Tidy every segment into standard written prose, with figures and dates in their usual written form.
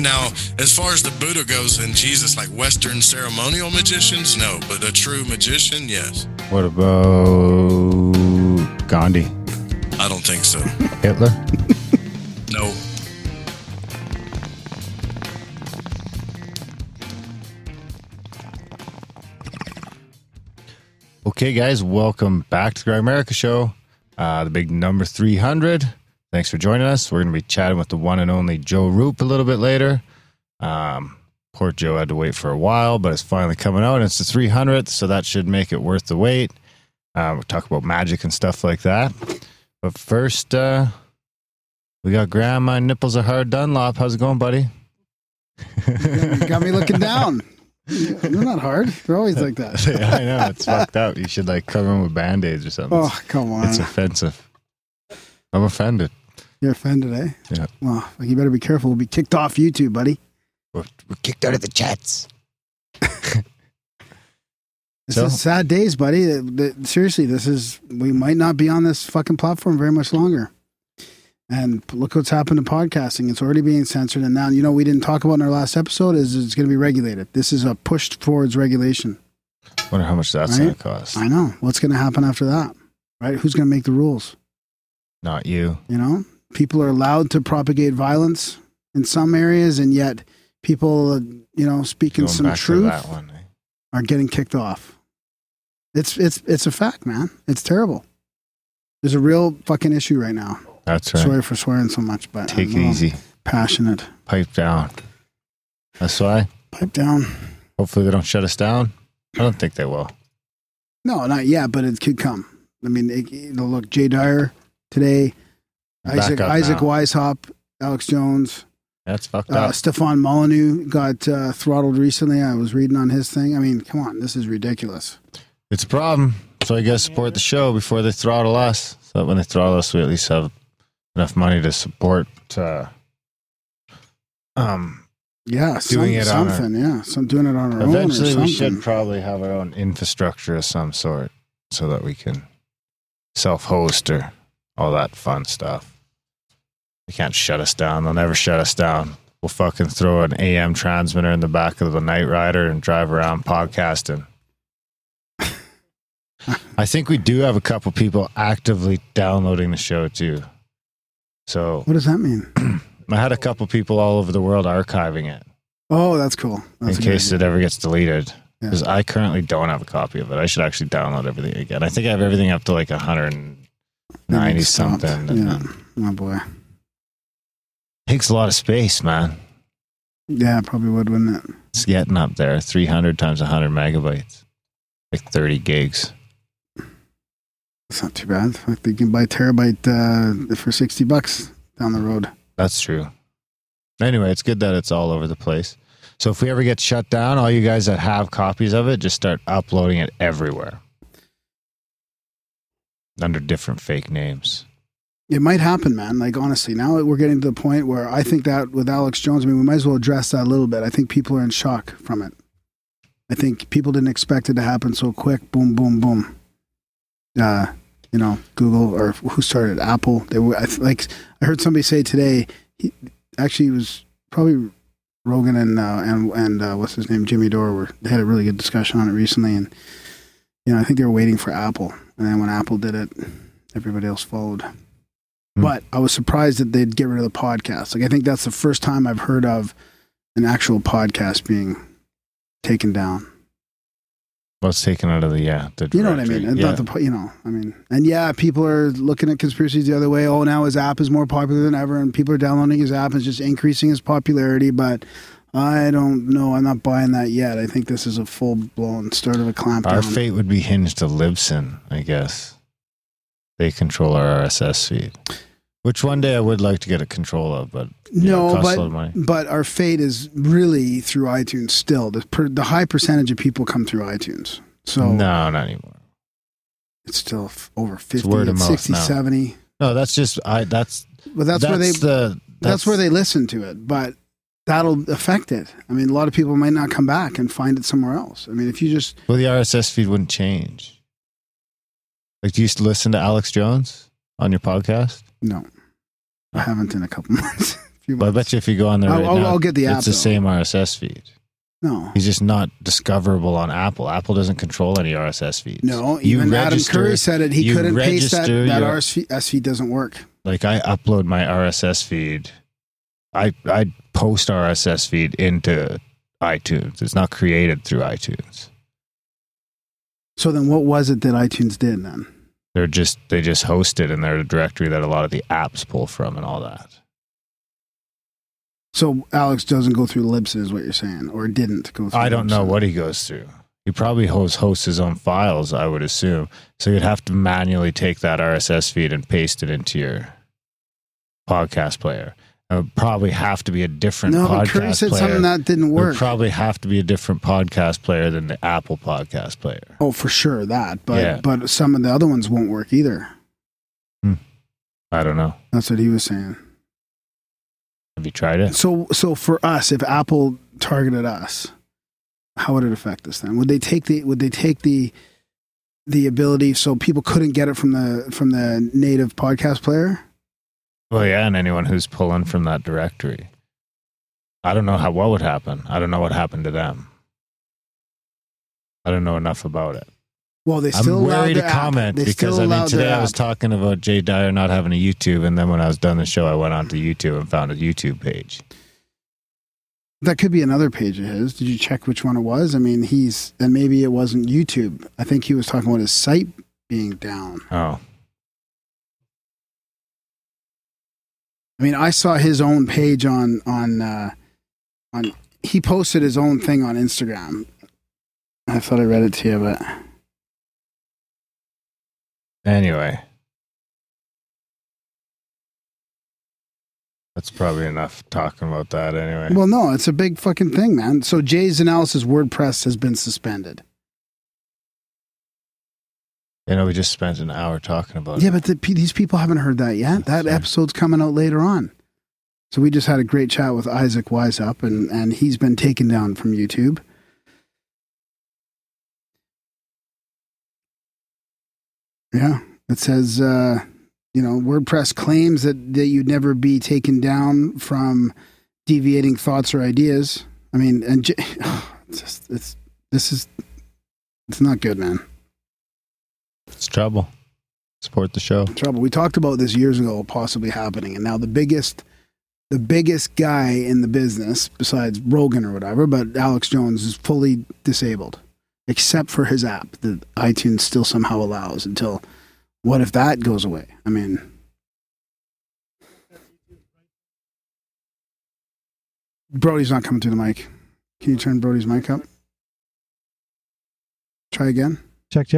Now, as far as the Buddha goes and Jesus, like Western ceremonial magicians, no, but a true magician, yes. What about Gandhi? I don't think so. Hitler? No. Okay, guys, welcome back to the Grimerica Show, the big number 300. Thanks for joining us. We're going to be chatting with the one and only Joe Rupe a little bit later. Poor Joe had to wait for a while, but it's finally coming out, and it's the 300th, so that should make it worth the wait. We'll talk about magic and stuff like that. But first, we got Grandma Nipples Are Hard Dunlop. How's it going, buddy? You got me looking down. They're not hard. They're always like that. Yeah, I know. It's fucked up. You should like cover them with Band-Aids or something. Oh, come on. It's offensive. I'm offended. You're offended, eh? Yeah. Well, you better be careful. We'll be kicked off YouTube, buddy. We're kicked out of the chats. This is sad days, buddy. Seriously, we might not be on this fucking platform very much longer. And look what's happened to podcasting. It's already being censored. And now, you know, we didn't talk about in our last episode is it's going to be regulated. This is a push towards regulation. I wonder how much that's going to cost. I know. What's going to happen after that? Right? Who's going to make the rules? Not you. You know, people are allowed to propagate violence in some areas. And yet people, you know, speaking some truth are getting kicked off. It's a fact, man. It's terrible. There's a real fucking issue right now. That's right. Sorry for swearing so much, but take it easy. Passionate. Pipe down. That's why. Pipe down. Hopefully they don't shut us down. I don't think they will. No, not yet, but it could come. I mean, look, Jay Dyer today, Isaac Weishaupt, Alex Jones. That's fucked up. Stefan Molyneux got throttled recently. I was reading on his thing. I mean, come on, this is ridiculous. It's a problem. So I guess support the show before they throttle us. So that when they throttle us, we at least have enough money to support doing it on our own. Eventually we should probably have our own infrastructure of some sort so that we can self-host or all that fun stuff. They can't shut us down. They'll never shut us down. We'll fucking throw an AM transmitter in the back of the Night Rider and drive around podcasting. I think we do have a couple people actively downloading the show too. So what does that mean? I had a couple people all over the world archiving it. Oh, that's cool. That's in case it ever gets deleted. Because I currently don't have a copy of it. I should actually download everything again. I think I have everything up to like 190 something. Yeah. Oh boy. Takes a lot of space, man. Yeah, it probably would, wouldn't it? It's getting up there. 300 times 100 megabytes. Like 30 gigs. It's not too bad. Like you can buy a terabyte for $60 down the road. That's true. Anyway, it's good that it's all over the place. So if we ever get shut down, all you guys that have copies of it, just start uploading it everywhere. Under different fake names. It might happen, man. Like, honestly, now we're getting to the point where I think that with Alex Jones, I mean, we might as well address that a little bit. I think people are in shock from it. I think people didn't expect it to happen so quick. Boom, boom, boom. You know, Google or who started Apple. They were I heard somebody say today. He was probably Rogan and what's his name, Jimmy Dore. They had a really good discussion on it recently, and you know I think they were waiting for Apple, and then when Apple did it, everybody else followed. Mm. But I was surprised that they'd get rid of the podcast. Like I think that's the first time I've heard of an actual podcast being taken down. Well, it's taken out of the, you know what I mean? And yeah. People are looking at conspiracies the other way. Oh, now his app is more popular than ever and people are downloading his app and it's just increasing his popularity. But I don't know. I'm not buying that yet. I think this is a full blown start of a clampdown. Our fate would be hinged to Libsyn, I guess. They control our RSS feed, which one day I would like to get a control of, but it costs a lot of money. But our fate is really through iTunes still. The high percentage of people come through iTunes. So no, not anymore. It's still over 50, word of mouth 60, now. 70. No, that's just that's where they listen to it, but that'll affect it. I mean, a lot of people might not come back and find it somewhere else. I mean, if you just the RSS feed wouldn't change. Like, do you listen to Alex Jones on your podcast? No, I haven't in a couple months. few months. But I bet you if you go on there I'll get the app. It's the same RSS feed. No. He's just not discoverable on Apple. Apple doesn't control any RSS feeds. No, even Adam Curry said it. He couldn't paste that. That RSS feed doesn't work. Like I upload my RSS feed. I post RSS feed into iTunes. It's not created through iTunes. So then what was it that iTunes did then? They just host it in their directory that a lot of the apps pull from and all that. So Alex doesn't go through Libsyn is what you're saying, or didn't go through. I don't know what he goes through. He probably hosts his own files, I would assume. So you'd have to manually take that RSS feed and paste it into your podcast player. It would probably have to be a different podcast player. No, but Curry said something that didn't work. It would probably have to be a different podcast player than the Apple podcast player. Oh, for sure, that. But yeah. But some of the other ones won't work either. I don't know. That's what he was saying. Have you tried it? So for us, if Apple targeted us, how would it affect us then? Would they take the ability so people couldn't get it from the native podcast player? Well, yeah, and anyone who's pulling from that directory. I don't know what would happen. I don't know what happened to them. I don't know enough about it. Well, they still allowed the app. I'm wary to comment because, I mean, today I was talking about Jay Dyer not having a YouTube, and then when I was done the show, I went onto YouTube and found a YouTube page. That could be another page of his. Did you check which one it was? I mean, and maybe it wasn't YouTube. I think he was talking about his site being down. Oh. I mean, I saw his own page on he posted his own thing on Instagram. I thought I read it to you, but anyway, that's probably enough talking about that anyway. Well, no, it's a big fucking thing, man. So Jay's analysis WordPress has been suspended. You know, we just spent an hour talking about it. Yeah, but these people haven't heard that yet. That's that episode's coming out later on. So we just had a great chat with Isaac Wiseup, and he's been taken down from YouTube. Yeah, it says, WordPress claims that you'd never be taken down from deviating thoughts or ideas. I mean, and it's not good, man. It's trouble. Support the show. Trouble. We talked about this years ago possibly happening, and now the biggest guy in the business, besides Rogan or whatever, but Alex Jones is fully disabled, except for his app that iTunes still somehow allows until what if that goes away? I mean, Brody's not coming through the mic. Can you turn Brody's mic up? Try again. Check.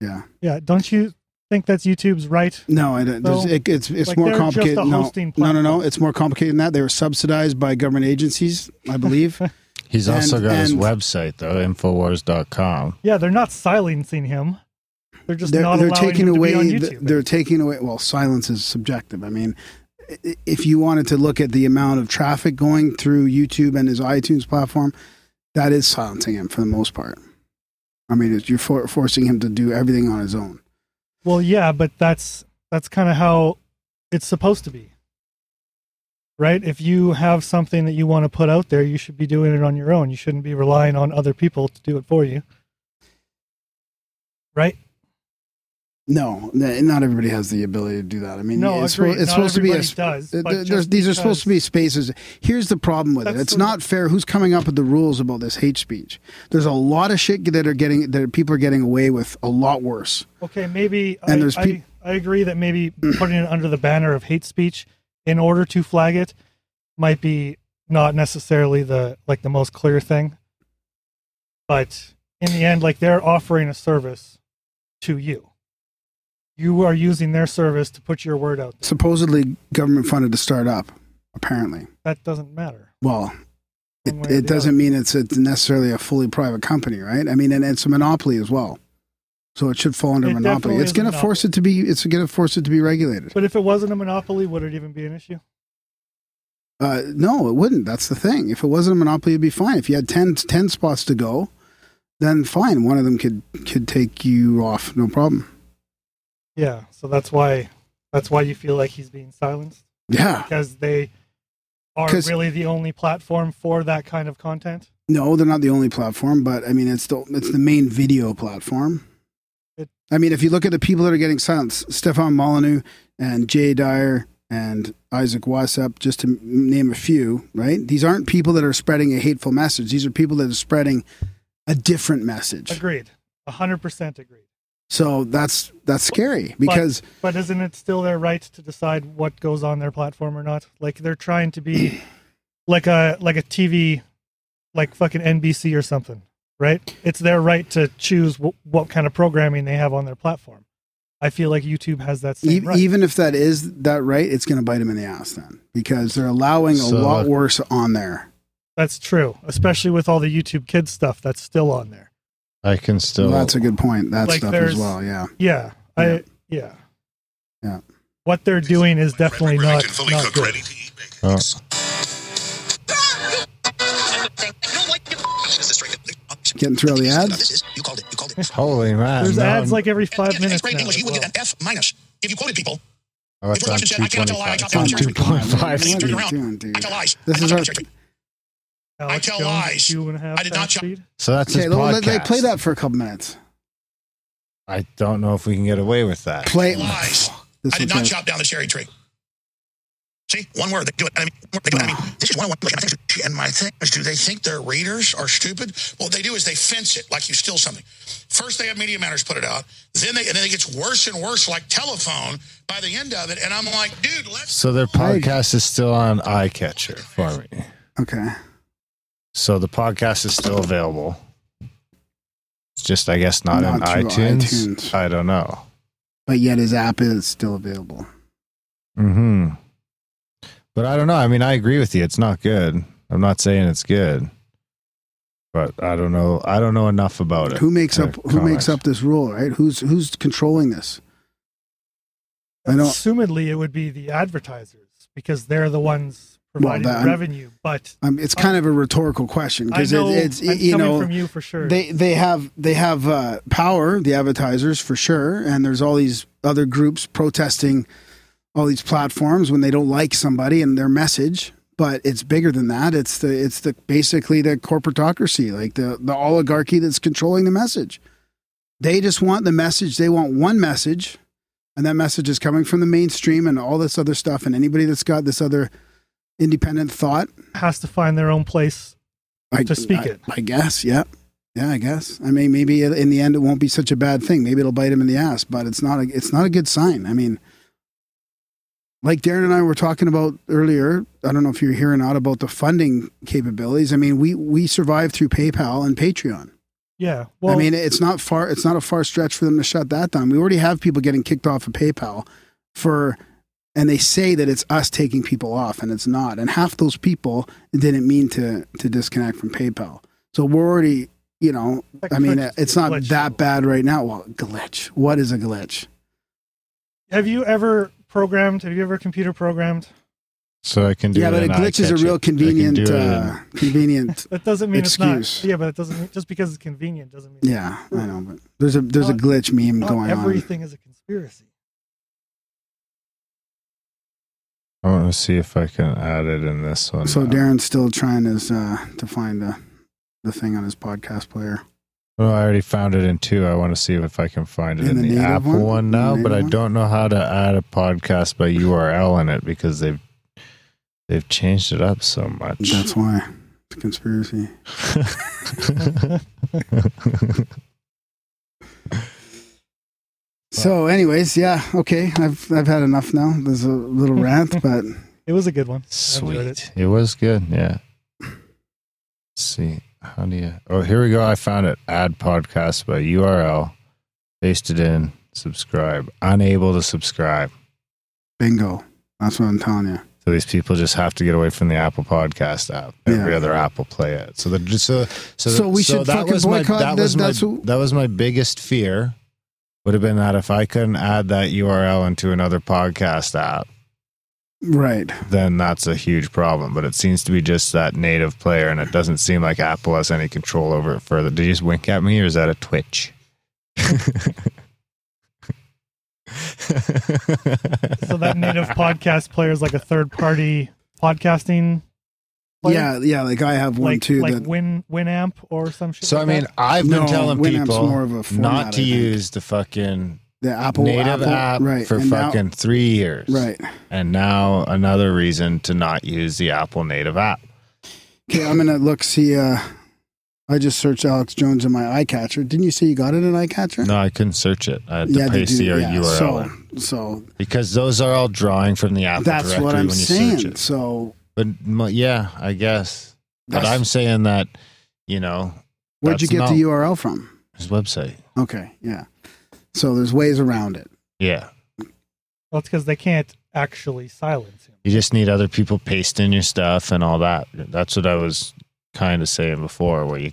Yeah. Yeah. Don't you think that's YouTube's right? No, it's more complicated. No. It's more complicated than that. They were subsidized by government agencies, I believe. He's also got his website though, Infowars.com. Yeah, they're not silencing him. They're just they're taking away. Well, silence is subjective. I mean, if you wanted to look at the amount of traffic going through YouTube and his iTunes platform, that is silencing him for the most part. I mean, you're forcing him to do everything on his own. Well, yeah, but that's kind of how it's supposed to be, right? If you have something that you want to put out there, you should be doing it on your own. You shouldn't be relying on other people to do it for you, right? No, not everybody has the ability to do that. I mean, no, it's supposed to be. These are supposed to be spaces. Here's the problem with it. It's not fair. Who's coming up with the rules about this hate speech? There's a lot of shit that people are getting away with a lot worse. Okay, maybe. And I agree that maybe putting it under the banner of hate speech in order to flag it might be not necessarily the most clear thing. But in the end, they're offering a service to you. You are using their service to put your word out there. Supposedly government funded to start up, apparently. That doesn't matter. Well, it doesn't mean it's necessarily a fully private company, right? I mean, and it's a monopoly as well. So it should fall under monopoly. It's going to force it to be regulated. But if it wasn't a monopoly, would it even be an issue? No, it wouldn't. That's the thing. If it wasn't a monopoly, it'd be fine. If you had 10 spots to go, then fine. One of them could take you off, no problem. Yeah, so that's why you feel like he's being silenced. Yeah, because they are really the only platform for that kind of content? No, they're not the only platform, but I mean, it's the main video platform. I mean, if you look at the people that are getting silenced, Stefan Molyneux and Jay Dyer and Isaac Weissop, just to name a few, right? These aren't people that are spreading a hateful message. These are people that are spreading a different message. Agreed. 100% agreed. So that's scary because... But isn't it still their right to decide what goes on their platform or not? Like, they're trying to be like a TV, like fucking NBC or something, right? It's their right to choose what kind of programming they have on their platform. I feel like YouTube has that same right. Even if that is that right, it's going to bite them in the ass then, because they're allowing a lot worse on there. That's true, especially with all the YouTube Kids stuff that's still on there. I can still... Well, that's a good point. That stuff as well, yeah. Yeah. Yeah. What they're doing is definitely not good. Oh. Getting through all the ads? You called it. Holy man. There's ads like every 5 minutes now as well. F minus. If you quoted people... Oh, it's on 2.5. It's on 2.5. This is our... I tell lies. 2.5. I did not cheat. So that's his podcast. Let me play that for a couple minutes. I don't know if we can get away with that. Play lies. I did not chop down the cherry tree. See, one word. They do it. I mean, this is one word. And my thing is, do they think their readers are stupid? Well, what they do is they fence it like you steal something. First, they have Media Matters put it out. Then it gets worse and worse, like telephone, by the end of it. And I'm like, dude, let's... So their podcast is still on Eyecatcher for me. Okay. So the podcast is still available. It's just, I guess, not on iTunes. I don't know. But yet his app is still available. Mm-hmm. But I don't know. I mean, I agree with you. It's not good. I'm not saying it's good. But I don't know. I don't know enough about it. Who makes up this rule, right? Who's controlling this? Assumedly, it would be the advertisers, because they're the ones providing revenue, but it's kind of a rhetorical question, because it's from you for sure. They have power, the advertisers for sure, and there's all these other groups protesting all these platforms when they don't like somebody and their message. But it's bigger than that. It's basically the corporatocracy, like the oligarchy that's controlling the message. They just want the message. They want one message, and that message is coming from the mainstream and all this other stuff. And anybody that's got this other independent thought has to find their own place to speak it. I guess. Yeah. Yeah, I guess. I mean, maybe in the end, it won't be such a bad thing. Maybe it'll bite him in the ass, but it's not a good sign. I mean, like Darren and I were talking about earlier, I don't know if you're hearing out about the funding capabilities. I mean, we survived through PayPal and Patreon. Yeah. Well, I mean, it's not a far stretch for them to shut that down. We already have people getting kicked off of PayPal and they say that it's us taking people off, and it's not. And half those people didn't mean to disconnect from PayPal. So we're already, I mean, it's not that bad right now. Well, glitch. What is a glitch? Have you ever computer programmed? So I can do. Yeah, but a glitch is a real convenient. That doesn't mean excuse. It's not. Yeah, but it doesn't mean, just because it's convenient doesn't mean. Yeah, I know, but there's a glitch meme going on. Everything is a conspiracy. I want to see if I can add it in this one. So Darren's still trying to find the thing on his podcast player. Well, I already found it in two. I want to see if I can find it in the Apple one now, but I don't know how to add a podcast by URL in it, because they've changed it up so much. That's why. It's a conspiracy. So, anyways, yeah, okay. I've had enough now. There's a little rant, but it was a good one. Sweet, it was good. Yeah. Let's see, how do you? Oh, here we go. I found it. Add podcast by URL. Paste it in. Subscribe. Unable to subscribe. Bingo. That's what I'm telling you. So these people just have to get away from the Apple Podcast app. Every other app will play it. That was my biggest fear. Would have been that if I couldn't add that URL into another podcast app, right? Then that's a huge problem. But it seems to be just that native player, and it doesn't seem like Apple has any control over it further. Did you just wink at me, or is that a twitch? So that native podcast player is like a third-party podcasting player? Yeah, like I have one too. Like Winamp or some shit. So like I mean, I've been telling Winamp's people more of a format, not to use the fucking native Apple app right. for and fucking now, 3 years, right? And now another reason to not use the Apple native app. Okay, I'm gonna look see. I just searched Alex Jones in my iCatcher. Didn't you say you got it in iCatcher? No, I couldn't search it. I had to paste your URL. So because those are all drawing from the Apple directory when you search it. That's what I'm saying. So, but yeah, I guess. But I'm saying that, you know. Where'd you get the URL from? His website. Okay, yeah. So there's ways around it. Yeah. Well, it's because they can't actually silence him. You just need other people pasting your stuff and all that. That's what I was kind of saying before, where you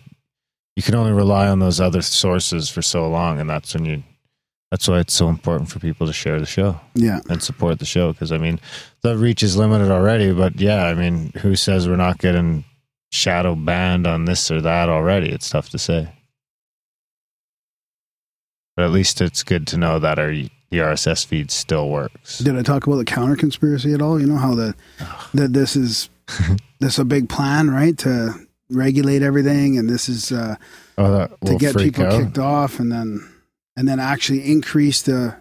can only rely on those other sources for so long, and that's why it's so important for people to share the show, yeah, and support the show, because I mean the reach is limited already, but yeah, I mean, who says we're not getting shadow banned on this or that already? It's tough to say, but at least it's good to know that the RSS feed still works. Did I talk about the counter conspiracy at all? You know how that this is this a big plan, right, to regulate everything, and this is to get people kicked off, and then actually increase the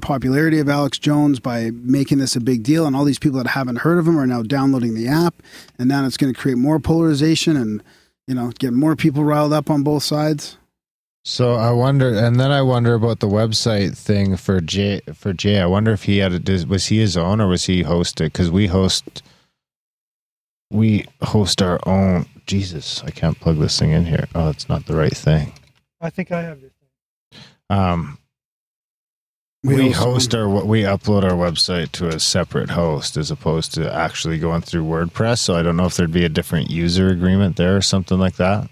popularity of Alex Jones by making this a big deal, and all these people that haven't heard of him are now downloading the app, and now it's going to create more polarization and, you know, get more people riled up on both sides. So I wonder about the website thing for Jay. I wonder if he was he his own, or was he hosted? Because we host our own. Jesus, I can't plug this thing in here. Oh, it's not the right thing. I think I have this thing. We upload our website to a separate host as opposed to actually going through WordPress. So I don't know if there'd be a different user agreement there or something like that.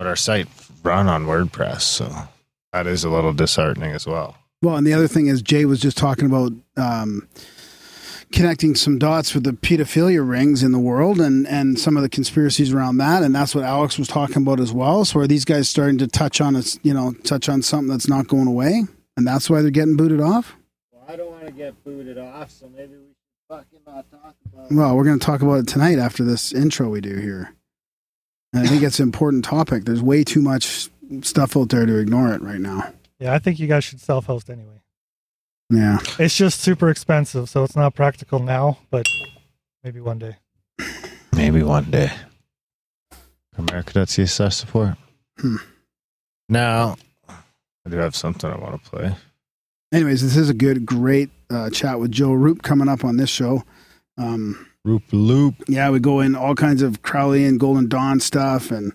But our site run on WordPress, so that is a little disheartening as well. Well, and the other thing is Jay was just talking about connecting some dots with the pedophilia rings in the world and some of the conspiracies around that, and that's what Alex was talking about as well. So are these guys starting to touch on something that's not going away, and that's why they're getting booted off? Well, I don't want to get booted off, so maybe we should fucking not talk about it. Well, we're going to talk about it tonight after this intro we do here. And I think it's an important topic. There's way too much stuff out there to ignore it right now. Yeah, I think you guys should self-host anyway. Yeah. It's just super expensive, so it's not practical now, but maybe one day. Maybe one day. Grimerica.ca/support. Now, I do have something I want to play. Anyways, this is a great chat with Joe Rupe coming up on this show. Rupe. Yeah, we go in all kinds of Crowley and Golden Dawn stuff and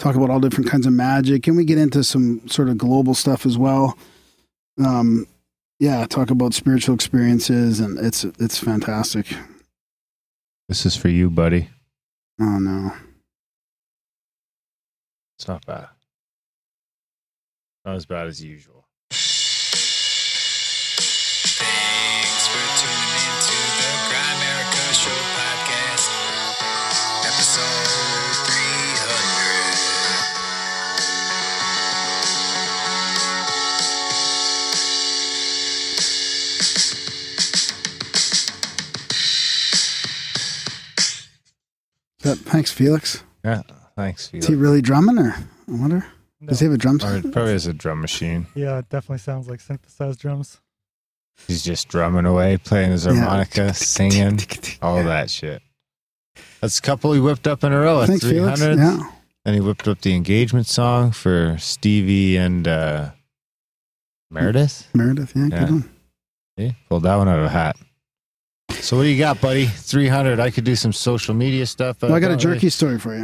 talk about all different kinds of magic. And we get into some sort of global stuff as well. Yeah, talk about spiritual experiences, and it's fantastic. This is for you, buddy. Oh, no. It's not bad. Not as bad as usual. Thanks for tuning in to the Grimerica Show podcast, episode 300. Thanks, Felix. Yeah, thanks, Felix. Is he really drumming, or I wonder? No. Does he have a drum set? It probably has a drum machine. Yeah, it definitely sounds like synthesized drums. He's just drumming away, playing his harmonica, singing, all that shit. That's a couple he whipped up in a row at 300. Yeah. And he whipped up the engagement song for Stevie and Meredith. Meredith, yeah. Good one. Yeah, pulled that one out of a hat. So what do you got, buddy? 300. I could do some social media stuff. Well, I got a jerky story for you.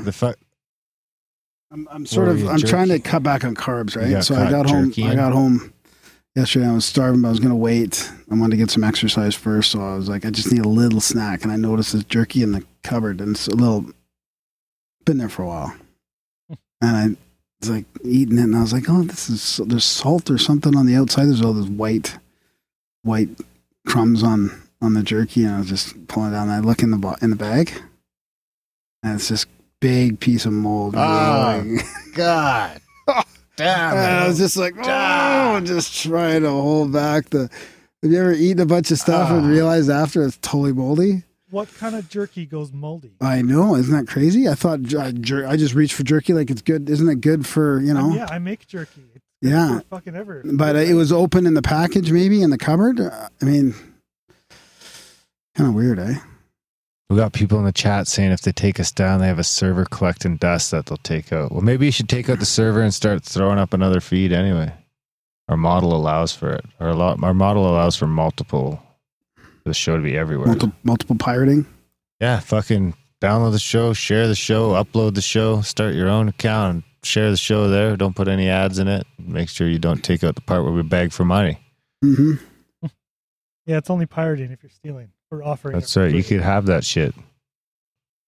I'm trying to cut back on carbs, right? So I got home. Yesterday I was starving, but I was going to wait. I wanted to get some exercise first, so I was like, I just need a little snack. And I noticed this jerky in the cupboard, and it's been there for a while. And I was like eating it, and I was like, oh, there's salt or something on the outside. There's all this white crumbs on the jerky, and I was just pulling it down. And I look in the bag, and it's this big piece of mold. Oh, God. Damn, and I was just like, oh, just trying to hold back the. Have you ever eaten a bunch of stuff and realized after it's totally moldy? What kind of jerky goes moldy? I know. Isn't that crazy? I thought I just reached for jerky like it's good. Isn't it good for, you know? Yeah, I make jerky. It's yeah. Fucking ever. But it was open in the package maybe in the cupboard. I mean, kind of weird, eh? We got people in the chat saying if they take us down, they have a server collecting dust that they'll take out. Well, maybe you should take out the server and start throwing up another feed anyway. Our model allows for it. Our model allows for multiple... The show to be everywhere. Multiple pirating? Yeah, fucking download the show, share the show, upload the show, start your own account, and share the show there. Don't put any ads in it. Make sure you don't take out the part where we beg for money. Mm-hmm. Yeah, it's only pirating if you're stealing or offering. That's right. You could have that shit.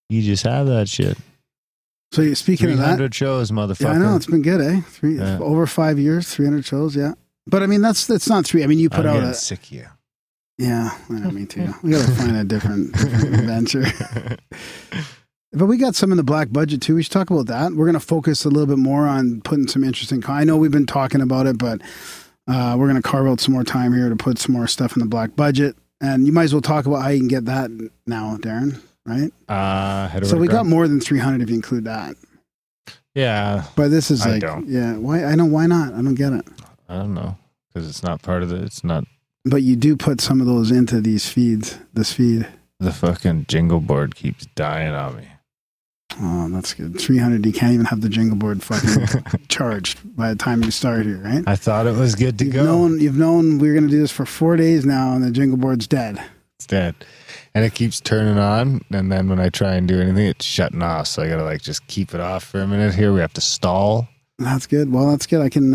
You just have that shit. So you're speaking of that. 300 shows, motherfucker. Yeah, I know. It's been good, eh? Over 5 years, 300 shoshows, yeah. But I mean, that's not three. I mean, you put out a... sick of you. Yeah, I don't mean to. We gotta find a different adventure. But we got some in the black budget too. We should talk about that. We're gonna focus a little bit more on putting some interesting. I know we've been talking about it, but we're gonna carve out some more time here to put some more stuff in the black budget. And you might as well talk about how you can get that now, Darren. Right? Got more than 300 if you include that. Yeah, but this is like, yeah. Why? I know why not. I don't get it. I don't know because it's not part of it. It's not. But you do put some of those into these feeds, this feed. The fucking jingle board keeps dying on me. Oh, that's good. 300, you can't even have the jingle board fucking charged by the time you start here, right? I thought it was good to go. You've known we were going to do this for 4 days now, and the jingle board's dead. It's dead. And it keeps turning on, and then when I try and do anything, it's shutting off. So I got to like just keep it off for a minute here. We have to stall. That's good. Well, that's good. I can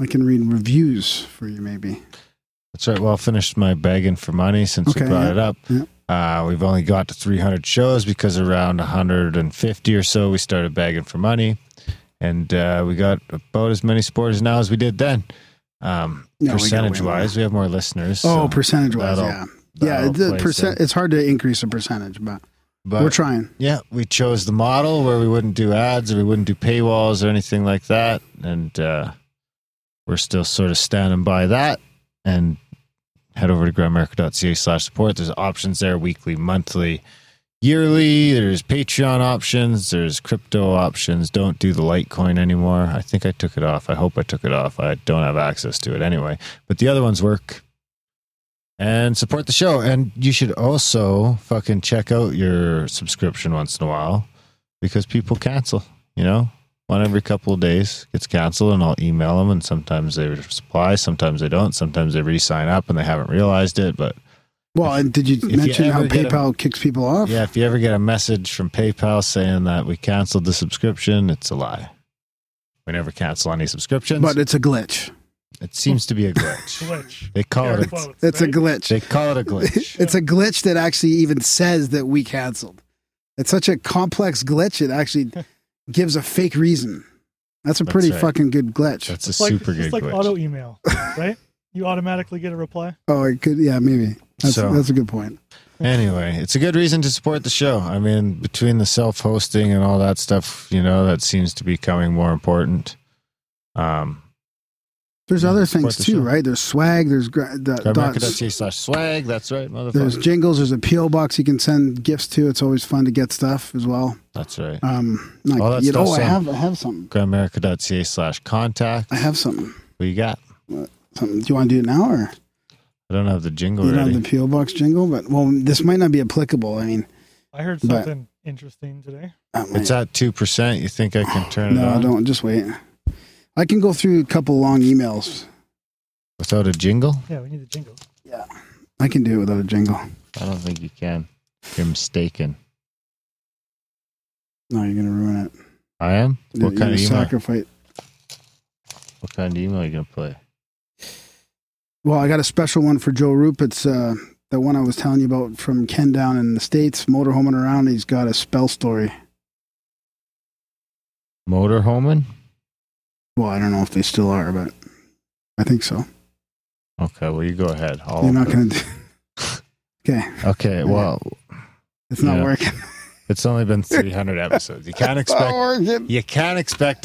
read reviews for you maybe. That's right. Well, I finished my begging for money since we brought it up. Yeah. We've only got to 300 shows because around 150 or so we started begging for money. And we got about as many supporters now as we did then. Percentage-wise, we have more listeners. Oh, so percentage-wise, yeah. Yeah, it's hard to increase a percentage, but we're trying. Yeah, we chose the model where we wouldn't do ads or we wouldn't do paywalls or anything like that. And we're still sort of standing by that. And head over to grimerica.ca/support. There's options there, weekly, monthly, yearly. There's Patreon options. There's crypto options. Don't do the Litecoin anymore. I think I took it off. I hope I took it off. I don't have access to it anyway. But the other ones work. And support the show. And you should also fucking check out your subscription once in a while because people cancel, you know? One every couple of days gets canceled, and I'll email them, and sometimes they reply, sometimes they don't, sometimes they re-sign up, and they haven't realized it. But did you mention how PayPal kicks people off? Yeah, if you ever get a message from PayPal saying that we canceled the subscription, it's a lie. We never cancel any subscriptions. But it's a glitch. It seems to be a glitch. They call it a glitch. It's a glitch. They call it a glitch. It's a glitch that actually even says that we canceled. It's such a complex glitch, it actually... gives a fake reason. That's a pretty fucking good glitch. That's a super good glitch. It's like auto email, right? You automatically get a reply. Oh, it could. Yeah, maybe. That's a good point. Anyway, it's a good reason to support the show. I mean, between the self-hosting and all that stuff, you know, that seems to be becoming more important. There's other things too, right? There's swag. There's grimerica.ca/swag. That's right, motherfucker. There's jingles. There's a P.O. box you can send gifts to. It's always fun to get stuff as well. That's right. I have something. grimerica.ca/contact. I have something. What you got? Something. Do you want to do it now or? I don't have the jingle. You don't have the P.O. box jingle, but this might not be applicable. I mean, I heard something interesting today. It's at 2%. You think I can turn it on? No, don't. Just wait. I can go through a couple long emails. Without a jingle? Yeah, we need a jingle. Yeah. I can do it without a jingle. I don't think you can. You're mistaken. No, you're going to ruin it. I am? What kind of email? Sacrifice. What kind of email are you going to play? Well, I got a special one for Joe Rupe. It's the one I was telling you about from Ken down in the States, motorhoming around. He's got a spell story. Motorhoming? Well, I don't know if they still are, but I think so. Okay, well, you go ahead. You're not going to do... Okay. Okay, well... It's not working. It's only been 300 episodes. You can't expect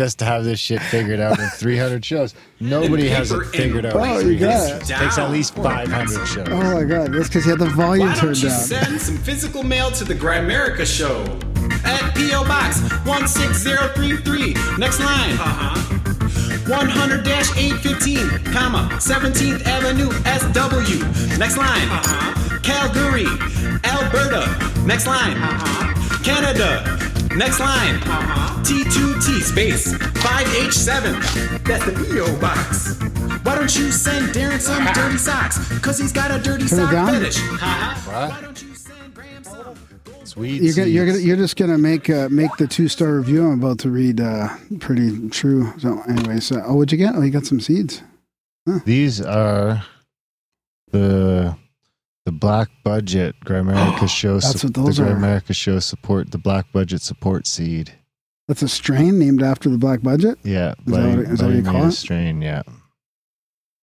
us to have this shit figured out in 300 shows. Nobody has it figured out. Oh, you got it. It takes at least 500 shows. Oh my god, that's because you had the volume turned down. Why don't you send some physical mail to the Grimerica show at P.O. Box 16033. Next line. 100-815, 17th Avenue, SW. Next line. Calgary, Alberta. Next line. Canada. Next line. T2T space 5H7. That's the PO box. Why don't you send Darren some dirty socks? Cause he's got a dirty sock fetish. Why don't you send Graham some sweet? You're just gonna make the 2-star review I'm about to read pretty true. So anyway, so what'd you get? Oh, you got some seeds. Huh. These are the Black Budget Grimerica show. That's what those are. The Grimerica show support the Black Budget support seed. That's a strain named after the Black Budget. Yeah, is that what you call it? Strain, yeah.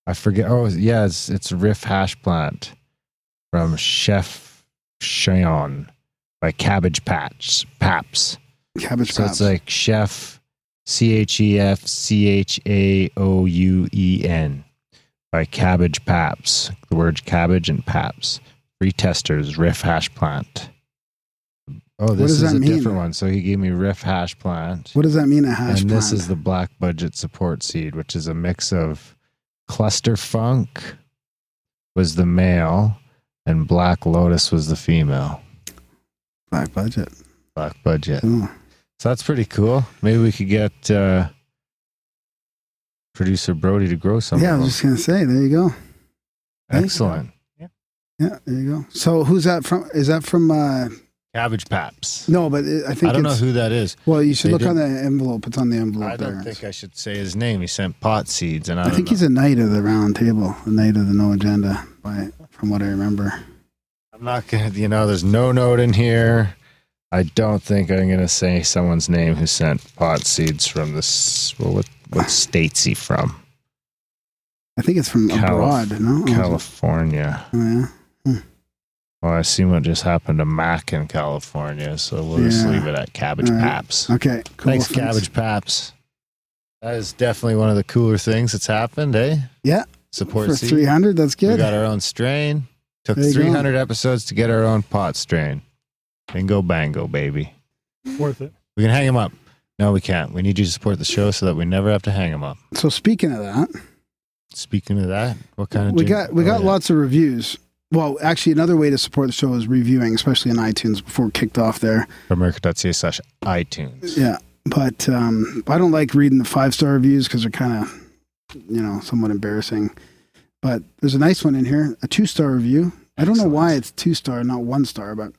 I forget. Oh, yeah, it's Riff Hash Plant from Chef Cheyenne by Cabbage Paps. Cabbage Paps. It's like Chef ChefChaouen. By Cabbage Paps, the words cabbage and paps. Free testers, Riff Hash Plant. Oh, this is a different one. So he gave me Riff Hash Plant. What does that mean, a hash plant? And this is the Black Budget support seed, which is a mix of Cluster Funk was the male and Black Lotus was the female. Black Budget. Oh. So that's pretty cool. Maybe we could get producer Brody to grow something. Yeah, I was just gonna say, there you go. Excellent. Yeah, there you go. So who's that from? Is that from Cabbage Paps? No, but I don't know who that is. Well, you should look on the envelope. It's on the envelope. I don't think I should say his name. He sent pot seeds, and I think he's a knight of the Round Table, a knight of the No Agenda, from what I remember. I'm not gonna. You know, there's no note in here. I don't think I'm gonna say someone's name who sent pot seeds from this. Well, what state's he from? I think it's from abroad, no? California. Oh, yeah. Hmm. Well, I see what just happened to Mac in California, so we'll just leave it at Cabbage Paps. Okay. Cool. Thanks, Cabbage Paps. That is definitely one of the cooler things that's happened, eh? Yeah. Support for 300, that's good. We got our own strain. Took 300 episodes to get our own pot strain. Bingo bango, baby. Worth it. We can hang him up. No, we can't. We need you to support the show so that we never have to hang them up. So speaking of that, what kind of we got lots of reviews. Well, actually, another way to support the show is reviewing, especially on iTunes. Before we kicked off there, America.ca/iTunes. Yeah, but I don't like reading the 5-star reviews because they're kind of, you know, somewhat embarrassing. But there's a nice one in here, a 2-star review. I don't know why it's 2-star, not 1-star, but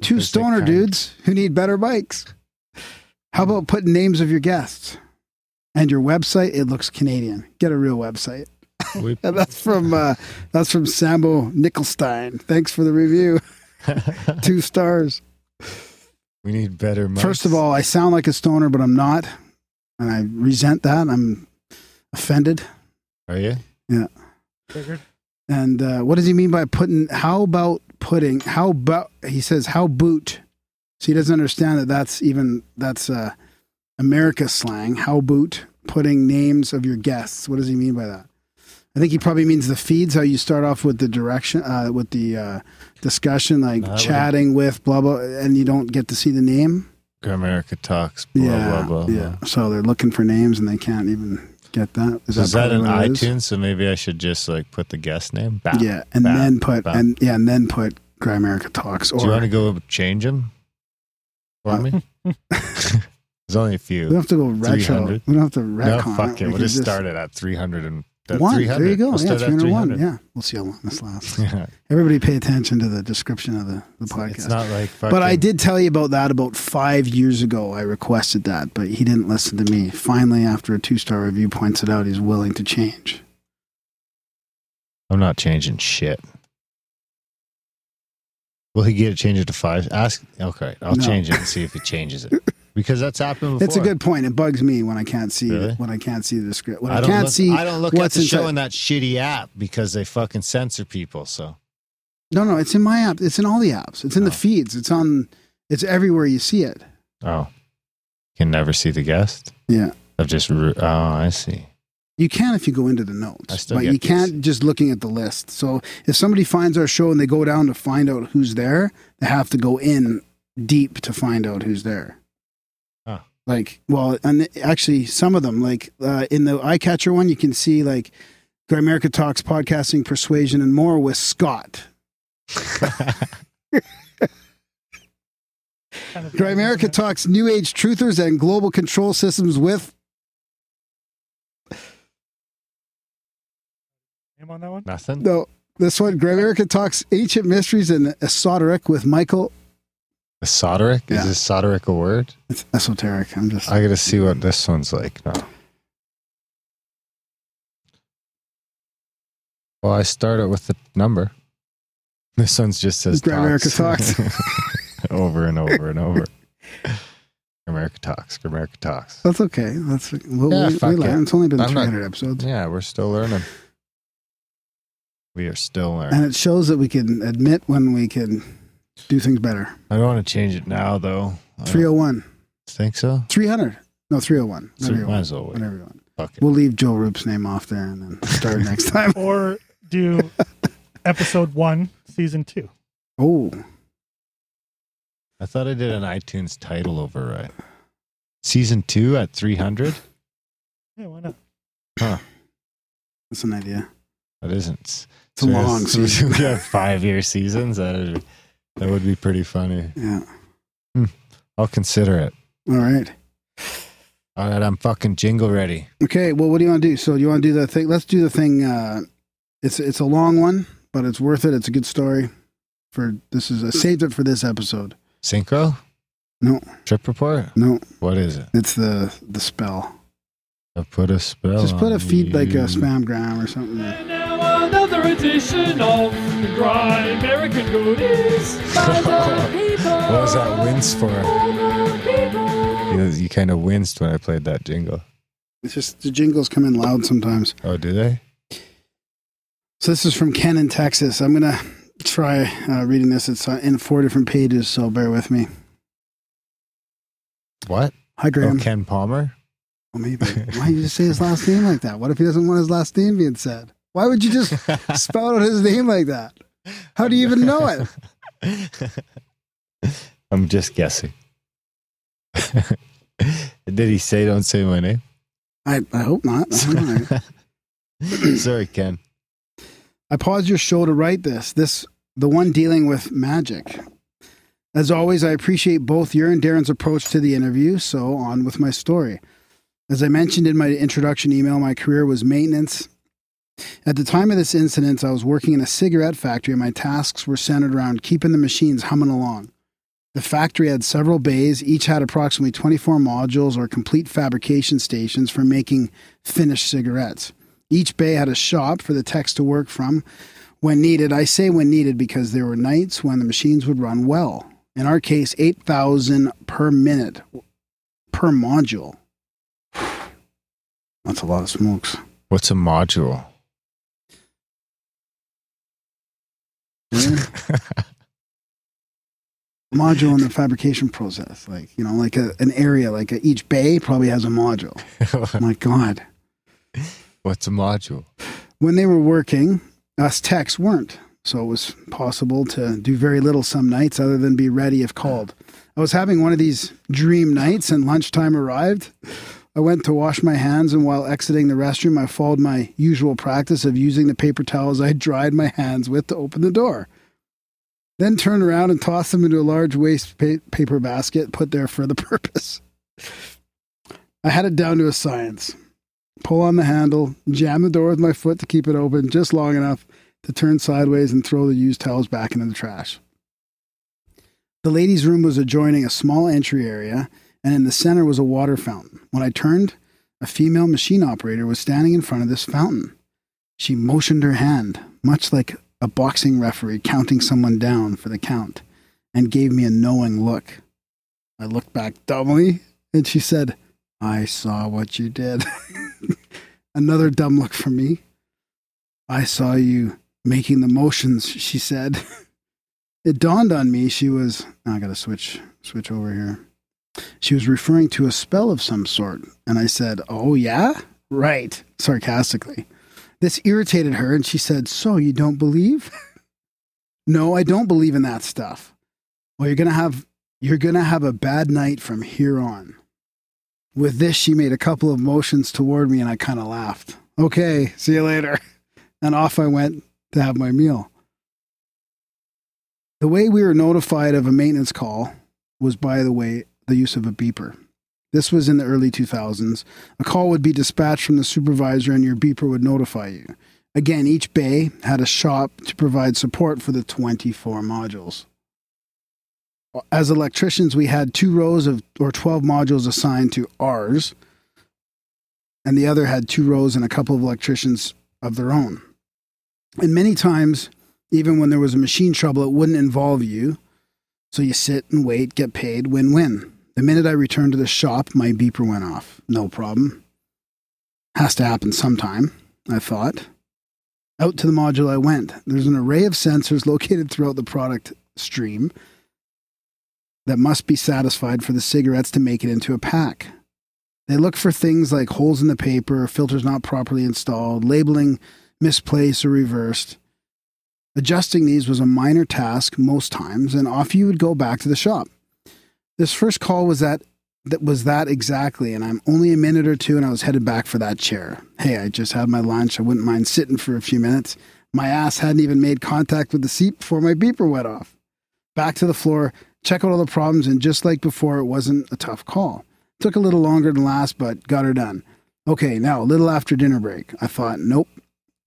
two stoner dudes who need better bikes. How about putting names of your guests and your website? It looks Canadian. Get a real website. That's from Sambo Nickelstein. Thanks for the review. 2 stars. We need better mics. First of all, I sound like a stoner, but I'm not, and I resent that. I'm offended. Are you? Yeah. Triggered. And what does he mean by putting? How about? He says, "How boot." So he doesn't understand that's America slang. How boot, putting names of your guests. What does he mean by that? I think he probably means the feeds. How you start off with the direction, with the discussion, like chatting with blah blah, and you don't get to see the name. America talks blah blah blah. Yeah. So they're looking for names and they can't even get that. Is that in iTunes? So maybe I should just like put the guest name. Bam, yeah, and bam, then put bam. And yeah, and then put Grimerica Talks. Or, do you want to go change them? There's only a few. We don't have to go retro. 300. We don't have to retro. No, fuck it. We'll just start it at 300 and 300. There you go. We'll 301. Yeah, we'll see how long this lasts. Yeah. Everybody, pay attention to the description of the podcast. It's not like fucking... But I did tell you about that about 5 years ago. I requested that, but he didn't listen to me. Finally, after a 2-star review points it out, he's willing to change. I'm not changing shit. Will he change it to 5? Ask. Okay, I'll change it and see if he changes it, because that's happened before. It's a good point. It bugs me when I can't see the script. When I don't look at the show in that shitty app because they fucking censor people. So no, it's in my app. It's in all the apps. It's in the feeds. It's on It's everywhere you see it. Oh. You can never see the guest? Yeah. Of just, I see. You can if you go into the notes, but you can't just looking at the list. So if somebody finds our show and they go down to find out who's there, they have to go in deep to find out who's there. Huh. Like, well, and actually some of them, like in the Eye Catcher one, you can see like Grimerica Talks, Podcasting, Persuasion, and More with Scott. Grimerica Talks, New Age Truthers and Global Control Systems with on that one? Nothing. No, this one, Grimerica Talks Ancient Mysteries and Esoteric with Michael. Esoteric? Yeah. Is esoteric a word? It's esoteric. I gotta see what this one's like now. Well, I started with the number. This one's just says Grimerica Talks. Over and over and over. Grimerica Talks. That's okay. It's only been 300 episodes. Yeah, we're still learning. We are still learning. And it shows that we can admit when we can do things better. I don't want to change it now, though. 301. Think so? 300. No, 301. Might as well wait. We'll leave Joe Rupe's name off there and then start next time. Or do episode 1, season 2. Oh. I thought I did an iTunes title override. Season 2 at 300? Yeah, why not? Huh. That's an idea. That isn't. It's a long season. We have 5-year seasons. That would be pretty funny. Yeah. I'll consider it. All right. I'm fucking jingle ready. Okay. Well, what do you want to do? So you want to do the thing? Let's do the thing. It's a long one, but it's worth it. It's a good story. I saved it for this episode. Synchro? No. Trip report? No. What is it? It's the spell. I put a spell. Just put a feed like a spamgram or something. And now another edition of the Grimerican Goodies. What was that wince for? You kind of winced when I played that jingle. It's just the jingles come in loud sometimes. Oh, do they? So this is from Ken in Texas. I'm gonna try reading this. It's in 4 different pages, so bear with me. What? Hi, Graham. Oh, Ken Palmer. Well, maybe. Why did you say his last name like that? What if he doesn't want his last name being said? Why would you just spell out his name like that? How do you even know it? I'm just guessing. Did he say, don't say my name? I hope not. Sorry, Ken. I paused your show to write this, the one dealing with magic. As always, I appreciate both your and Darren's approach to the interview, so on with my story. As I mentioned in my introduction email, my career was maintenance. At the time of this incident, I was working in a cigarette factory, and my tasks were centered around keeping the machines humming along. The factory had several bays. Each had approximately 24 modules or complete fabrication stations for making finished cigarettes. Each bay had a shop for the techs to work from when needed. I say when needed because there were nights when the machines would run well. In our case, 8,000 per minute per module. That's a lot of smokes. What's a module? Module in the fabrication process. Like, you know, like an area, like each bay probably has a module. My God. What's a module? When they were working, us techs weren't. So it was possible to do very little some nights other than be ready if called. I was having one of these dream nights and lunchtime arrived. I went to wash my hands, and while exiting the restroom, I followed my usual practice of using the paper towels I dried my hands with to open the door. Then turned around and tossed them into a large waste paper basket put there for the purpose. I had it down to a science. Pull on the handle, jam the door with my foot to keep it open just long enough to turn sideways and throw the used towels back into the trash. The ladies' room was adjoining a small entry area, and in the center was a water fountain. When I turned, a female machine operator was standing in front of this fountain. She motioned her hand, much like a boxing referee counting someone down for the count, and gave me a knowing look. I looked back dumbly, and she said, "I saw what you did." Another dumb look from me. "I saw you making the motions," she said. It dawned on me she was... I got to switch over here. She was referring to a spell of some sort. And I said, oh, yeah? Right. Sarcastically. This irritated her, and she said, so you don't believe? No, I don't believe in that stuff. Well, you're going to have a bad night from here on. With this, she made a couple of motions toward me, and I kind of laughed. Okay, see you later. And off I went to have my meal. The way we were notified of a maintenance call was, by the way, the use of a beeper. This was in the early 2000s. A call would be dispatched from the supervisor, and your beeper would notify you. Again, each bay had a shop to provide support for the 24 modules. As electricians, we had 2 rows of 12 modules assigned to ours, and the other had 2 rows and a couple of electricians of their own. And many times, even when there was a machine trouble, it wouldn't involve you. So you sit and wait, get paid, win-win. The minute I returned to the shop, my beeper went off. No problem. Has to happen sometime, I thought. Out to the module I went. There's an array of sensors located throughout the product stream that must be satisfied for the cigarettes to make it into a pack. They look for things like holes in the paper, filters not properly installed, labeling misplaced or reversed. Adjusting these was a minor task most times, and off you would go back to the shop. This first call was that exactly, and I'm only a minute or two, and I was headed back for that chair. Hey, I just had my lunch. I wouldn't mind sitting for a few minutes. My ass hadn't even made contact with the seat before my beeper went off. Back to the floor, check out all the problems, and just like before, it wasn't a tough call. Took a little longer than last, but got her done. Okay, now, a little after dinner break. I thought, nope,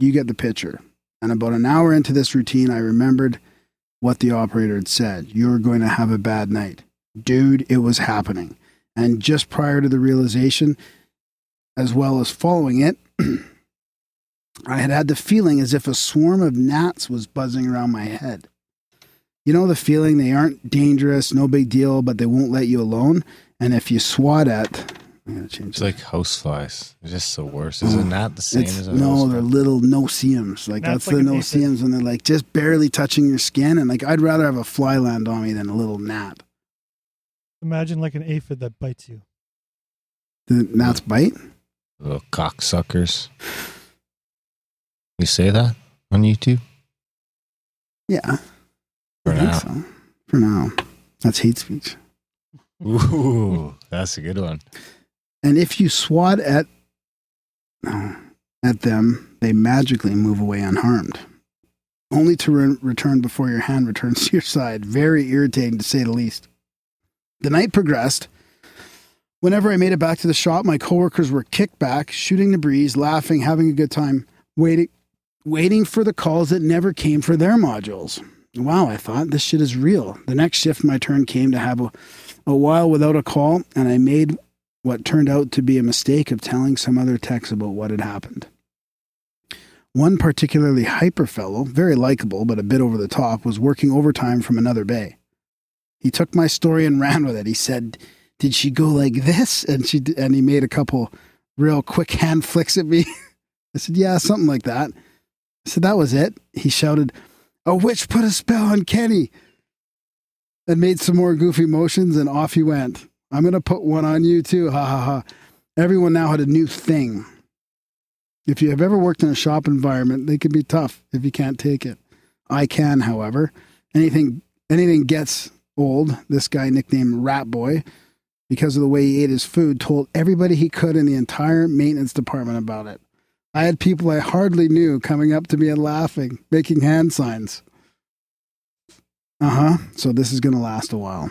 you get the picture. And about an hour into this routine, I remembered what the operator had said. You're going to have a bad night. Dude, it was happening. And just prior to the realization, as well as following it, I had the feeling as if a swarm of gnats was buzzing around my head. You know the feeling, they aren't dangerous, no big deal, but they won't let you alone. And if you swat at... It's like houseflies. It's just the worst. Is it not the same as a housefly? No, they're little noceums. Like, that's like the noceums, and they're like just barely touching your skin. And like, I'd rather have a fly land on me than a little gnat. Imagine like an aphid that bites you. The gnats bite? Little cocksuckers. You say that on YouTube? Yeah. I think so. For now. That's hate speech. Ooh, that's a good one. And if you swat at them, they magically move away unharmed, only to return before your hand returns to your side. Very irritating, to say the least. The night progressed. Whenever I made it back to the shop, my coworkers were kicked back, shooting the breeze, laughing, having a good time, waiting for the calls that never came for their modules. Wow, I thought, this shit is real. The next shift, my turn came to have a while without a call, and I made what turned out to be a mistake of telling some other techs about what had happened. One particularly hyper fellow, very likable but a bit over the top, was working overtime from another bay. He took my story and ran with it. He said, did she go like this? And he made a couple real quick hand flicks at me. I said, yeah, something like that. I said, that was it. He shouted, a witch put a spell on Kenny, and made some more goofy motions, and off he went. I'm going to put one on you too. Ha ha ha. Everyone now had a new thing. If you have ever worked in a shop environment, they can be tough if you can't take it. I can, however. Anything gets old. This guy, nicknamed Rat Boy, because of the way he ate his food, told everybody he could in the entire maintenance department about it. I had people I hardly knew coming up to me and laughing, making hand signs. So this is going to last a while.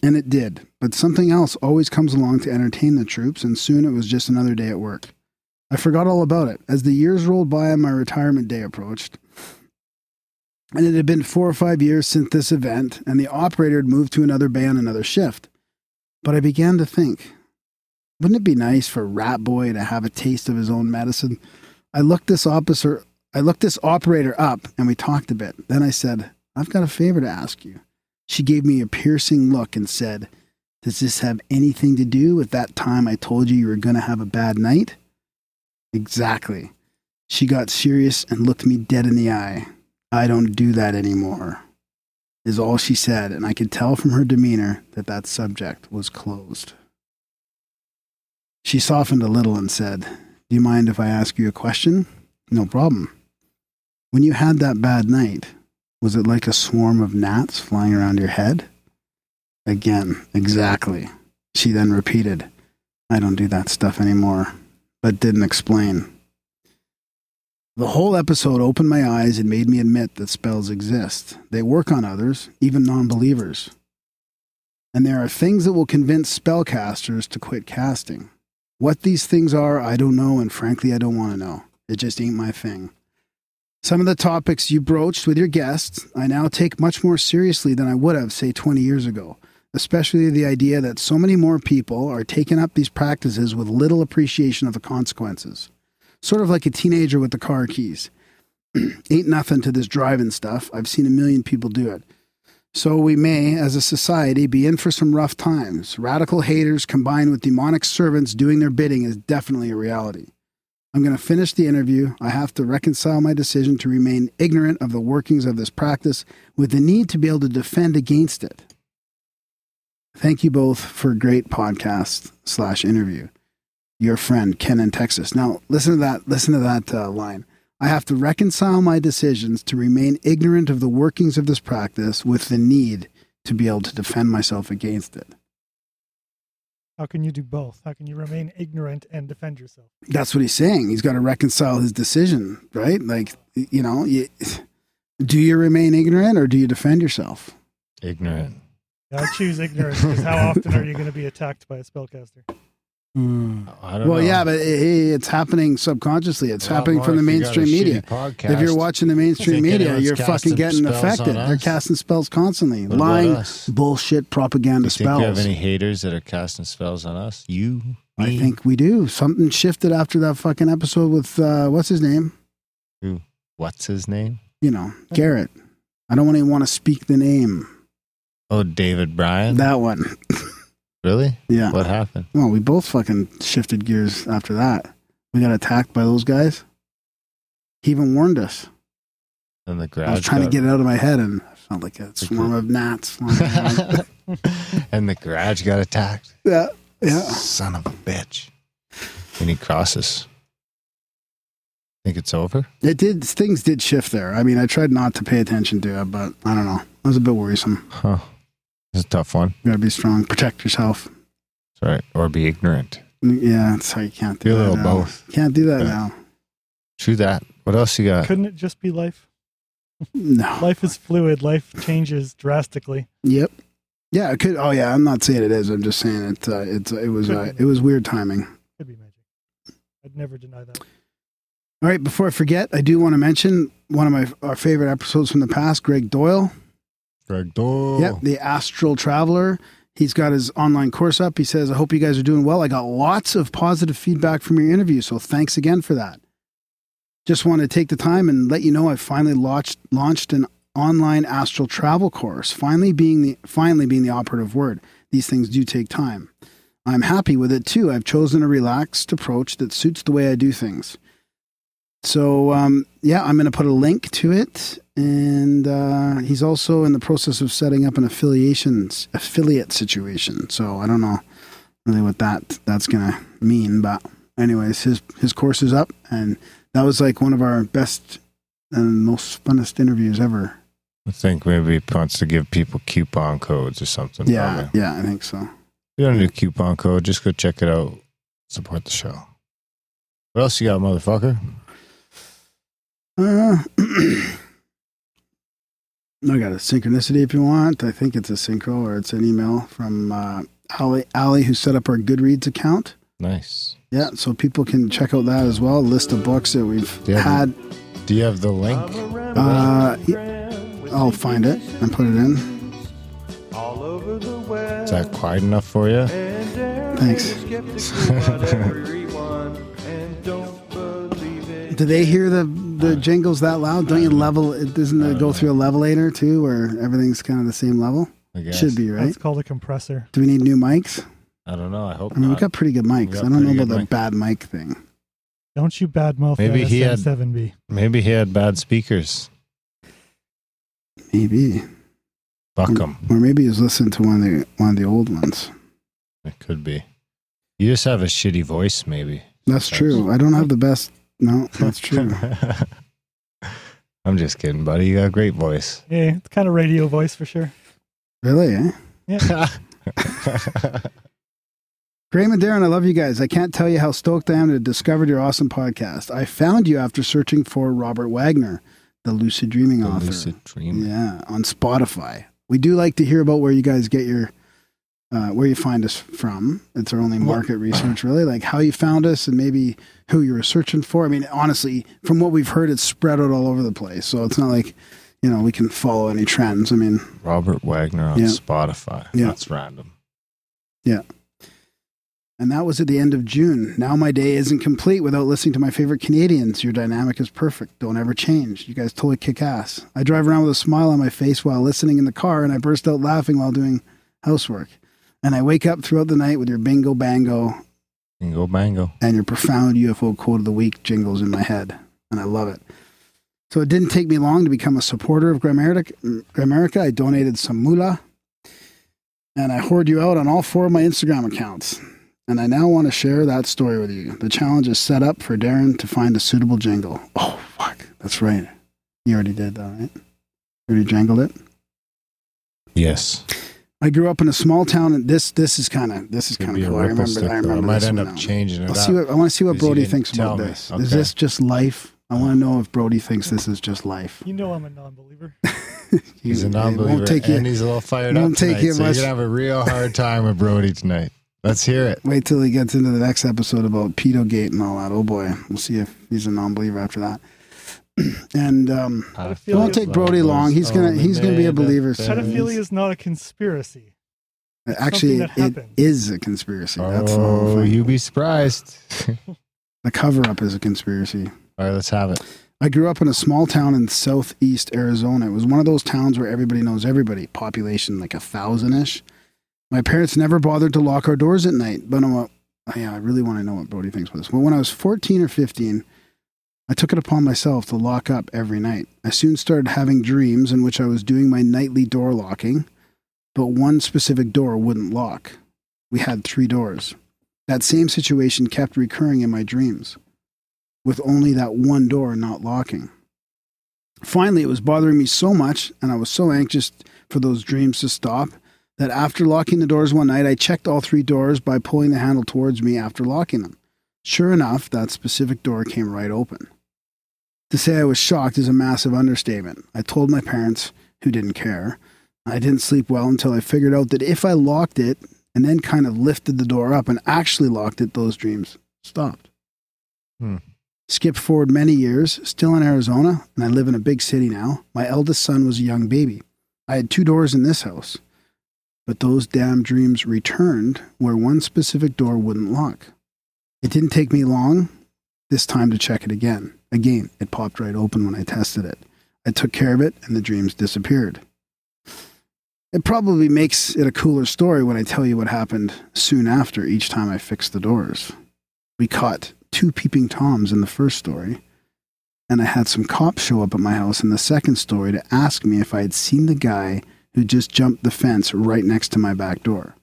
And it did. But something else always comes along to entertain the troops, and soon it was just another day at work. I forgot all about it. As the years rolled by and my retirement day approached, and it had been 4 or 5 years since this event, and the operator had moved to another bay on another shift. But I began to think, wouldn't it be nice for Rat Boy to have a taste of his own medicine? I looked this operator up, and we talked a bit. Then I said, I've got a favor to ask you. She gave me a piercing look and said, does this have anything to do with that time I told you were going to have a bad night? Exactly. She got serious and looked me dead in the eye. I don't do that anymore. is all she said, and I could tell from her demeanor that that subject was closed. She softened a little and said, "Do you mind if I ask you a question?" "No problem." "When you had that bad night, was it like a swarm of gnats flying around your head?" Again, exactly. She then repeated, "I don't do that stuff anymore," but didn't explain. The whole episode opened my eyes and made me admit that spells exist. They work on others, even non-believers. And there are things that will convince spellcasters to quit casting. What these things are, I don't know, and frankly, I don't want to know. It just ain't my thing. Some of the topics you broached with your guests, I now take much more seriously than I would have, say, 20 years ago, especially the idea that so many more people are taking up these practices with little appreciation of the consequences. Sort of like a teenager with the car keys. Ain't nothing to this driving stuff. I've seen a million people do it. So we may, as a society, be in for some rough times. Radical haters combined with demonic servants doing their bidding is definitely a reality. I'm going to finish the interview. I have to reconcile my decision to remain ignorant of the workings of this practice with the need to be able to defend against it. Thank you both for a great podcast/interview. Your friend, Ken in Texas. Now, listen to that line. I have to reconcile my decisions to remain ignorant of the workings of this practice with the need to be able to defend myself against it. How can you do both? How can you remain ignorant and defend yourself? That's what he's saying. He's got to reconcile his decision, right? Like, you know, do you remain ignorant or do you defend yourself? Ignorant. I choose ignorance because how often are you going to be attacked by a spellcaster? I don't know. Yeah, but it's happening subconsciously. It's happening from the mainstream media. If you're watching the mainstream media, you're fucking getting affected. They're casting spells constantly. Lying, bullshit, propaganda spells. Do you have any haters that are casting spells on us? You? Me? I think we do. Something shifted after that fucking episode with, what's his name? Who? What's his name? You know, Garrett. I don't even want to speak the name. Oh, David Bryan? That one. Really? Yeah. What happened? Well, we both fucking shifted gears after that. We got attacked by those guys. He even warned us. And the crowd. I was trying to get it out of my head and I felt like a swarm of gnats. And the garage got attacked. Yeah. Yeah. Son of a bitch. When he crosses. Think it's over? It did. Things did shift there. I mean, I tried not to pay attention to it, but I don't know. It was a bit worrisome. Huh. It's a tough one. You gotta be strong. Protect yourself. That's right. Or be ignorant. Yeah, that's how you can't do that. Be a little both. Can't do that now. True that. What else you got? Couldn't it just be life? No. Life is fluid. Life changes drastically. Yep. Yeah, it could. Oh, yeah. I'm not saying it is. I'm just saying it was weird timing. Could be magic. I'd never deny that. All right. Before I forget, I do want to mention one of our favorite episodes from the past, Greg Doyle. Greg Doyle. Yep, the Astral Traveler. He's got his online course up. He says, I hope you guys are doing well. I got lots of positive feedback from your interview, so thanks again for that. Just want to take the time and let you know I finally launched an online astral travel course, finally being the operative word. These things do take time. I'm happy with it, too. I've chosen a relaxed approach that suits the way I do things. So, I'm going to put a link to it. And he's also in the process of setting up an affiliate situation. So I don't know really what that's going to mean. But anyways, his course is up. And that was like one of our best and most funnest interviews ever. I think maybe he wants to give people coupon codes or something. Yeah, probably. Yeah, I think so. You don't need a coupon code. Just go check it out. Support the show. What else you got, motherfucker? I got a synchronicity if you want. I think it's a synchro or it's an email from Allie, who set up our Goodreads account. Nice. Yeah, so people can check out that as well. List of books that we've had. Do you have the link? I'll find it and put it in. Is that quiet enough for you? Thanks. Do they hear the jingles that loud? Don't you level? Doesn't it go through a levelator too, where everything's kind of the same level? I guess. Should be, right? That's called a compressor. Do we need new mics? I don't know. I hope. I mean, we got pretty good mics. I don't know about the bad mic thing. Don't you badmouth? Maybe he had 7B. Maybe he had bad speakers. Maybe. Fuck him. Or maybe he's listening to one of the old ones. It could be. You just have a shitty voice, maybe. That's true. I don't have the best. No, that's true. I'm just kidding, buddy. You got a great voice. Yeah, it's kind of radio voice for sure. Really, eh? Yeah. Graham and Darren, I love you guys. I can't tell you how stoked I am to have discovered your awesome podcast. I found you after searching for Robert Wagner, the lucid dreaming author. Lucid dreaming. Yeah, on Spotify. We do like to hear about where you guys get your, where you find us from. It's our only market research, really. Like how you found us and maybe who you were searching for. I mean, honestly, from what we've heard, it's spread out all over the place. So it's not like, you know, we can follow any trends. I mean, Robert Wagner on Spotify. Yeah. That's random. Yeah. And that was at the end of June. Now my day isn't complete without listening to my favorite Canadians. Your dynamic is perfect. Don't ever change. You guys totally kick ass. I drive around with a smile on my face while listening in the car, and I burst out laughing while doing housework. And I wake up throughout the night with your bingo bango. Bingo bango. And your profound UFO quote of the week jingles in my head. And I love it. So it didn't take me long to become a supporter of Grimerica. I donated some moolah. And I hoard you out on all four of my Instagram accounts. And I now want to share that story with you. The challenge is set up for Darren to find a suitable jingle. Oh, fuck. That's right. You already did that, right? You already jangled it? Yes. I grew up in a small town, and this is kind of cool. I remember I might end up changing it up. I want to see what Brody thinks about this. Okay. Is this just life? I want to know if Brody thinks this is just life. You know I'm a non-believer. He's a non-believer, and he's a little fired up tonight, so you're going to have a real hard time with Brody tonight. Let's hear it. Wait till he gets into the next episode about pedogate and all that. Oh, boy. We'll see if he's a non-believer after that. And it won't take Brody long. He's gonna be a believer. Pedophilia is not a conspiracy. Actually, it is a conspiracy. Oh, you'd be surprised. The cover-up is a conspiracy. All right, let's have it. I grew up in a small town in southeast Arizona. It was one of those towns where everybody knows everybody. Population like 1,000-ish. My parents never bothered to lock our doors at night, but I really want to know what Brody thinks about this. Well, when I was 14 or 15, I took it upon myself to lock up every night. I soon started having dreams in which I was doing my nightly door locking, but one specific door wouldn't lock. We had 3 doors. That same situation kept recurring in my dreams, with only that one door not locking. Finally, it was bothering me so much, and I was so anxious for those dreams to stop, that after locking the doors one night, I checked all 3 doors by pulling the handle towards me after locking them. Sure enough, that specific door came right open. To say I was shocked is a massive understatement. I told my parents, who didn't care. I didn't sleep well until I figured out that if I locked it and then kind of lifted the door up and actually locked it, those dreams stopped. Skip forward many years, still in Arizona, and I live in a big city now. My eldest son was a young baby. I had 2 doors in this house. But those damn dreams returned where one specific door wouldn't lock. It didn't take me long this time to check it again. Again, it popped right open when I tested it. I took care of it and the dreams disappeared. It probably makes it a cooler story when I tell you what happened soon after each time I fixed the doors. We caught 2 peeping toms in the first story, and I had some cops show up at my house in the second story to ask me if I had seen the guy who just jumped the fence right next to my back door.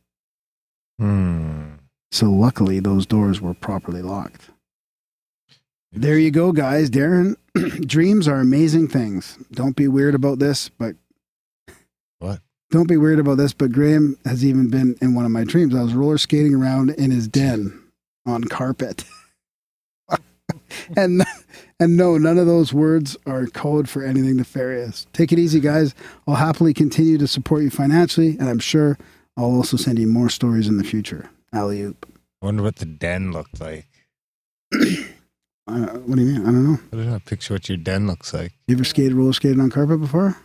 So luckily, those doors were properly locked. There you go, guys. Darren, dreams are amazing things. Don't be weird about this, but... What? Don't be weird about this, but Graham has even been in one of my dreams. I was roller skating around in his den on carpet. And no, none of those words are code for anything nefarious. Take it easy, guys. I'll happily continue to support you financially, and I'm sure I'll also send you more stories in the future. Alley-oop. I wonder what the den looked like. What do you mean? I don't know. I don't know. Picture what your den looks like. You ever roller skated on carpet before?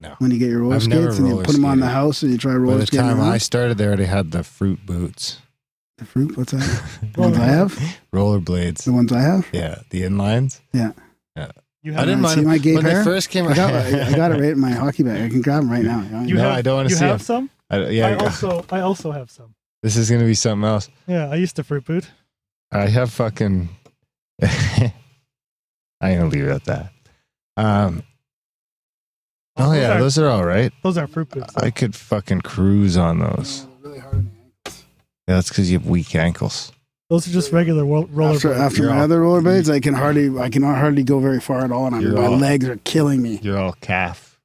No. When you get your roller skates and you put them on the house and you try roller skating. By the time I started, they already had the fruit boots. The fruit? What's that? The ones I have? Rollerblades. The ones I have? Yeah. The inlines? Yeah. I didn't mind my gay hair? They first came out. I got it right in my hockey bag. I can grab them right now. I don't want to see them. You have some? I also have some. This is going to be something else. Yeah, I used to fruit boot. I have fucking... I ain't going to leave it at that. Oh, yeah, those are all right. Those are fruit poops. I could fucking cruise on those. No, really hard on the ankles. Yeah, that's because you have weak ankles. Those are just regular rollerblades. After my other rollerblades, I cannot hardly go very far at all, and my legs are killing me. You're all calf.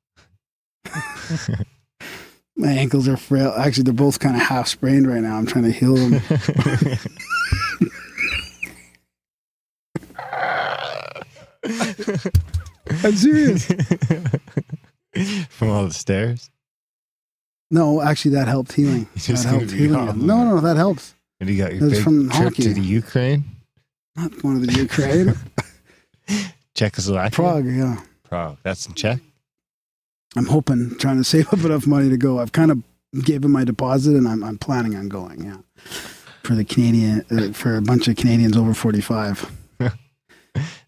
My ankles are frail. Actually, they're both kind of half sprained right now. I'm trying to heal them. I'm serious. From all the stairs? No, actually, that helped healing. No, that helps. And you got your big trip hockey. To the Ukraine? Not going to the Ukraine. Czechoslovakia? Prague, yeah. Prague. That's in Czech? I'm hoping, trying to save up enough money to go. I've kind of given my deposit, and I'm planning on going, yeah. For the Canadian, for a bunch of Canadians over 45.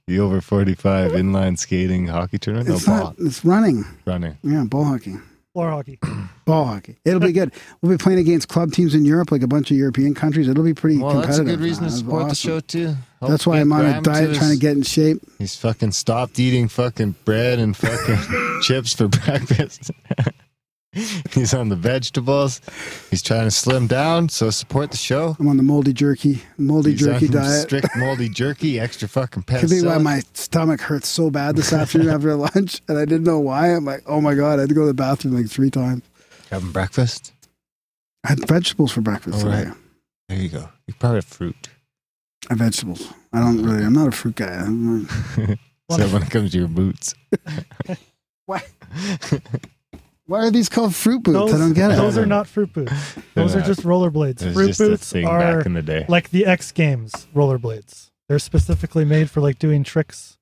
The over 45 inline skating hockey tournament? It's running. Running. Yeah, ball hockey. Floor hockey. Ball hockey. It'll be good. We'll be playing against club teams in Europe, like a bunch of European countries. It'll be pretty competitive. Well, that's a good reason to support the show, too. That's why I'm on a diet trying to get in shape. He's fucking stopped eating fucking bread and fucking chips for breakfast. He's on the vegetables. He's trying to slim down, so support the show. I'm on the moldy jerky diet. Strict moldy jerky, extra fucking pets. Could be why my stomach hurts so bad this afternoon after lunch, and I didn't know why. I'm like, oh my God, I had to go to the bathroom like 3 times. Having breakfast? I had vegetables for breakfast today. There you go. You probably have fruit. I have vegetables. I'm not a fruit guy. So when it comes to your boots. What? Why are these called fruit boots? I don't get it. Those are not fruit boots. Those are just rollerblades. Fruit boots are back in the day. Like the X Games rollerblades. They're specifically made for like doing tricks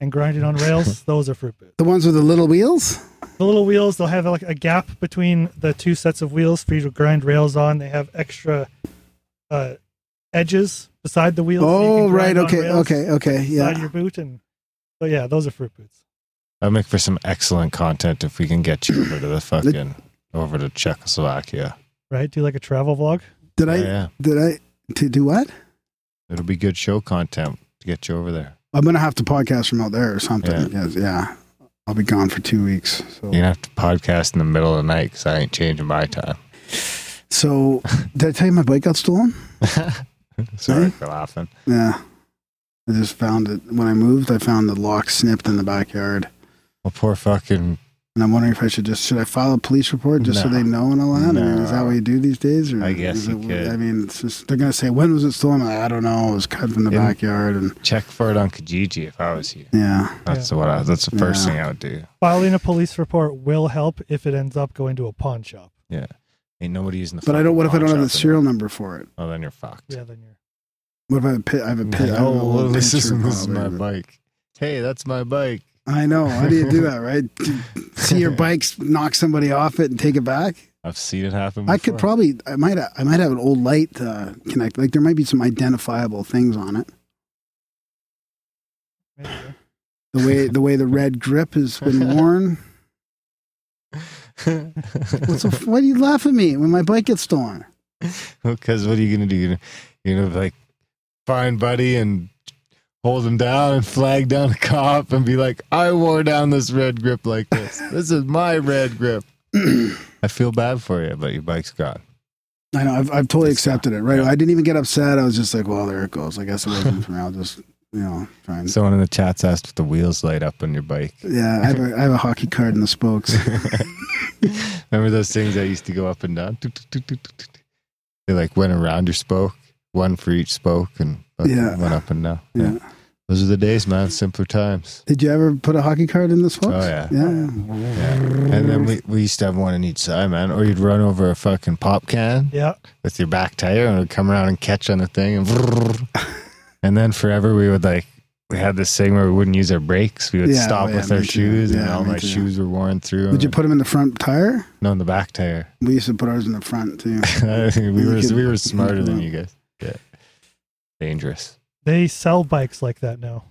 and grinding on rails. Those are fruit boots. The ones with the little wheels? The little wheels, they'll have like a gap between the 2 sets of wheels for you to grind rails on. They have extra edges beside the wheels. Oh, right. Okay. Yeah. Inside your boot. So yeah, those are fruit boots. I'll make for some excellent content if we can get you over to over to Czechoslovakia. Right? Do like a travel vlog? To do what? It'll be good show content to get you over there. I'm going to have to podcast from out there or something. Yeah. Because I'll be gone for 2 weeks. So. You're going to have to podcast in the middle of the night because I ain't changing my time. So, did I tell you my bike got stolen? Sorry for laughing. Yeah. I just found it. When I moved, I found the lock snipped in the backyard. Well, poor fucking... And I'm wondering if I should I file a police report so they know and all that? No. I mean, is that what you do these days? Or I guess you could. I mean, it's just, they're going to say, when was it stolen? I don't know. It was cut from the backyard. And check for it on Kijiji if I was you. Yeah. That's the first thing I would do. Filing a police report will help if it ends up going to a pawn shop. Yeah. Ain't nobody using the what if I don't have the serial number for it? Oh, then you're fucked. Yeah, then you're... What if I have a pit? I have a pit. Oh, this is my bike. Hey, that's my bike. I know. How do you do that, right? See your bikes, knock somebody off it, and take it back? I've seen it happen before. I might have an old light connect. Like, there might be some identifiable things on it. Maybe. The way the red grip has been worn. Why do you laugh at me when my bike gets stolen? Because what are you going to do? You're going to, like, find buddy and hold him down and flag down a cop and be like, I wore down this red grip like this. This is my red grip. I feel bad for you, but your bike's gone. I know. I've totally accepted it. Right. Yeah. I didn't even get upset. I was just like, well, there it goes. I guess it wasn't for me. I'll just, trying. Someone in the chat's asked if the wheels light up on your bike. Yeah. I have a hockey card in the spokes. Remember those things that used to go up and down? They like went around your spoke. One for each spoke and went up and down. Yeah. Those are the days, man. Simpler times. Did you ever put a hockey card in the spokes? Oh, yeah. And then we used to have one in each side, man. Or you'd run over a fucking pop can with your back tire and it would come around and catch on the thing. And, and then forever we had this thing where we wouldn't use our brakes. We would stop with our shoes and all my shoes were worn through. Did you put them in the front tire? No, in the back tire. We used to put ours in the front too. we were smarter than you guys. Yeah. Dangerous. They sell bikes like that now.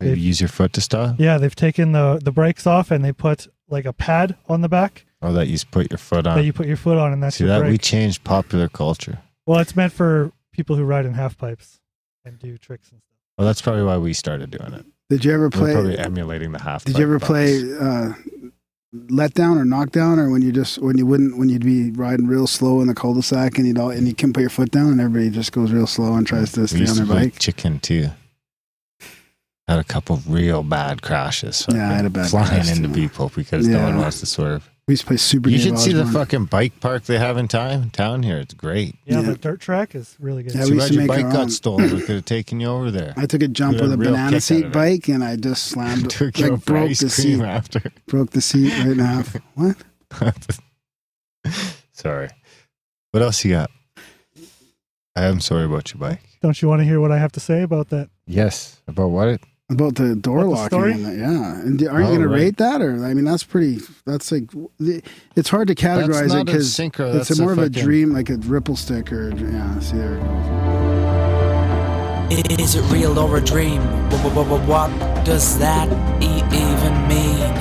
You use your foot to stop? Yeah, they've taken the brakes off and they put like a pad on the back. Oh, that you put your foot on. That you put your foot on and that's your brake. We changed popular culture. Well, it's meant for people who ride in half pipes and do tricks and stuff. Well, that's probably why we started doing it. Did you ever play? We're probably emulating the half pipe. Did you ever play let down or knock down, or when you'd be riding real slow in the cul-de-sac and you couldn't put your foot down and everybody just goes real slow and tries to stay on their bike. Chicken too. Had a couple of real bad crashes. So yeah, I had a bad crash into people because no one wants to swerve. We used to play Super. You should see the fucking bike park they have in town here. It's great. Yeah, the dirt track is really good. Yeah, so glad your bike got stolen. We could have taken you over there. I took a jump with a banana seat bike and I just slammed it. Like, broke the seat. Broke the seat right in half. What? Sorry. What else you got? I am sorry about your bike. Don't you want to hear what I have to say about that? Yes. About what? About the door locking, yeah. And aren't you going to rate that? Or I mean, that's like, it's hard to categorize it because it's more of a dream, like a ripple stick or yeah. See there it goes. Is it real or a dream? What does that even mean?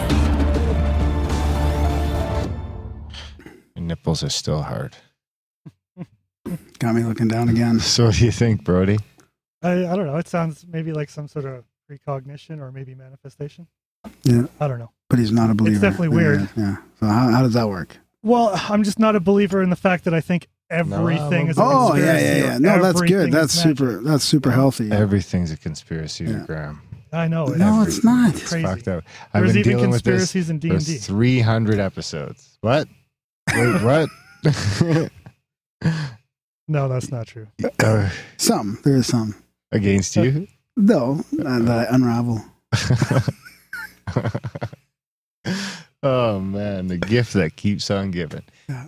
Your nipples are still hard. Got me looking down again. So what do you think, Brody? I don't know. It sounds maybe like some sort of precognition or maybe manifestation. Yeah. I don't know. But he's not a believer. It's definitely weird. Yeah. So how does that work? Well, I'm just not a believer in the fact that I think everything is a conspiracy. Oh, yeah. No, that's good. That's super healthy. Everything's a conspiracy to Graham. I know. No, it's not. It's crazy. Fucked up. I've been dealing with this in D&D. There's 300 episodes. What? Wait, what? No, that's not true. There is some. Against you? No, that I unravel. Oh, man, the gift that keeps on giving.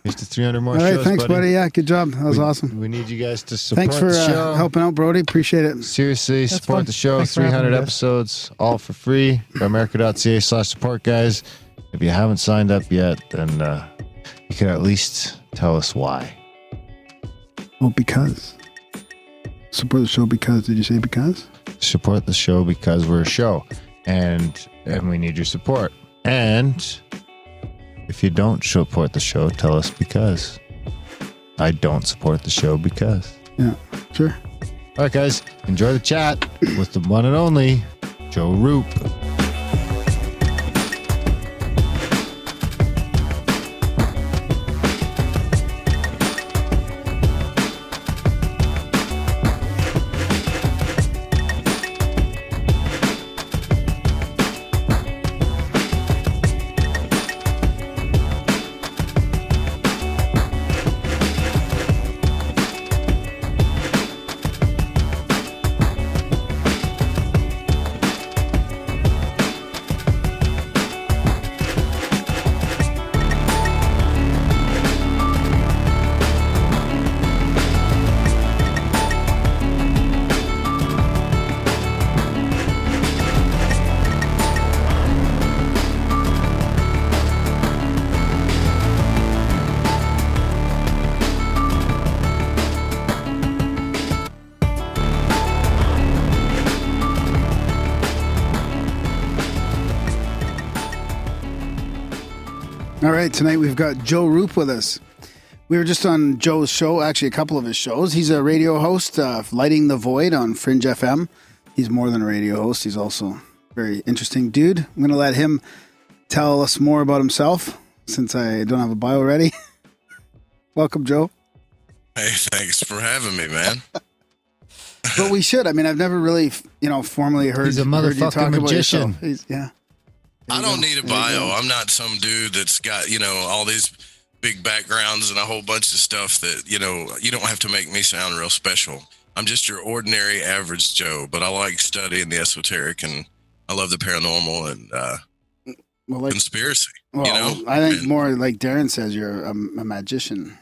Just 300 more shows, right, thanks, buddy. Yeah, good job. That was awesome. We need you guys to support the show. Thanks for helping out, Brody. Appreciate it. Seriously, that's support fun. The show. Thanks 300 episodes, all for free. Grimerica.ca/support, guys. If you haven't signed up yet, then you can at least tell us why. Well, because. Support the show because, did you say because? Support the show because we're a show and we need your support. And if you don't support the show, tell us because. I don't support the show because. Yeah, sure. All right, guys, enjoy the chat with the one and only Joe Rupe. Tonight we've got Joe Rupe with us. We were just on Joe's show, actually a couple of his shows. He's a radio host of Lighting the Void on Fringe FM. He's more than a radio host. He's also a very interesting dude. I'm going to let him tell us more about himself since I don't have a bio ready. Welcome, Joe. Hey, thanks for having me, man. But we should. I mean, I've never really, formally heard you talk about yourself. He's a motherfucking magician. Yeah. I don't need a bio. I'm not some dude that's got, all these big backgrounds and a whole bunch of stuff that, you don't have to make me sound real special. I'm just your ordinary average Joe, but I like studying the esoteric and I love the paranormal and conspiracy. Well, I think more like Darren says, you're a magician.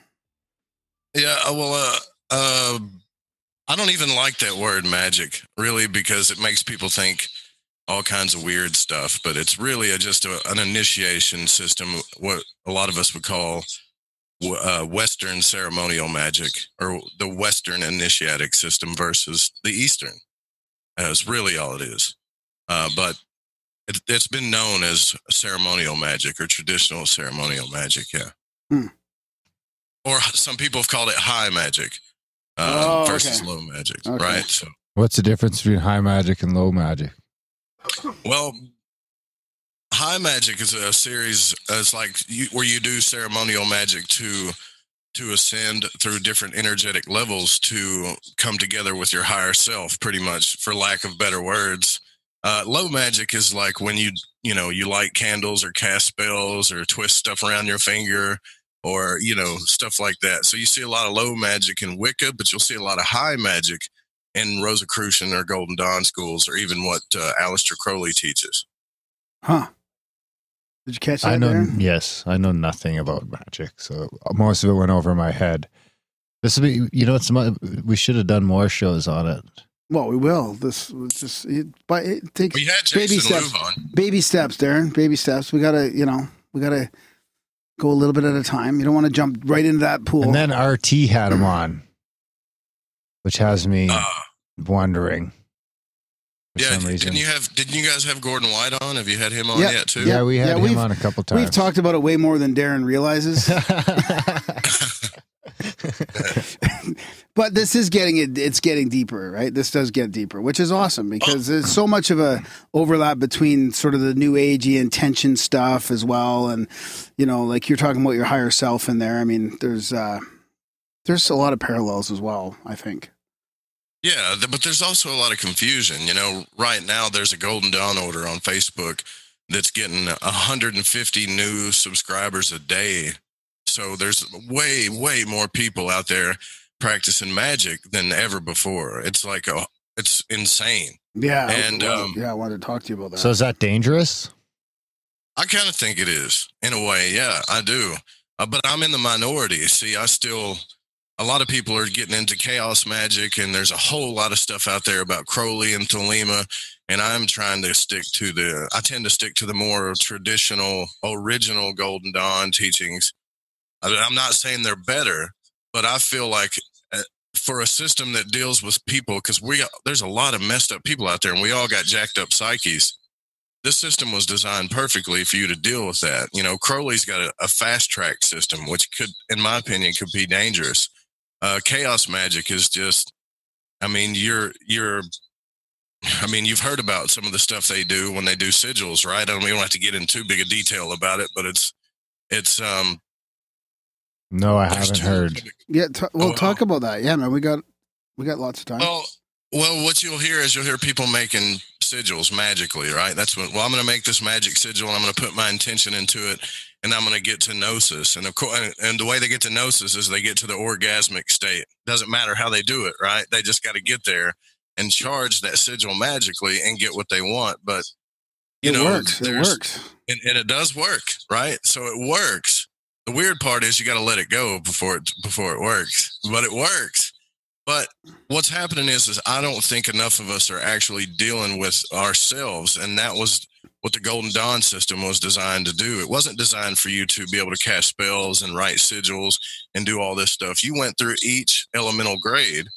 Yeah, well, I don't even like that word magic, really, because it makes people think all kinds of weird stuff, but it's really an initiation system, what a lot of us would call Western ceremonial magic, or the Western initiatic system versus the Eastern. That's really all it is. But it's been known as ceremonial magic or traditional ceremonial magic, yeah. Hmm. Or some people have called it high magic versus low magic, right? So, what's the difference between high magic and low magic? Well, High Magic is a series. It's like where you do ceremonial magic to ascend through different energetic levels to come together with your higher self, pretty much, for lack of better words. Low magic is like when you light candles or cast spells or twist stuff around your finger or, stuff like that. So you see a lot of low magic in Wicca, but you'll see a lot of high magic in Rosicrucian or Golden Dawn schools, or even what Aleister Crowley teaches. Huh. Did you catch that? Yes, I know nothing about magic, so most of it went over my head. This would be, we should have done more shows on it. Well, we will. This was just, but it takes baby steps. Baby steps, Darren. Baby steps. We gotta go a little bit at a time. You don't want to jump right into that pool. And then RT had him on, which has me wondering. Yeah, didn't you guys have Gordon White on? Have you had him on yet too? Yeah, we had him on a couple times. We've talked about it way more than Darren realizes. But this is getting deeper, right? This does get deeper, which is awesome because there's so much of a overlap between sort of the new agey intention stuff as well, and like you're talking about your higher self in there. I mean, there's a lot of parallels as well, I think. Yeah, but there's also a lot of confusion. Right now there's a Golden Dawn order on Facebook that's getting 150 new subscribers a day. So there's way, way more people out there practicing magic than ever before. It's like, it's insane. Yeah. And I wanted to talk to you about that. So is that dangerous? I kind of think it is in a way. Yeah, I do. But I'm in the minority. See, a lot of people are getting into chaos magic, and there's a whole lot of stuff out there about Crowley and Thelema, and I'm trying to stick to the more traditional, original Golden Dawn teachings. I'm not saying they're better, but I feel like for a system that deals with people, because there's a lot of messed up people out there, and we all got jacked up psyches. This system was designed perfectly for you to deal with that. Crowley's got a fast track system, which could, in my opinion, could be dangerous. Chaos magic is just, you've heard about some of the stuff they do when they do sigils, right? I mean, we don't have to get in too big a detail about it, but it's no, I haven't heard. Yeah. We'll talk about that. Yeah, man, we got lots of time. Well, what you'll hear people making sigils magically, right? That's what, I'm going to make this magic sigil and I'm going to put my intention into it. And I'm going to get to gnosis. And of course, and the way they get to gnosis is they get to the orgasmic state. Doesn't matter how they do it, right? They just got to get there and charge that sigil magically and get what they want. But, it works. And it does work, right? So it works. The weird part is you got to let it go before it works. But it works. But what's happening is I don't think enough of us are actually dealing with ourselves. And that was what the Golden Dawn system was designed to do. It wasn't designed for you to be able to cast spells and write sigils and do all this stuff. You went through each elemental grade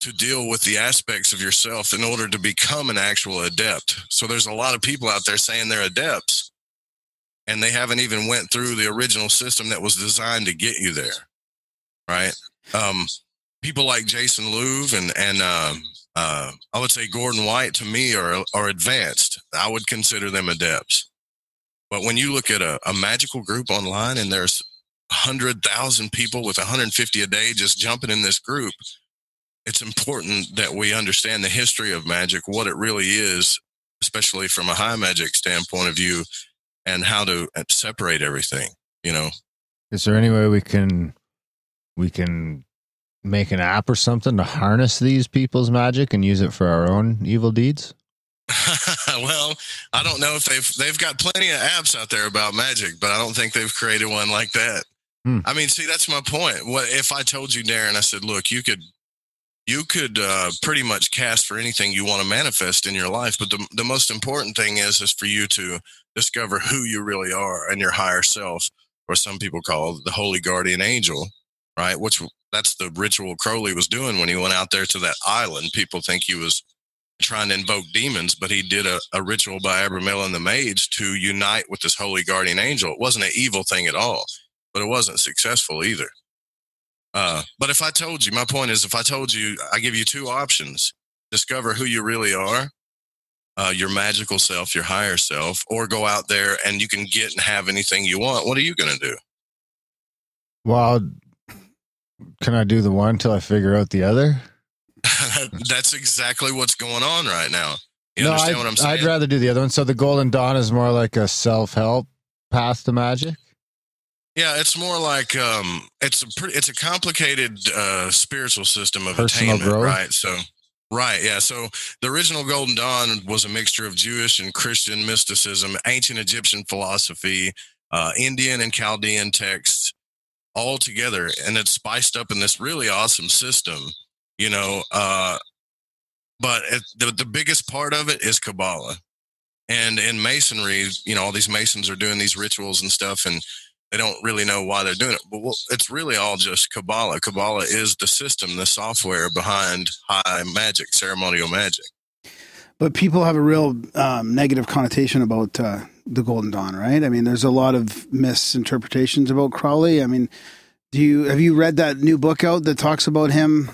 to deal with the aspects of yourself in order to become an actual adept. So there's a lot of people out there saying they're adepts and they haven't even went through the original system that was designed to get you there. Right. People like Jason Louv and I would say Gordon White to me are advanced. I would consider them adepts. But when you look at a magical group online and there's 100,000 people with 150 a day just jumping in this group, it's important that we understand the history of magic, what it really is, especially from a high magic standpoint of view, and how to separate everything, Is there any way we can make an app or something to harness these people's magic and use it for our own evil deeds? Well, I don't know if they've got plenty of apps out there about magic, but I don't think they've created one like that. I mean, see, that's my point. What if I told you, Darren, I said, look, you could pretty much cast for anything you want to manifest in your life. But the most important thing is for you to discover who you really are and your higher self, or some people call the Holy Guardian Angel, right? That's the ritual Crowley was doing when he went out there to that island. People think he was trying to invoke demons, but he did a ritual by Abramelin the Mage to unite with this Holy Guardian Angel. It wasn't an evil thing at all, but it wasn't successful either. But if I told you, my point is, I give you two options: discover who you really are your magical self, your higher self, or go out there and you can get and have anything you want, what are you going to do? Well, can I do the one till I figure out the other? That's exactly what's going on right now. You understand what I'm saying? I'd rather do the other one. So the Golden Dawn is more like a self-help path to magic? Yeah, it's more like it's a complicated spiritual system of personal attainment, growth. Right? So, right, yeah. So the original Golden Dawn was a mixture of Jewish and Christian mysticism, ancient Egyptian philosophy, Indian and Chaldean texts, all together, and it's spiced up in this really awesome system, you know. But the biggest part of it is Kabbalah, and in Masonry, you know, all these Masons are doing these rituals and stuff, and they don't really know why they're doing it, but it's really all just Kabbalah. Kabbalah is the system, the software behind high magic, ceremonial magic. But people have a real negative connotation about the Golden Dawn, right? I mean, there's a lot of misinterpretations about Crowley. I mean, have you read that new book out that talks about him?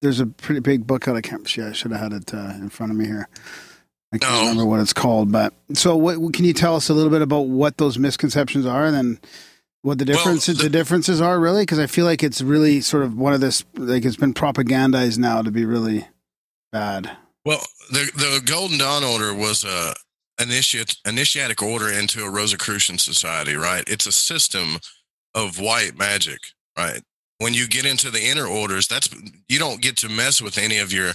There's a pretty big book out. I should have had it in front of me here. I can't remember what it's called, but so what can you tell us a little bit about what those misconceptions are and then what the differences are really? Cause I feel like it's really sort of one of this, like it's been propagandized now to be really bad. Well, the Golden Dawn order was a initiatic order into a Rosicrucian society, right? It's a system of white magic, right? When you get into the inner orders, you don't get to mess with any of your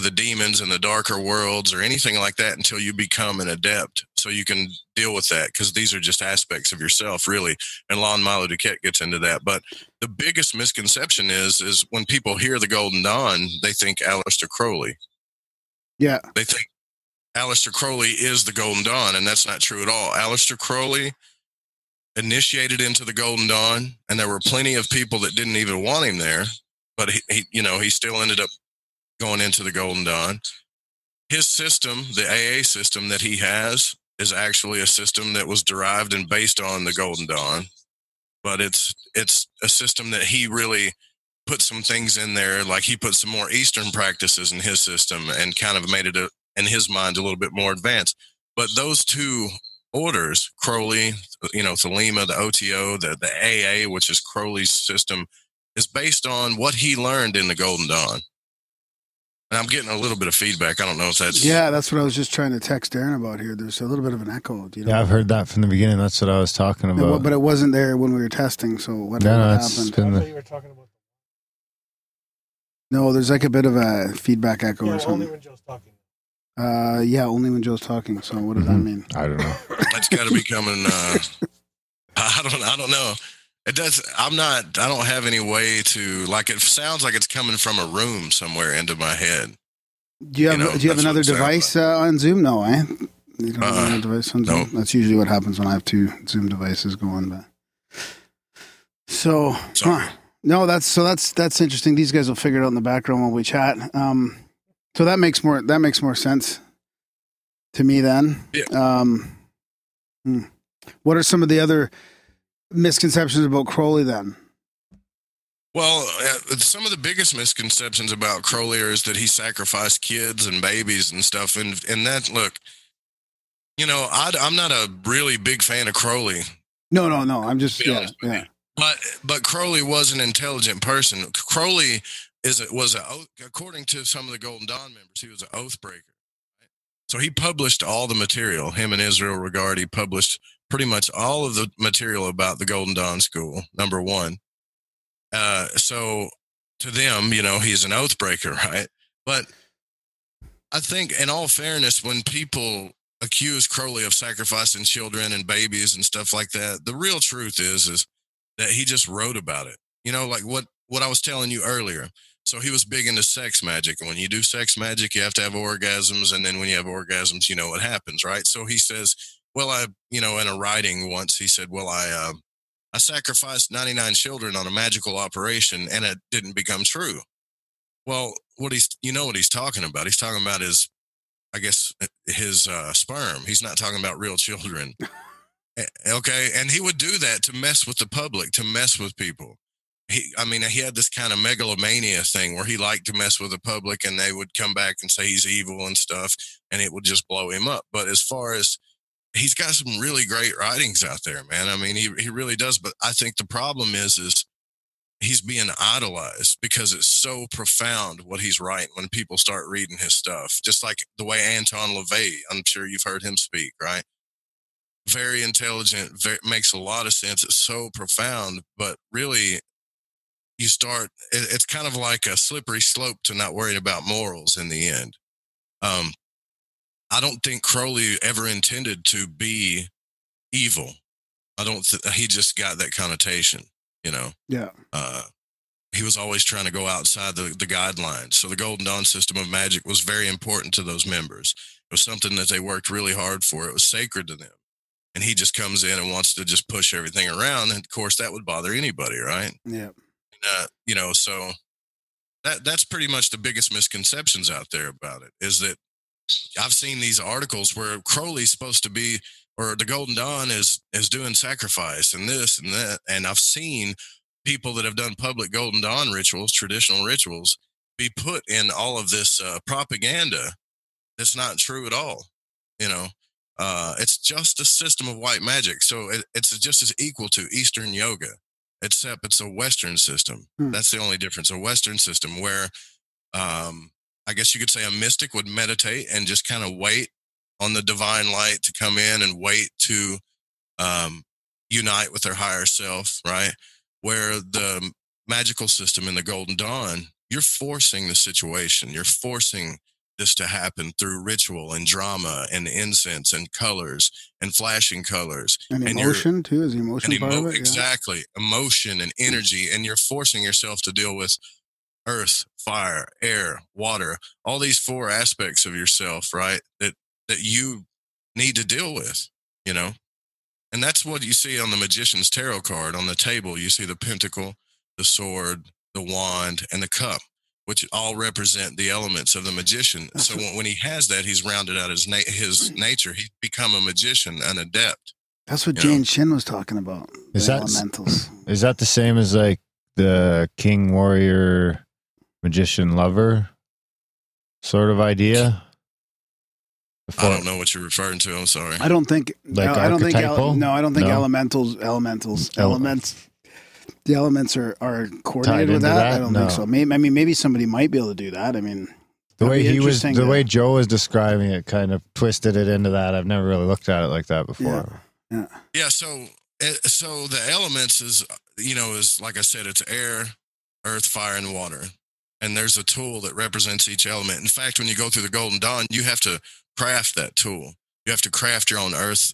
the demons and the darker worlds or anything like that until you become an adept. So you can deal with that because these are just aspects of yourself, really. And Lon Milo Duquette gets into that. But the biggest misconception is when people hear the Golden Dawn, they think Aleister Crowley. Yeah. They think Aleister Crowley is the Golden Dawn, and that's not true at all. Aleister Crowley initiated into the Golden Dawn, and there were plenty of people that didn't even want him there, but he still ended up going into the Golden Dawn. His system, the AA system that he has, is actually a system that was derived and based on the Golden Dawn, but it's a system that he really put some things in there. Like he put some more Eastern practices in his system and kind of made it in his mind a little bit more advanced. But those two orders, Crowley, you know, Thelema, the OTO, the AA, which is Crowley's system, is based on what he learned in the Golden Dawn. And I'm getting a little bit of feedback. I don't know if that's... Yeah, that's what I was just trying to text Darren about here. There's a little bit of an echo. Do you know? Yeah, I've heard that from the beginning. That's what I was talking about. But it wasn't there when we were testing, so whatever happened. I thought you were talking about... No, there's like a bit of a feedback echo or something. Only when Joe's talking. Yeah, only when Joe's talking. So what does that mean? I don't know. That's got to be coming... I don't know. It does. I don't have any way to, like, it sounds like it's coming from a room somewhere into my head. Do you have another device on Zoom? No, eh? You don't have another device on Zoom? No. That's usually what happens when I have two Zoom devices going. But that's interesting. These guys will figure it out in the background while we chat. So that makes more sense to me then. Yeah. What are some of the other misconceptions about Crowley then? Well, some of the biggest misconceptions about Crowley is that he sacrificed kids and babies and stuff. And that, look, you know, I'm not a really big fan of Crowley. No. I'm just, yeah. But Crowley was an intelligent person. Crowley was according to some of the Golden Dawn members, he was an oath breaker. So he published all the material. Him and Israel Regardie published pretty much all of the material about the Golden Dawn school, number one. So to them, you know, he's an oath breaker, right? But I think in all fairness, when people accuse Crowley of sacrificing children and babies and stuff like that, the real truth is that he just wrote about it. You know, like what I was telling you earlier. So he was big into sex magic. And when you do sex magic, you have to have orgasms. And then when you have orgasms, you know what happens, right? So he says, well, in a writing once, he said, well, I sacrificed 99 children on a magical operation and it didn't become true. Well, what he's talking about. He's talking about his sperm. He's not talking about real children. Okay. And he would do that to mess with the public, to mess with people. he had this kind of megalomania thing where he liked to mess with the public, and they would come back and say he's evil and stuff, and it would just blow him up. But as far as, he's got some really great writings out there, man. I mean, he really does. But I think the problem is he's being idolized because it's so profound what he's writing when people start reading his stuff, just like the way Anton LaVey, I'm sure you've heard him speak, right? Very intelligent, makes a lot of sense. It's so profound, but really you start, it's kind of like a slippery slope to not worrying about morals in the end. I don't think Crowley ever intended to be evil. He just got that connotation, you know? Yeah. He was always trying to go outside the guidelines. So the Golden Dawn system of magic was very important to those members. It was something that they worked really hard for. It was sacred to them. And he just comes in and wants to just push everything around. And of course that would bother anybody. Right. Yeah. So that's pretty much the biggest misconceptions out there about it, is that I've seen these articles where Crowley's supposed to be, or the Golden Dawn is doing sacrifice and this and that. And I've seen people that have done public Golden Dawn rituals, traditional rituals, be put in all of this propaganda that's not true at all. You know, it's just a system of white magic. So it's just as equal to Eastern yoga, except it's a Western system. That's the only difference. A Western system where, I guess you could say, a mystic would meditate and just kind of wait on the divine light to come in and wait to unite with their higher self, right? Where the magical system in the Golden Dawn, you're forcing the situation. You're forcing this to happen through ritual and drama and incense and colors and flashing colors. And emotion too, is emotion part of it? Exactly. Yeah. Emotion and energy. And you're forcing yourself to deal with earth, fire, air, water, all these four aspects of yourself, right? That you need to deal with, you know? And that's what you see on the magician's tarot card. On the table, you see the pentacle, the sword, the wand, and the cup, which all represent the elements of the magician. So when he has that, he's rounded out his nature. He's become a magician, an adept. That's what Jane Shin was talking about. Is that elementals? Is that the same as like the king, warrior, magician, lover sort of idea? Before, I don't know what you're referring to. I'm sorry. I don't think, like, no, I don't think elements. The elements are coordinated with that. I don't think so. Maybe somebody might be able to do that. I mean, the way Joe was describing it kind of twisted it into that. I've never really looked at it like that before. Yeah. So the elements is like I said, it's air, earth, fire, and water. And there's a tool that represents each element. In fact, when you go through the Golden Dawn, you have to craft that tool. You have to craft your own earth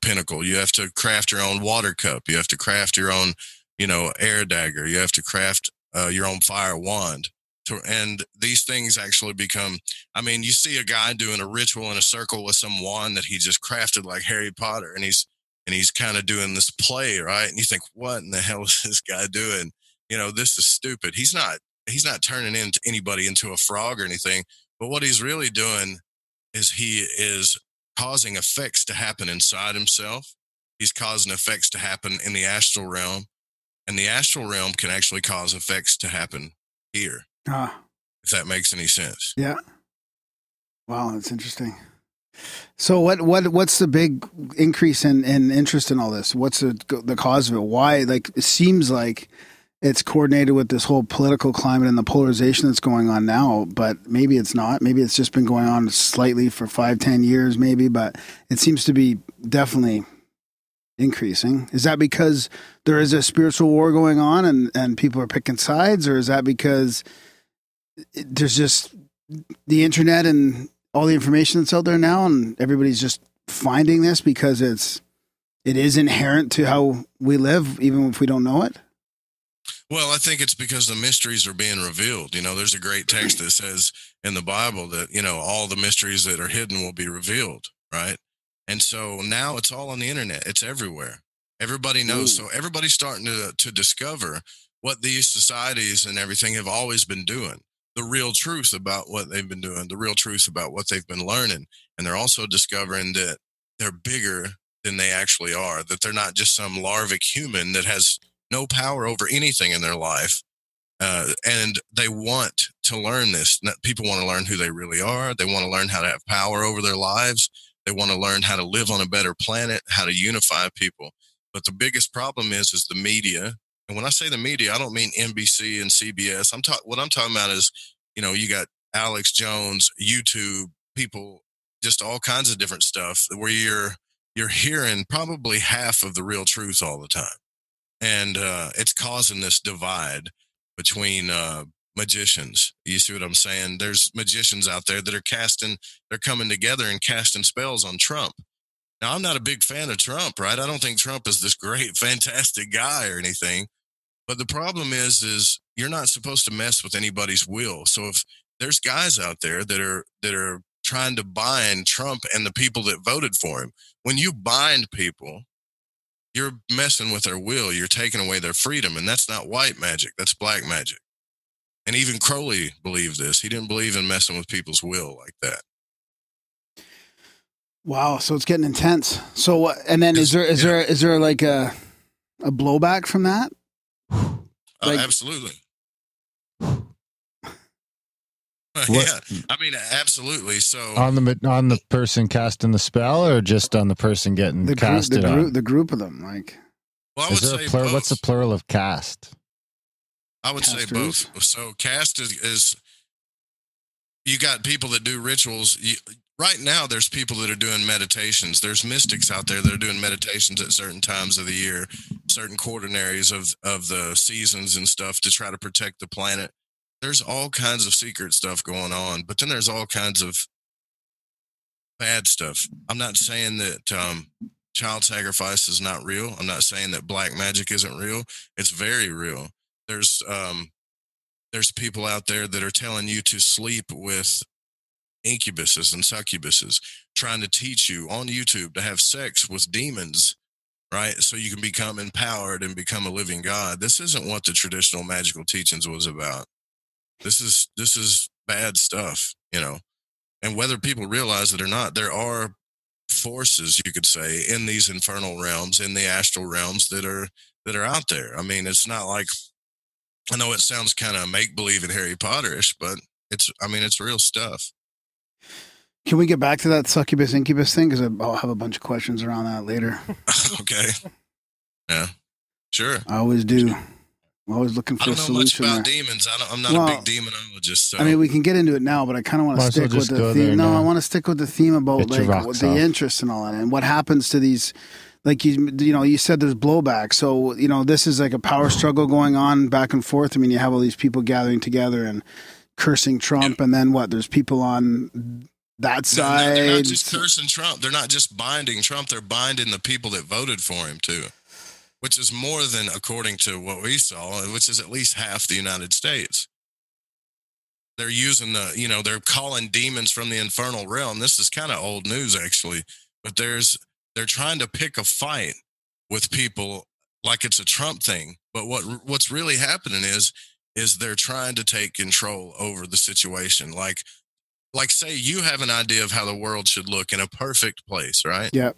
pinnacle. You have to craft your own water cup. You have to craft your own, air dagger. You have to craft your own fire wand. And these things actually become, you see a guy doing a ritual in a circle with some wand that he just crafted like Harry Potter. And he's kind of doing this play, right? And you think, what in the hell is this guy doing? This is stupid. He's not turning into anybody into a frog or anything, but what he's really doing is he is causing effects to happen inside himself. He's causing effects to happen in the astral realm, and the astral realm can actually cause effects to happen here. If that makes any sense. Yeah. Wow. That's interesting. So what's the big increase in interest in all this? What's the cause of it? Why? Like, it seems like it's coordinated with this whole political climate and the polarization that's going on now, but maybe it's not. Maybe it's just been going on slightly for 5-10 years maybe, but it seems to be definitely increasing. Is that because there is a spiritual war going on and people are picking sides, or is that because there's just the internet and all the information that's out there now and everybody's just finding this because it is inherent to how we live, even if we don't know it? Well, I think it's because the mysteries are being revealed. There's a great text that says in the Bible that, all the mysteries that are hidden will be revealed, right? And so now it's all on the internet. It's everywhere. Everybody knows. Ooh. So everybody's starting to discover what these societies and everything have always been doing, the real truth about what they've been doing, the real truth about what they've been learning. And they're also discovering that they're bigger than they actually are, that they're not just some larvic human that has no power over anything in their life. And they want to learn this. People want to learn who they really are. They want to learn how to have power over their lives. They want to learn how to live on a better planet, how to unify people. But the biggest problem is the media. And when I say the media, I don't mean NBC and CBS. What I'm talking about is, you know, you got Alex Jones, YouTube, people, just all kinds of different stuff where you're hearing probably half of the real truth all the time. And it's causing this divide between magicians. You see what I'm saying? There's magicians out there that are they're coming together and casting spells on Trump. Now, I'm not a big fan of Trump, right? I don't think Trump is this great, fantastic guy or anything. But the problem is you're not supposed to mess with anybody's will. So if there's guys out there that are trying to bind Trump and the people that voted for him, when you bind people, you're messing with their will. You're taking away their freedom. And that's not white magic. That's black magic. And even Crowley believed this. He didn't believe in messing with people's will like that. Wow. So it's getting intense. So, and then is there like a blowback from that? Like, absolutely. Yeah. I mean, absolutely. So on the person casting the spell, or just on the person getting casted on? The group of them, like. Well, I would say what's the plural of cast? I would Casters? Say both. So cast is you got people that do rituals. Right now, there's people that are doing meditations. There's mystics out there that are doing meditations at certain times of the year, certain quaternaries of the seasons and stuff to try to protect the planet. There's all kinds of secret stuff going on, but then there's all kinds of bad stuff. I'm not saying that child sacrifice is not real. I'm not saying that black magic isn't real. It's very real. There's people out there that are telling you to sleep with incubuses and succubuses, trying to teach you on YouTube to have sex with demons, right? So you can become empowered and become a living god. This isn't what the traditional magical teachings was about. This is bad stuff, you know, and whether people realize it or not, there are forces, you could say, in these infernal realms, in the astral realms that are out there. I mean, it's not like, I know it sounds kind of make-believe and Harry Potter-ish, but it's real stuff. Can we get back to that succubus incubus thing? Because I'll have a bunch of questions around that later. Okay. Yeah, sure. I always do. I'm always looking for a solution. I don't know much about demons. I'm not a big demonologist. So. I mean, we can get into it now, but I kind of want to stick with the theme. No, I want to stick with the theme about the interest and all that, and what happens to these. Like you said, there's blowback. So this is like a power struggle going on back and forth. I mean, you have all these people gathering together and cursing Trump, and then what? There's people on that side. They're not just cursing Trump. They're not just binding Trump. They're binding the people that voted for him too. Which is more than, according to what we saw, which is at least half the United States. They're using they're calling demons from the infernal realm. This is kind of old news, actually. But they're trying to pick a fight with people like it's a Trump thing. But what's really happening is they're trying to take control over the situation. Like say you have an idea of how the world should look in a perfect place, right? Yep.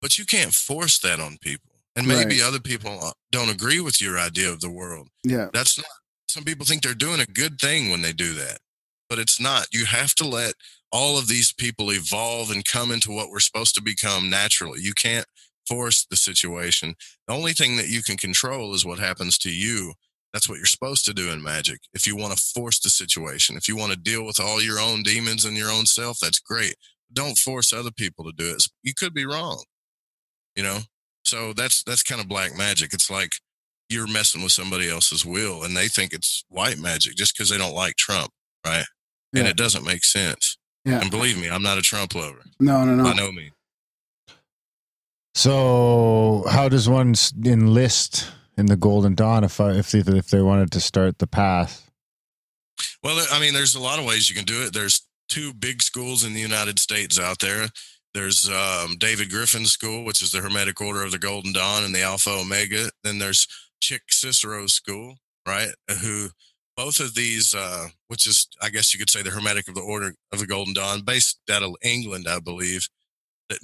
But you can't force that on people. And maybe other people don't agree with your idea of the world. Yeah. Some people think they're doing a good thing when they do that, but it's not. You have to let all of these people evolve and come into what we're supposed to become naturally. You can't force the situation. The only thing that you can control is what happens to you. That's what you're supposed to do in magic. If you want to force the situation, if you want to deal with all your own demons and your own self, that's great. Don't force other people to do it. You could be wrong, you know? So that's kind of black magic. It's like you're messing with somebody else's will, and they think it's white magic just because they don't like Trump, right? Yeah. And it doesn't make sense. Yeah. And believe me, I'm not a Trump lover. No. By no means. So how does one enlist in the Golden Dawn if they wanted to start the path? Well, I mean, there's a lot of ways you can do it. There's two big schools in the United States out there. There's David Griffin's school, which is the Hermetic Order of the Golden Dawn and the Alpha Omega. Then there's Chick Cicero's school, right? Who both of these, which is, I guess you could say, the Hermetic of the Order of the Golden Dawn, based out of England, I believe.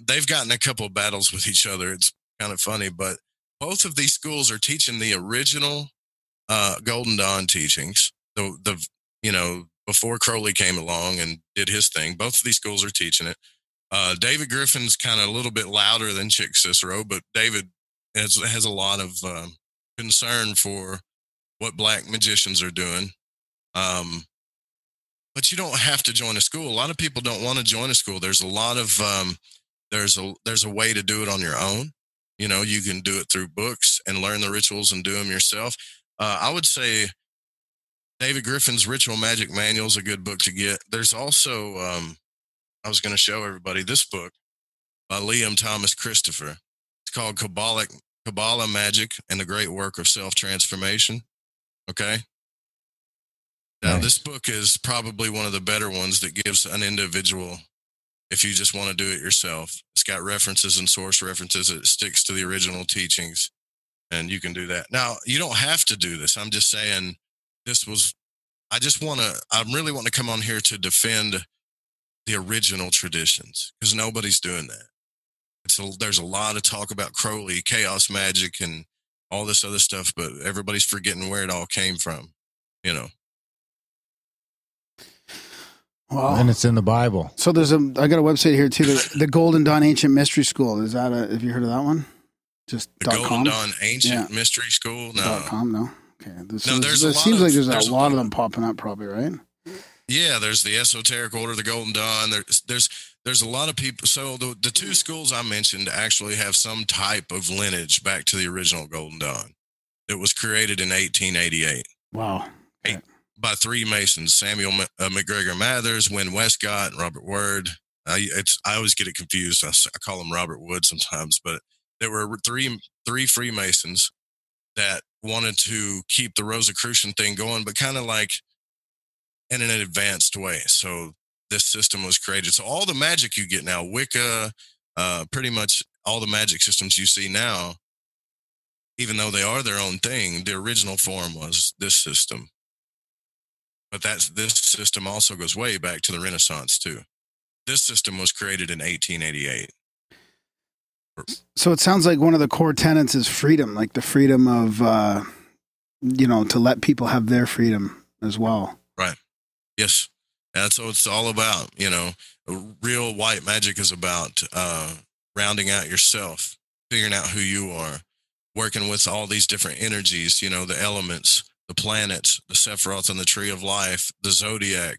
They've gotten a couple of battles with each other. It's kind of funny, but both of these schools are teaching the original Golden Dawn teachings. The you know, before Crowley came along and did his thing, both of these schools are teaching it. David Griffin's kind of a little bit louder than Chick Cicero, but David has a lot of concern for what black magicians are doing. But you don't have to join a school. A lot of people don't want to join a school. There's a lot of there's a way to do it on your own. You know, you can do it through books and learn the rituals and do them yourself. I would say David Griffin's Ritual Magic Manual is a good book to get. There's also I was going to show everybody this book by Liam Thomas Christopher. It's called Kabbalah Magic and the Great Work of Self-Transformation. Okay. Now, nice. This book is probably one of the better ones that gives an individual, if you just want to do it yourself. It's got references and source references. It sticks to the original teachings, and you can do that. Now, you don't have to do this. I'm just saying I really want to come on here to defend the original traditions, because nobody's doing that. There's a lot of talk about Crowley, chaos magic, and all this other stuff, but everybody's forgetting where it all came from, you know. Well, and it's in the Bible. So I got a website here too, the Golden Dawn Ancient Mystery School. Is that have you heard of that one? Just the Golden com? Dawn Ancient Mystery School? No. .com, no. Okay. It seems like there's a lot of them popping up, probably, right? Yeah, there's the Esoteric Order, the Golden Dawn. There's a lot of people. So the two schools I mentioned actually have some type of lineage back to the original Golden Dawn. It was created in 1888. Wow. Okay. By three Masons, Samuel McGregor Mathers, Wynne Westcott, and Robert Word. I always get it confused. I call them Robert Wood sometimes, but there were three Freemasons that wanted to keep the Rosicrucian thing going, but kind of like in an advanced way. So this system was created. So all the magic you get now, Wicca, pretty much all the magic systems you see now, even though they are their own thing, the original form was this system. But this system also goes way back to the Renaissance too. This system was created in 1888. So it sounds like one of the core tenets is freedom, like the freedom of, to let people have their freedom as well. Right. Yes. That's what it's all about. You know, real white magic is about rounding out yourself, figuring out who you are, working with all these different energies, you know, the elements, the planets, the Sephiroth and the Tree of Life, the Zodiac,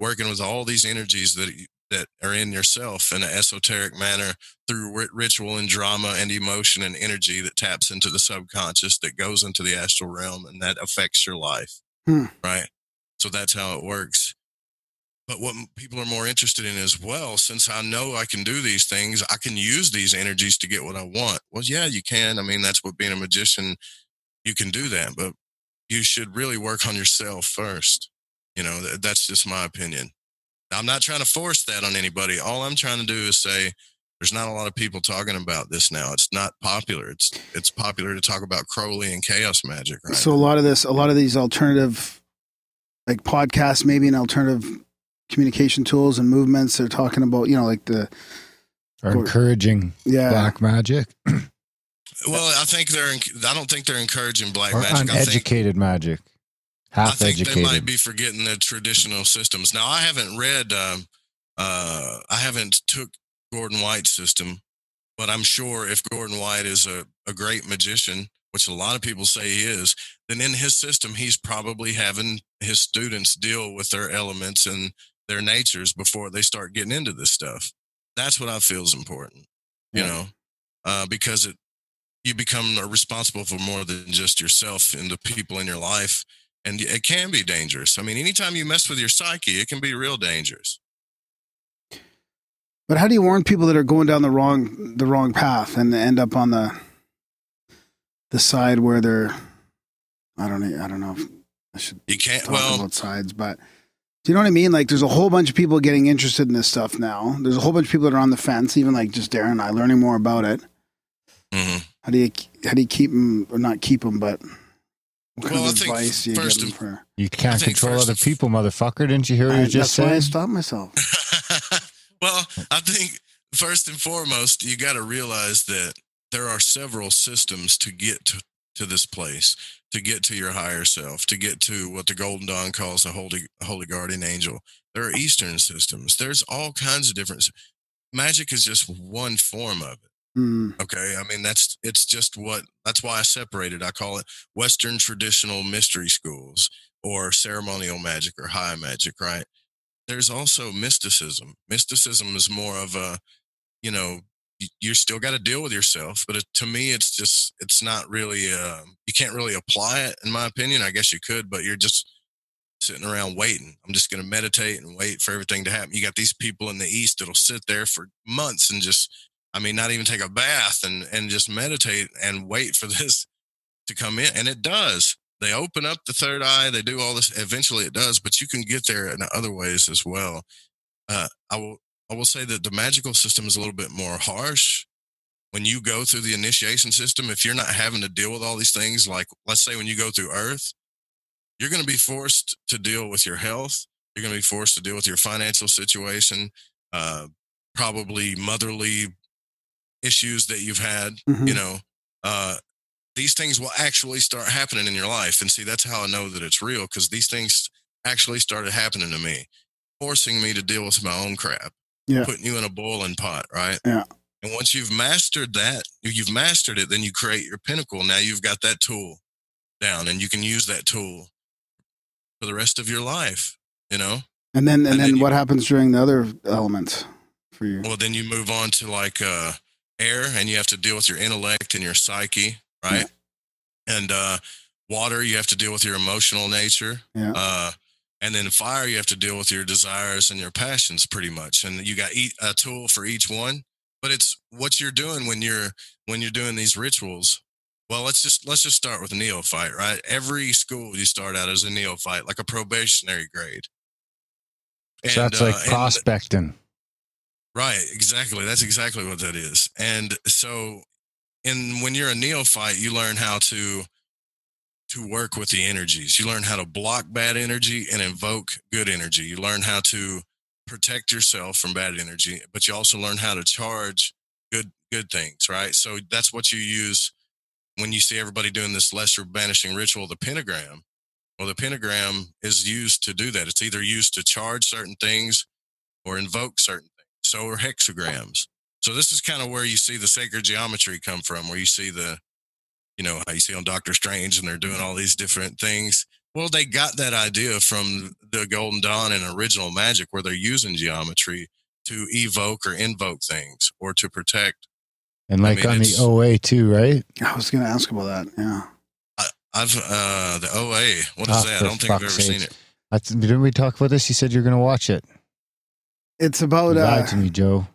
working with all these energies that are in yourself in an esoteric manner through ritual and drama and emotion and energy that taps into the subconscious that goes into the astral realm and that affects your life, right? So that's how it works. But what people are more interested in is, well, since I know I can do these things, I can use these energies to get what I want. Well, yeah, you can. I mean, that's what being a magician, you can do that, but you should really work on yourself first. You know, that's just my opinion. I'm not trying to force that on anybody. All I'm trying to do is say there's not a lot of people talking about this now. It's not popular. It's popular to talk about Crowley and chaos magic, right? So a lot of these alternative, like podcasts, maybe an alternative communication tools and movements, they're talking about, you know, like encouraging black magic. Well, I don't think they're encouraging black magic. Uneducated magic. Half-educated. I think they might be forgetting the traditional systems. Now, I haven't read, I haven't took Gordon White's system, but I'm sure if Gordon White is a great magician, which a lot of people say he is, then in his system, he's probably having his students deal with their elements and their natures before they start getting into this stuff. That's what I feel is important, because you become responsible for more than just yourself and the people in your life. And it can be dangerous. I mean, anytime you mess with your psyche, it can be real dangerous. But how do you warn people that are going down the wrong path and end up on the side where they're, I don't know if I should talk about sides, but do you know what I mean? Like, there's a whole bunch of people getting interested in this stuff now. There's a whole bunch of people that are on the fence, even like just Darren and I, learning more about it. Mm-hmm. How do you keep them, or not keep them, but what kind of advice do you give them for? You can't control other people, motherfucker. Didn't you hear what you just said? That's why I stopped myself. Well, I think first and foremost, you got to realize that there are several systems to get to this place, to get to your higher self, to get to what the Golden Dawn calls the Holy Guardian Angel. There are Eastern systems. There's all kinds of different. Magic is just one form of it. Mm. Okay. I mean, that's why I separated. I call it Western traditional mystery schools or ceremonial magic or high magic, right? There's also mysticism. Mysticism is more of a, you still got to deal with yourself, but to me, it's not really, you can't really apply it, in my opinion. I guess you could, but you're just sitting around waiting. I'm just going to meditate and wait for everything to happen. You got these people in the East that'll sit there for months and not even take a bath and just meditate and wait for this to come in. And it does. They open up the third eye. They do all this. Eventually it does, but you can get there in other ways as well. I will say that the magical system is a little bit more harsh. When you go through the initiation system, if you're not having to deal with all these things, like let's say when you go through Earth, you're going to be forced to deal with your health. You're going to be forced to deal with your financial situation, probably motherly issues that you've had, mm-hmm. These things will actually start happening in your life. And see, that's how I know that it's real, because these things actually started happening to me, forcing me to deal with my own crap, putting you in a boiling pot, right? Yeah. And once you've mastered that, then you create your pinnacle. Now you've got that tool down and you can use that tool for the rest of your life, And then what happens during the other elements for you? Well, then you move on to air, and you have to deal with your intellect and your psyche. Right. Yeah. And water, you have to deal with your emotional nature. Yeah. And then fire, you have to deal with your desires and your passions pretty much. And you got a tool for each one. But it's what you're doing when you're doing these rituals. Well, let's just start with a neophyte, right? Every school you start out as a neophyte, like a probationary grade. And, so that's like prospecting. Right, exactly. That's exactly what that is. And so when you're a neophyte, you learn how to work with the energies. You learn how to block bad energy and invoke good energy. You learn how to protect yourself from bad energy, but you also learn how to charge good things, right? So that's what you use when you see everybody doing this lesser banishing ritual, the pentagram. Well, the pentagram is used to do that. It's either used to charge certain things or invoke certain things. So are hexagrams. So this is kind of where you see the sacred geometry come from, where you see how you see on Doctor Strange and they're doing all these different things. Well, they got that idea from the Golden Dawn and original magic, where they're using geometry to evoke or invoke things or to protect. And on the OA too, right? I was going to ask about that. Yeah. I've the OA. What is that? I don't think I've ever seen it. Didn't we talk about this? You said you're going to watch it. It's about. You lied to me, Joe.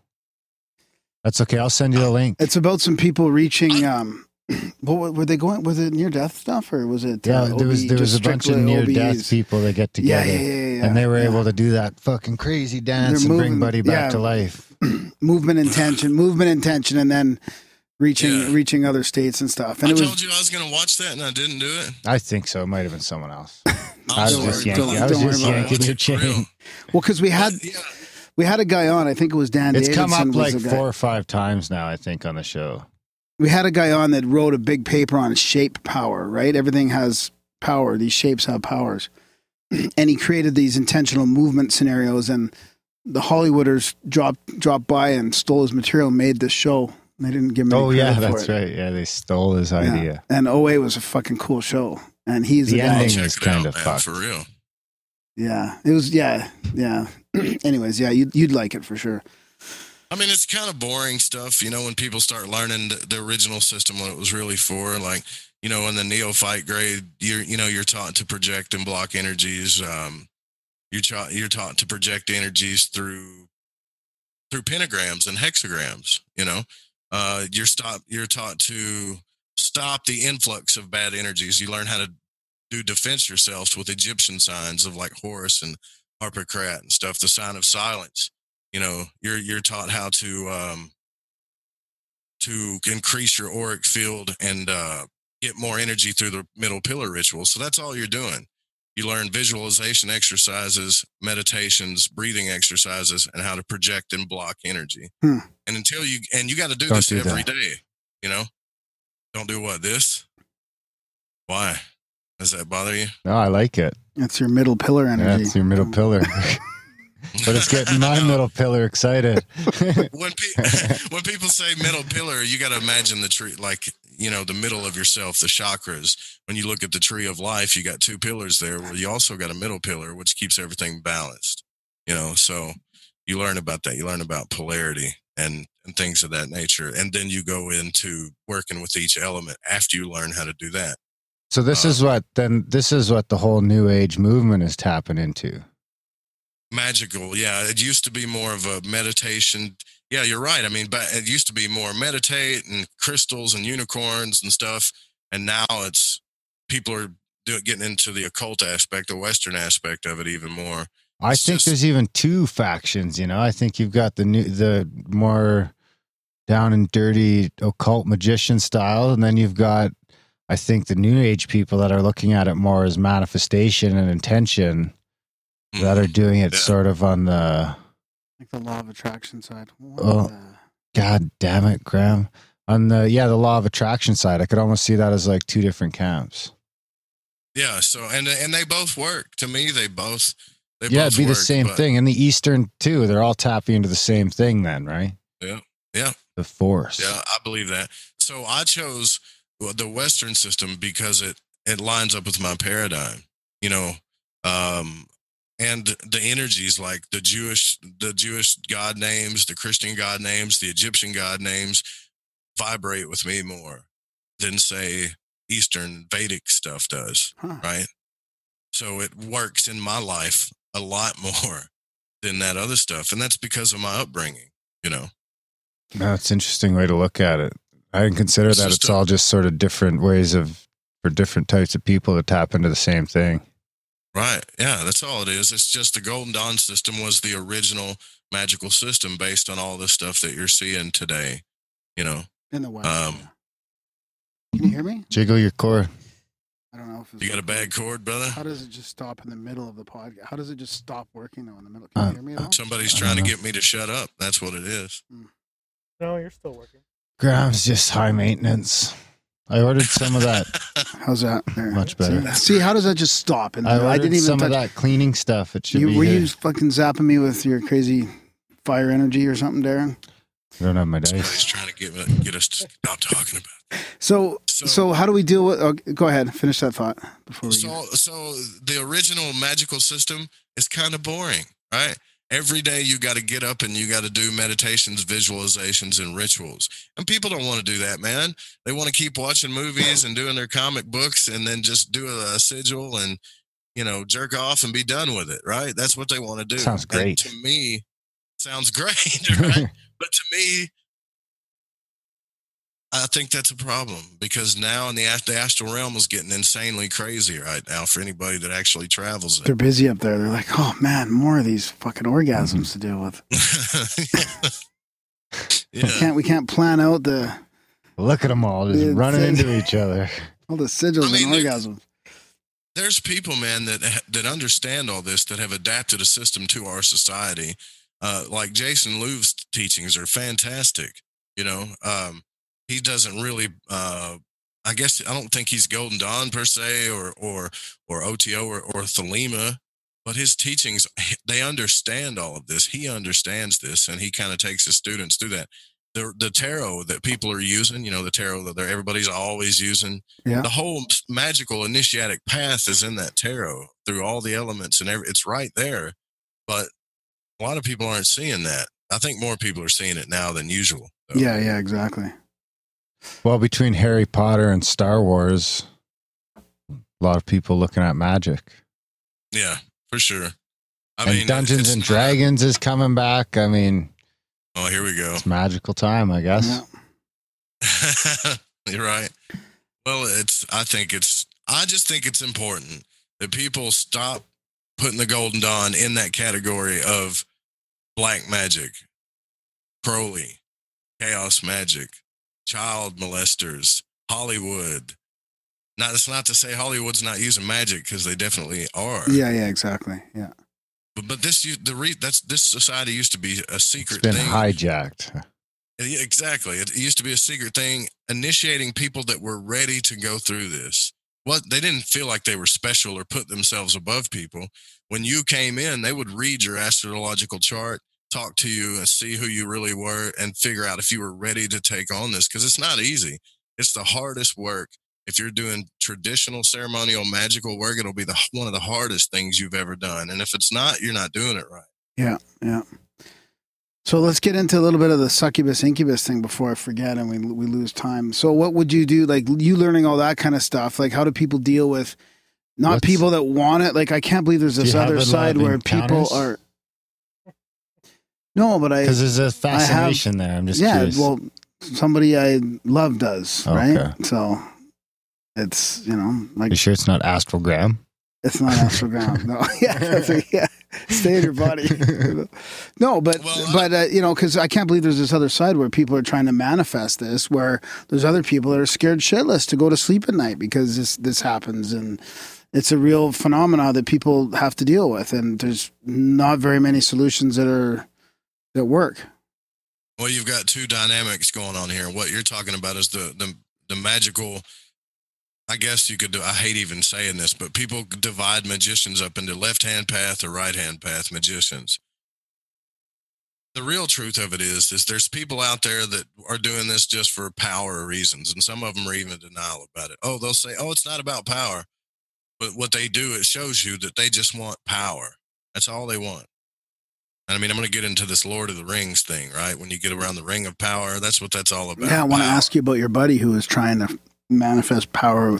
That's okay. I'll send you a link. It's about some people reaching. What were they going? Was it near death stuff, or was it? Yeah, there was a bunch of near death people that get together, and they were able to do that fucking crazy dance and bring Buddy back to life. movement and tension, and then reaching other states and stuff. And I told you I was going to watch that, and I didn't do it. I think so. It might have been someone else. I was just yanking your chain. Well, because we had. Yeah. We had a guy on, I think it was Dan Davidson. It's come up like 4 or 5 times now, I think, on the show. We had a guy on that wrote a big paper on shape power, right? Everything has power. These shapes have powers. And he created these intentional movement scenarios, and the Hollywooders dropped by and stole his material, made this show. They didn't give him any credit for it. Oh, yeah, that's right. Yeah, they stole his idea. And OA was a fucking cool show. And he's the ending is kind of fucked. For real. Yeah, it was. Yeah. Anyways, yeah, you'd like it for sure. I mean, it's kind of boring stuff, when people start learning the original system, what it was really for. Like, in the neophyte grade, you're taught to project and block energies. You're taught to project energies through pentagrams and hexagrams. You're taught to stop the influx of bad energies. You learn how to defense yourselves with Egyptian signs of like Horus and Harpocrat and stuff, the sign of silence. You're taught how to increase your auric field and get more energy through the middle pillar ritual. So that's all you're doing. You learn visualization exercises, meditations, breathing exercises, and how to project and block energy. And you got to do this every day. you know? Don't do what? This? Why? Does that bother you? No, I like it. That's your middle pillar energy. That's your middle pillar. But it's getting my middle pillar excited. When people say middle pillar, you got to imagine the tree, like, you know, the middle of yourself, the chakras. When you look at the tree of life, you got two pillars there where you also got a middle pillar, which keeps everything balanced, you know? So you learn about that. You learn about polarity and things of that nature. And then you go into working with each element after you learn how to do that. So this is what the whole new age movement is tapping into. Magical. Yeah. It used to be more of a meditation. Yeah, you're right. I mean, but it used to be more meditate and crystals and unicorns and stuff. And now it's people are getting into the occult aspect, the Western aspect of it even more. I think there's even two factions, you know. I think you've got the more down and dirty occult magician style. And then you've got, I think, the new age people that are looking at it more as manifestation and intention. That are doing it sort of on the... Like the law of attraction side. God damn it, Graham. On the law of attraction side. I could almost see that as like two different camps. Yeah, so, and they both work. To me, they both work, the same thing. And the Eastern, too, they're all tapping into the same thing then, right? Yeah, yeah. The force. Yeah, I believe that. So I chose the Western system because it lines up with my paradigm, you know, and the energies like the Jewish God names, the Christian God names, the Egyptian God names vibrate with me more than, say, Eastern Vedic stuff does, right? So it works in my life a lot more than that other stuff. And that's because of my upbringing, you know? That's an interesting way to look at it. I didn't consider that it's all just sort of different ways for different types of people to tap into the same thing. Right. Yeah, that's all it is. It's just the Golden Dawn system was the original magical system based on all the stuff that you're seeing today, you know. In the West. Can you hear me? Jiggle your cord. I don't know if it's... You got a bad cord, brother? How does it just stop in the middle of the podcast? How does it just stop working though in the middle? Can you hear me at all? Somebody's trying to get me to shut up. That's what it is. No, you're still working. Graham's just high maintenance. I ordered some of that. How's that? There. Much better. See, how does that just stop? And I didn't even some touch of that cleaning stuff. It should be. Were you fucking zapping me with your crazy fire energy or something, Darren? I don't have my dice. He's trying to get us to stop talking about it. So how do we deal with? Oh, go ahead, finish that thought before we. So the original magical system is kind of boring, right? Every day you got to get up and you got to do meditations, visualizations, and rituals. And people don't want to do that, man. They want to keep watching movies and doing their comic books and then just do a sigil and, you know, jerk off and be done with it, right? That's what they want to do. Sounds great. And to me, sounds great, right? But to me, I think that's a problem because now in the astral realm is getting insanely crazy right now for anybody that actually travels it. They're busy up there. They're like, oh man, more of these fucking orgasms to deal with. Yeah. We can't plan out the... Look at them all just running into each other. All the sigils and orgasms. There's people, man, that understand all this, that have adapted a system to our society. Like Jason Louv's teachings are fantastic, you know? He doesn't really, I guess, I don't think he's Golden Dawn per se or OTO or Thelema, but his teachings, they understand all of this. He understands this, and he kind of takes his students through that. The tarot that people are using, you know, the tarot that everybody's always using, the whole magical initiatic path is in that tarot through all the elements, and it's right there. But a lot of people aren't seeing that. I think more people are seeing it now than usual. Though. Yeah, exactly. Well, between Harry Potter and Star Wars, a lot of people looking at magic. Yeah, for sure. I mean, Dungeons and Dragons is coming back. I mean, oh, here we go. It's magical time, I guess. Yeah. You're right. Well, I just think it's important that people stop putting the Golden Dawn in that category of black magic, Crowley, chaos magic, child molesters, Hollywood. Now, it's not to say Hollywood's not using magic, because they definitely are. Yeah, exactly. Yeah. But this society used to be a secret thing. It's been hijacked. Exactly. It used to be a secret thing, initiating people that were ready to go through this. What, they didn't feel like they were special or put themselves above people. When you came in, they would read your astrological chart, talk to you and see who you really were and figure out if you were ready to take on this, because it's not easy. It's the hardest work. If you're doing traditional ceremonial magical work, it'll be one of the hardest things you've ever done. And if it's not, you're not doing it right. Yeah, yeah. So let's get into a little bit of the succubus incubus thing before I forget and we lose time. So what would you do? Like, you learning all that kind of stuff, like how do people deal with people that want it? Like, I can't believe there's this other side where people are. No, but because there's a fascination there. I'm just curious. Yeah, well, somebody I love does, right? Okay. So it's, you know, like. You sure it's not astralgram? It's not astrogram. No, stay in your body. No, but you know, because I can't believe there's this other side where people are trying to manifest this, where there's other people that are scared shitless to go to sleep at night because this happens, and it's a real phenomena that people have to deal with, and there's not very many solutions that work. Well, you've got two dynamics going on here. What you're talking about is the magical. I guess you could do, I hate even saying this, but people divide magicians up into left-hand path or right-hand path magicians. The real truth of it is there's people out there that are doing this just for power reasons, and some of them are even in denial about it. Oh, they'll say, oh, it's not about power. But what they do, it shows you that they just want power. That's all they want. I mean, I'm going to get into this Lord of the Rings thing, right? When you get around the Ring of Power, that's what that's all about. Yeah, I want to ask you about your buddy who is trying to manifest power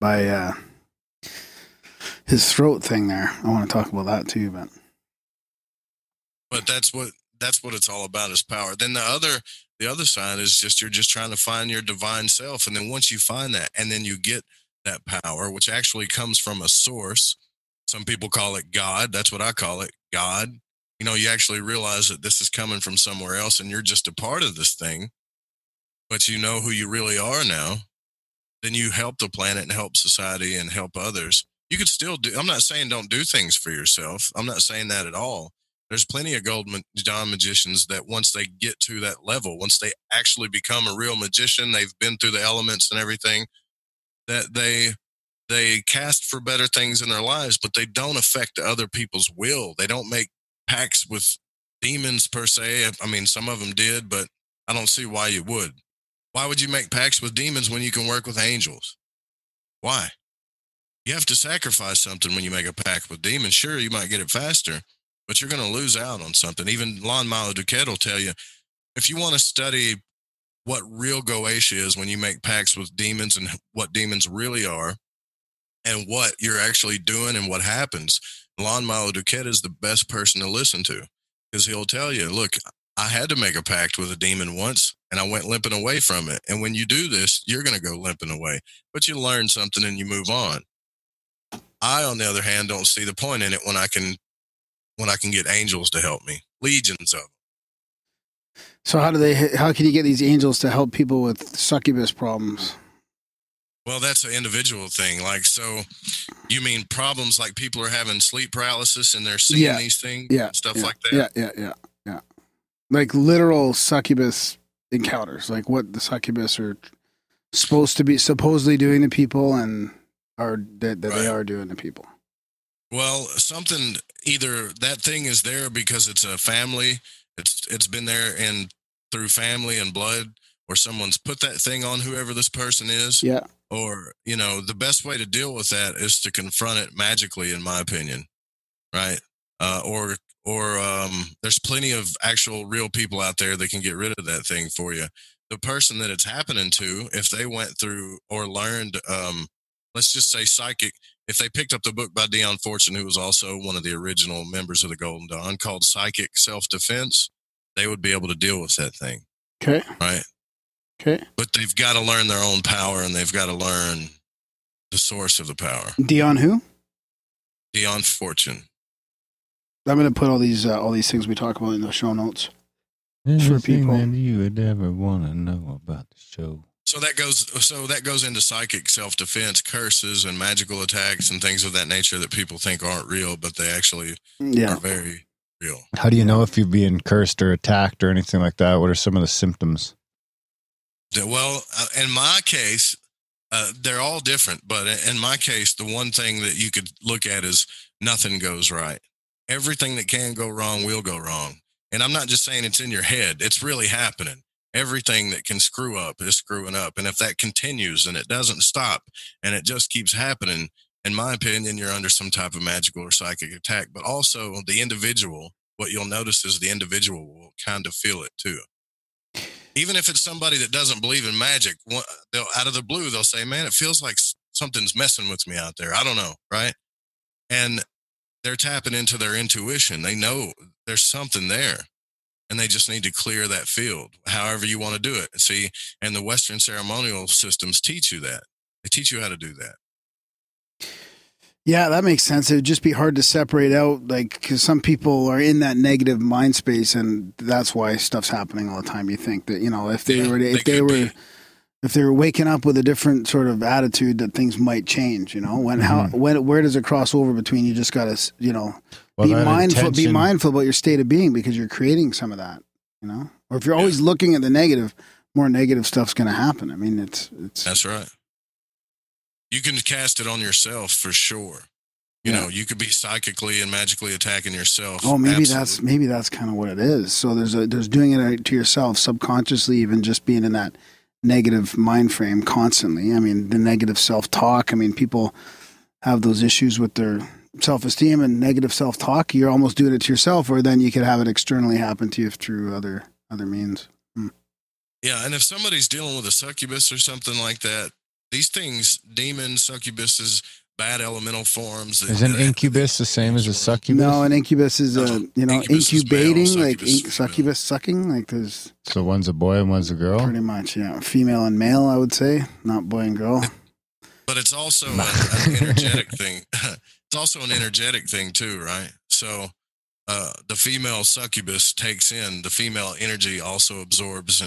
by his throat thing there. I want to talk about that too, but that's what it's all about is power. Then the other side is just, you're just trying to find your divine self. And then once you find that, and then you get that power, which actually comes from a source. Some people call it God. That's what I call it, God. You know, you actually realize that this is coming from somewhere else and you're just a part of this thing, but you know who you really are now. Then you help the planet and help society and help others. You could still do, I'm not saying don't do things for yourself. I'm not saying that at all. There's plenty of Golden Dawn magicians that once they get to that level, once they actually become a real magician, they've been through the elements and everything, that they cast for better things in their lives, but they don't affect other people's will. They don't make pacts with demons per se. I mean, some of them did, but I don't see why you would. Why would you make pacts with demons when you can work with angels? Why? You have to sacrifice something when you make a pact with demons. Sure, you might get it faster, but you're going to lose out on something. Even Lon Milo Duquette will tell you, if you want to study what real Goetia is when you make pacts with demons and what demons really are and what you're actually doing and what happens, Lon Milo Duquette is the best person to listen to, because he'll tell you, look, I had to make a pact with a demon once and I went limping away from it. And when you do this, you're going to go limping away, but you learn something and you move on. I, on the other hand, don't see the point in it when I can get angels to help me, legions of them. So how can you get these angels to help people with succubus problems? Well, that's an individual thing. Like, so you mean problems like people are having sleep paralysis and they're seeing these things and stuff like that? Yeah. Like literal succubus encounters, like what the succubus are supposed to be supposedly doing to people and are that they are doing to people. Well, something, either that thing is there because it's a family, it's been there and through family and blood, or someone's put that thing on whoever this person is. Yeah. Or, you know, the best way to deal with that is to confront it magically, in my opinion. Right. Or there's plenty of actual real people out there that can get rid of that thing for you. The person that it's happening to, if they went through or learned, let's just say psychic, if they picked up the book by Dion Fortune, who was also one of the original members of the Golden Dawn, called Psychic Self-Defense, they would be able to deal with that thing. Okay. Right. Okay. But they've got to learn their own power and they've got to learn the source of the power. Dion who? Dion Fortune. I'm going to put all these things we talk about in the show notes. Everything for people that you would ever want to know about the show. So that goes into psychic self-defense, curses and magical attacks and things of that nature that people think aren't real, but they actually are very real. How do you know if you're being cursed or attacked or anything like that? What are some of the symptoms? Well, in my case, they're all different, but in my case, the one thing that you could look at is nothing goes right. Everything that can go wrong will go wrong. And I'm not just saying it's in your head. It's really happening. Everything that can screw up is screwing up. And if that continues and it doesn't stop and it just keeps happening, in my opinion, you're under some type of magical or psychic attack. But also the individual, what you'll notice is the individual will kind of feel it too. Even if it's somebody that doesn't believe in magic, they'll, out of the blue, they'll say, man, it feels like something's messing with me out there. I don't know, right? And they're tapping into their intuition. They know there's something there, and they just need to clear that field, however you want to do it. See, and the Western ceremonial systems teach you that. They teach you how to do that. Yeah, that makes sense. It would just be hard to separate out, like, because some people are in that negative mind space, and that's why stuff's happening all the time. You think that, you know, if they were waking up with a different sort of attitude, that things might change. You know, where does it cross over between? You just got to, you know, be mindful about your state of being, because you're creating some of that. You know, or if you're always looking at the negative, more negative stuff's going to happen. I mean, it's that's right. You can cast it on yourself for sure. You know, you could be psychically and magically attacking yourself. Oh, maybe absolutely. That's kind of what it is. So there's doing it to yourself subconsciously, even just being in that negative mind frame constantly. I mean, the negative self-talk. I mean, people have those issues with their self-esteem and negative self-talk. You're almost doing it to yourself, or then you could have it externally happen to you through other means. Yeah, and if somebody's dealing with a succubus or something like that, these things, demons, succubuses, bad elemental forms. Is an incubus the same as a succubus? No, an incubus is incubating, is male, like succubus sucking. Like there's. So one's a boy and one's a girl? Pretty much, yeah. Female and male, I would say, not boy and girl. But it's also an energetic thing. It's also an energetic thing too, right? So the female succubus takes in, the female energy also absorbs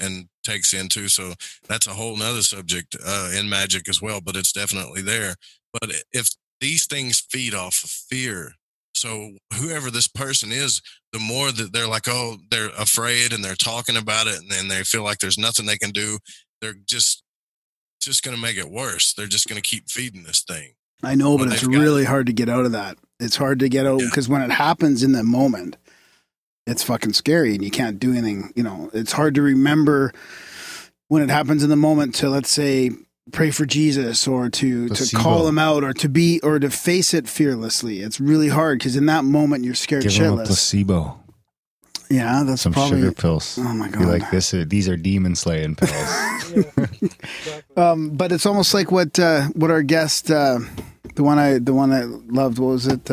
and takes in too. So that's a whole nother subject in magic as well, but it's definitely there. But if these things feed off of fear, so whoever this person is, the more that they're like, oh, they're afraid and they're talking about it and then they feel like there's nothing they can do, they're just going to make it worse. They're just going to keep feeding this thing. I know, but it's really hard to get out of that. It's hard to get out because when it happens in the moment, it's fucking scary and you can't do anything. You know, it's hard to remember when it happens in the moment to, let's say, pray for Jesus or to call him out or to face it fearlessly. It's really hard because in that moment you're scared shitless. Give him a placebo. Yeah, that's some probably sugar pills. Oh my God. You're like, these are demon slaying pills. Yeah, exactly. But it's almost like what our guest, the one I loved, what was it?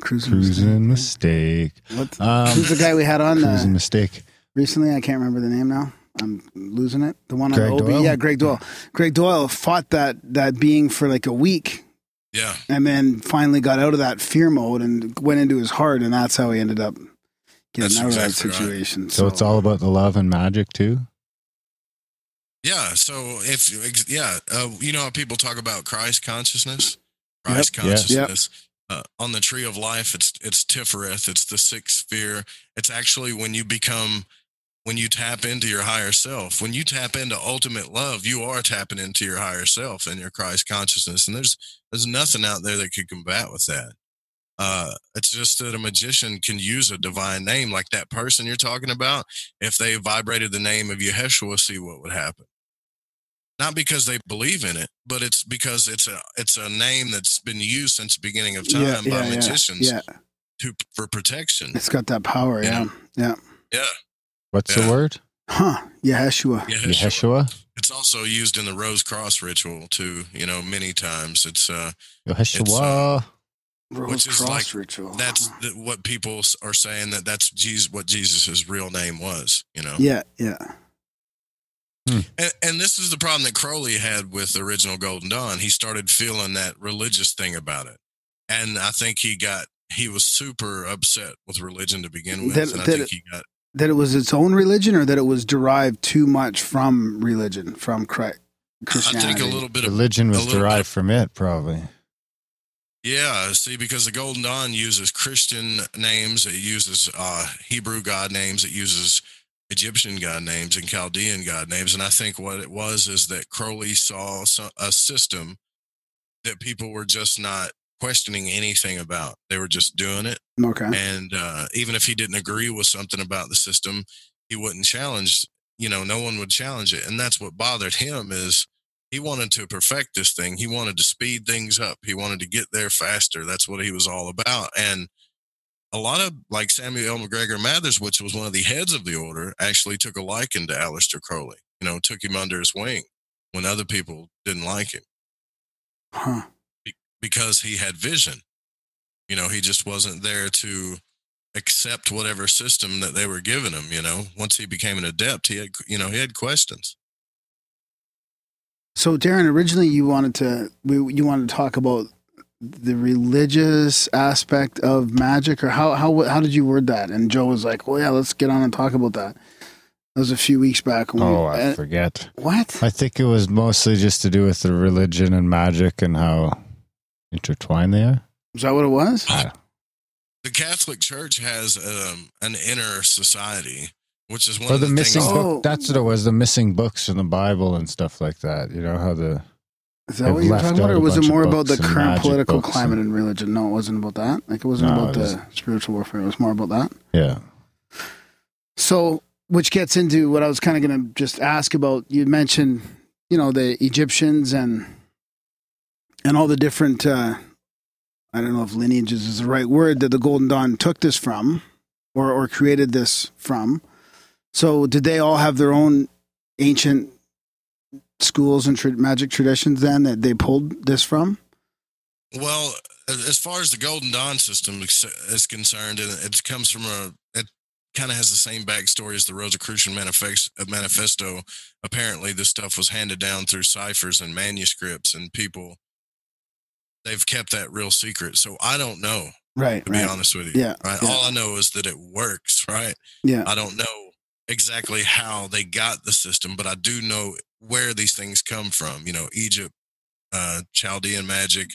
Cruising Mistake. What? Who's the guy we had on? Cruising Mistake. Recently, I can't remember the name now. I'm losing it. The one on Obi. Yeah, Greg Doyle. Greg Doyle fought that being for like a week. Yeah. And then finally got out of that fear mode and went into his heart, and that's how he ended up getting out of that situation. Right. So it's all about the love and magic too? Yeah. So you know how people talk about Christ consciousness? On the tree of life, it's Tifereth. It's the sixth sphere. It's actually when you tap into your higher self, when you tap into ultimate love, you are tapping into your higher self and your Christ consciousness. And there's nothing out there that could combat with that. It's just that a magician can use a divine name like that person you're talking about. If they vibrated the name of Yeshua, see what would happen. Not because they believe in it, but it's because it's a name that's been used since the beginning of time by magicians for protection. It's got that power, Yeah. What's the word? Yeshua. Yeshua. It's also used in the Rose Cross ritual too, you know, many times. It's Yeshua. It's, Rose which is Cross like ritual. That's what people are saying that's Jesus. What Jesus's real name was, you know. Yeah, yeah. And this is the problem that Crowley had with the original Golden Dawn. He started feeling that religious thing about it. And I think he was super upset with religion to begin with. That it was its own religion, or that it was derived too much from religion, from Christianity? I think a little bit of religion was derived from it, probably. Yeah, see, because the Golden Dawn uses Christian names, it uses Hebrew god names, it uses Egyptian god names and Chaldean god names. And I think what it was is that Crowley saw a system that people were just not questioning anything about. They were just doing it. Okay. And even if he didn't agree with something about the system, he wouldn't challenge, you know, no one would challenge it. And that's what bothered him is he wanted to perfect this thing. He wanted to speed things up. He wanted to get there faster. That's what he was all about. And a lot of, like, Samuel McGregor Mathers, which was one of the heads of the order, actually took a liking to Aleister Crowley, you know, took him under his wing when other people didn't like him. Huh. Because he had vision. You know, he just wasn't there to accept whatever system that they were giving him, you know. Once he became an adept, he had questions. So, Darren, originally you wanted to talk about the religious aspect of magic, or how did you word that? And Joe was like, "Well, yeah, let's get on and talk about that." That was a few weeks back. I forget. What? I think it was mostly just to do with the religion and magic and how intertwined they are. Is that what it was? Yeah. The Catholic Church has an inner society, which is one of the missing things. Oh. That's what it was. The missing books in the Bible and stuff like that. You know how the. Is that what you're talking about, or was it more about the current political climate and religion? No, it wasn't about that. Like, it wasn't about the spiritual warfare. It was more about that. Yeah. So, which gets into what I was kind of going to just ask about. You mentioned, you know, the Egyptians and all the different, I don't know if lineages is the right word, that the Golden Dawn took this from or created this from. So did they all have their own ancient schools and magic traditions then that they pulled this from? Well, as far as the Golden Dawn system is concerned, it comes from it kind of has the same backstory as the Rosicrucian manifesto. Apparently this stuff was handed down through ciphers and manuscripts, and people, they've kept that real secret. So I don't know, right? To be honest with you. Yeah, right? Yeah. All I know is that it works, right? Yeah. I don't know exactly how they got the system, but I do know where these things come from, you know, Egypt, Chaldean magic,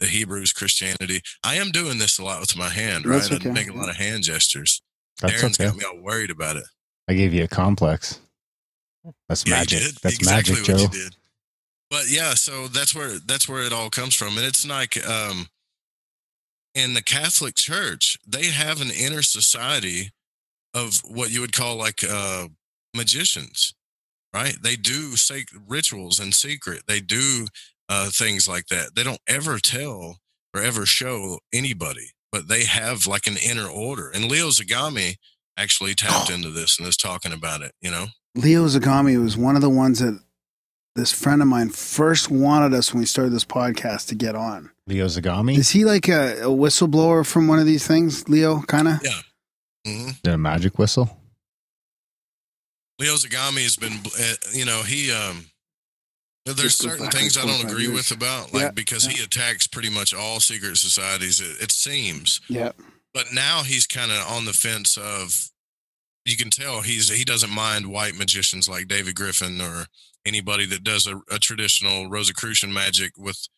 the Hebrews, Christianity. I am doing this a lot with my hand, right? Okay. I make a lot of hand gestures. Darren's got me all worried about it. I gave you a complex. That's magic. You did. That's exactly magic, Joe. You did. But yeah, so that's where it all comes from. And it's like, in the Catholic Church, they have an inner society of what you would call like magicians. Right? They do sacred rituals in secret. They do things like that. They don't ever tell or ever show anybody, but they have like an inner order. And Leo Zagami actually tapped into this and is talking about it, you know? Leo Zagami was one of the ones that this friend of mine first wanted us when we started this podcast to get on. Leo Zagami? Is he like a whistleblower from one of these things, Leo, kind of? Yeah. Mm-hmm. Is that a magic whistle? Leo Zagami has been, you know, he, there's certain things I don't agree with about, like, because he attacks pretty much all secret societies, it seems. Yeah. But now he's kind of on the fence of, you can tell he doesn't mind white magicians like David Griffin or anybody that does a traditional Rosicrucian magic with,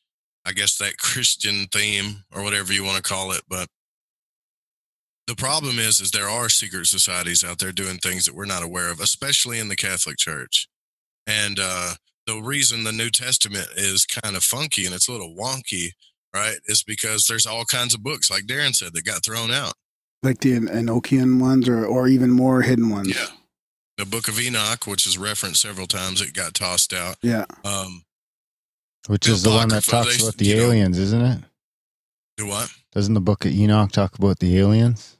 I guess, that Christian theme or whatever you want to call it. But the problem is there are secret societies out there doing things that we're not aware of, especially in the Catholic Church. And the reason the New Testament is kind of funky and it's a little wonky, right, is because there's all kinds of books, like Darren said, that got thrown out. Like the Enochian ones or even more hidden ones. Yeah. The Book of Enoch, which is referenced several times, it got tossed out. Yeah. Which is the one that talks about the aliens, isn't it? Do what? Doesn't the Book of Enoch talk about the aliens?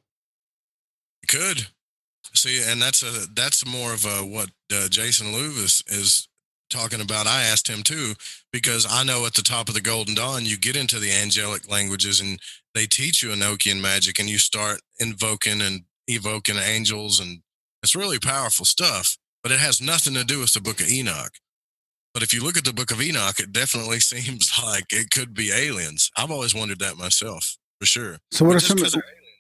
It could. See, and that's more of what Jason Louv is talking about. I asked him too, because I know at the top of the Golden Dawn, you get into the angelic languages and they teach you Enochian magic and you start invoking and evoking angels. And it's really powerful stuff, but it has nothing to do with the Book of Enoch. But if you look at the Book of Enoch, it definitely seems like it could be aliens. I've always wondered that myself, for sure. So what are some? Aliens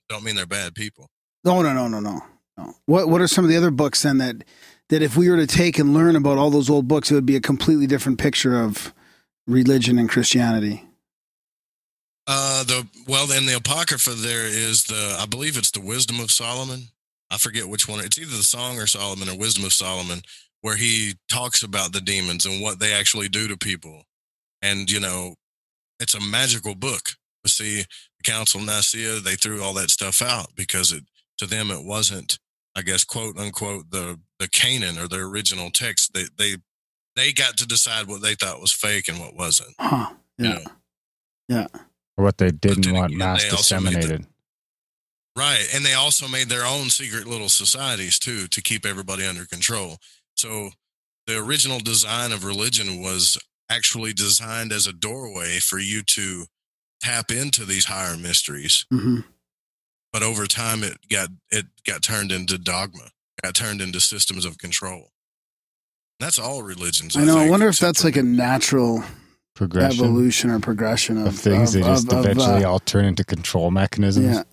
don't mean they're bad people. No. What are some of the other books then that if we were to take and learn about all those old books, it would be a completely different picture of religion and Christianity? Well, in the Apocrypha, there is I believe it's the Wisdom of Solomon. I forget which one. It's either the Song of Solomon or Wisdom of Solomon, where he talks about the demons and what they actually do to people. And, you know, it's a magical book. But see, the Council of Nicaea, they threw all that stuff out because to them it wasn't, I guess, quote unquote, the canon or the original text. They got to decide what they thought was fake and what wasn't. Huh. Yeah. You know? Yeah. Or what they didn't want mass disseminated. Right. And they also made their own secret little societies, too, to keep everybody under control. So the original design of religion was actually designed as a doorway for you to tap into these higher mysteries. Mm-hmm. But over time, it got turned into dogma, got turned into systems of control. That's all religions. I know. I wonder if that's like a natural progression, evolution, or progression of things that just eventually all turn into control mechanisms. Yeah.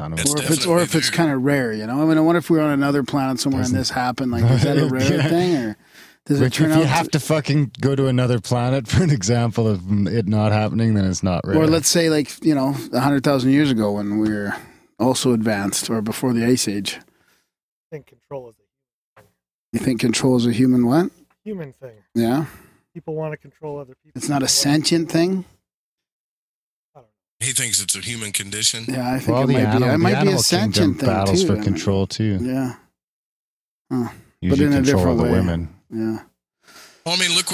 Or if it's kind of rare, you know. I mean, I wonder if we were on another planet somewhere and this happened. Like, is that a rare thing, or does it turn out? If you have to fucking go to another planet for an example of it not happening, then it's not rare. Or let's say, like, you know, 100,000 years ago when we were also advanced, or before the Ice Age. I think control is a human thing. You think control is a human what? Human thing. Yeah. People want to control other people. It's not a sentient thing. He thinks it's a human condition. Yeah, I think it might be a sentient thing, battles too. Battles for control, too. Yeah. Huh. But in a different way. Women. Yeah. Well, I mean, look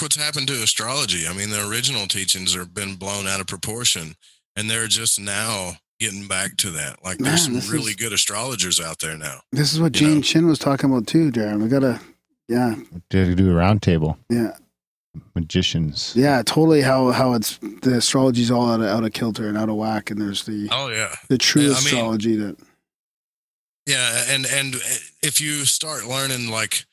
what's happened to astrology. I mean, the original teachings have been blown out of proportion, and they're just now getting back to that. Like, there's some really good astrologers out there now. This is what Gene Chin was talking about, too, Darren. We got to, do a round table. Yeah. Magicians, yeah, totally. How it's the astrology's all out of kilter and out of whack, and there's the true astrology and if you start learning, like,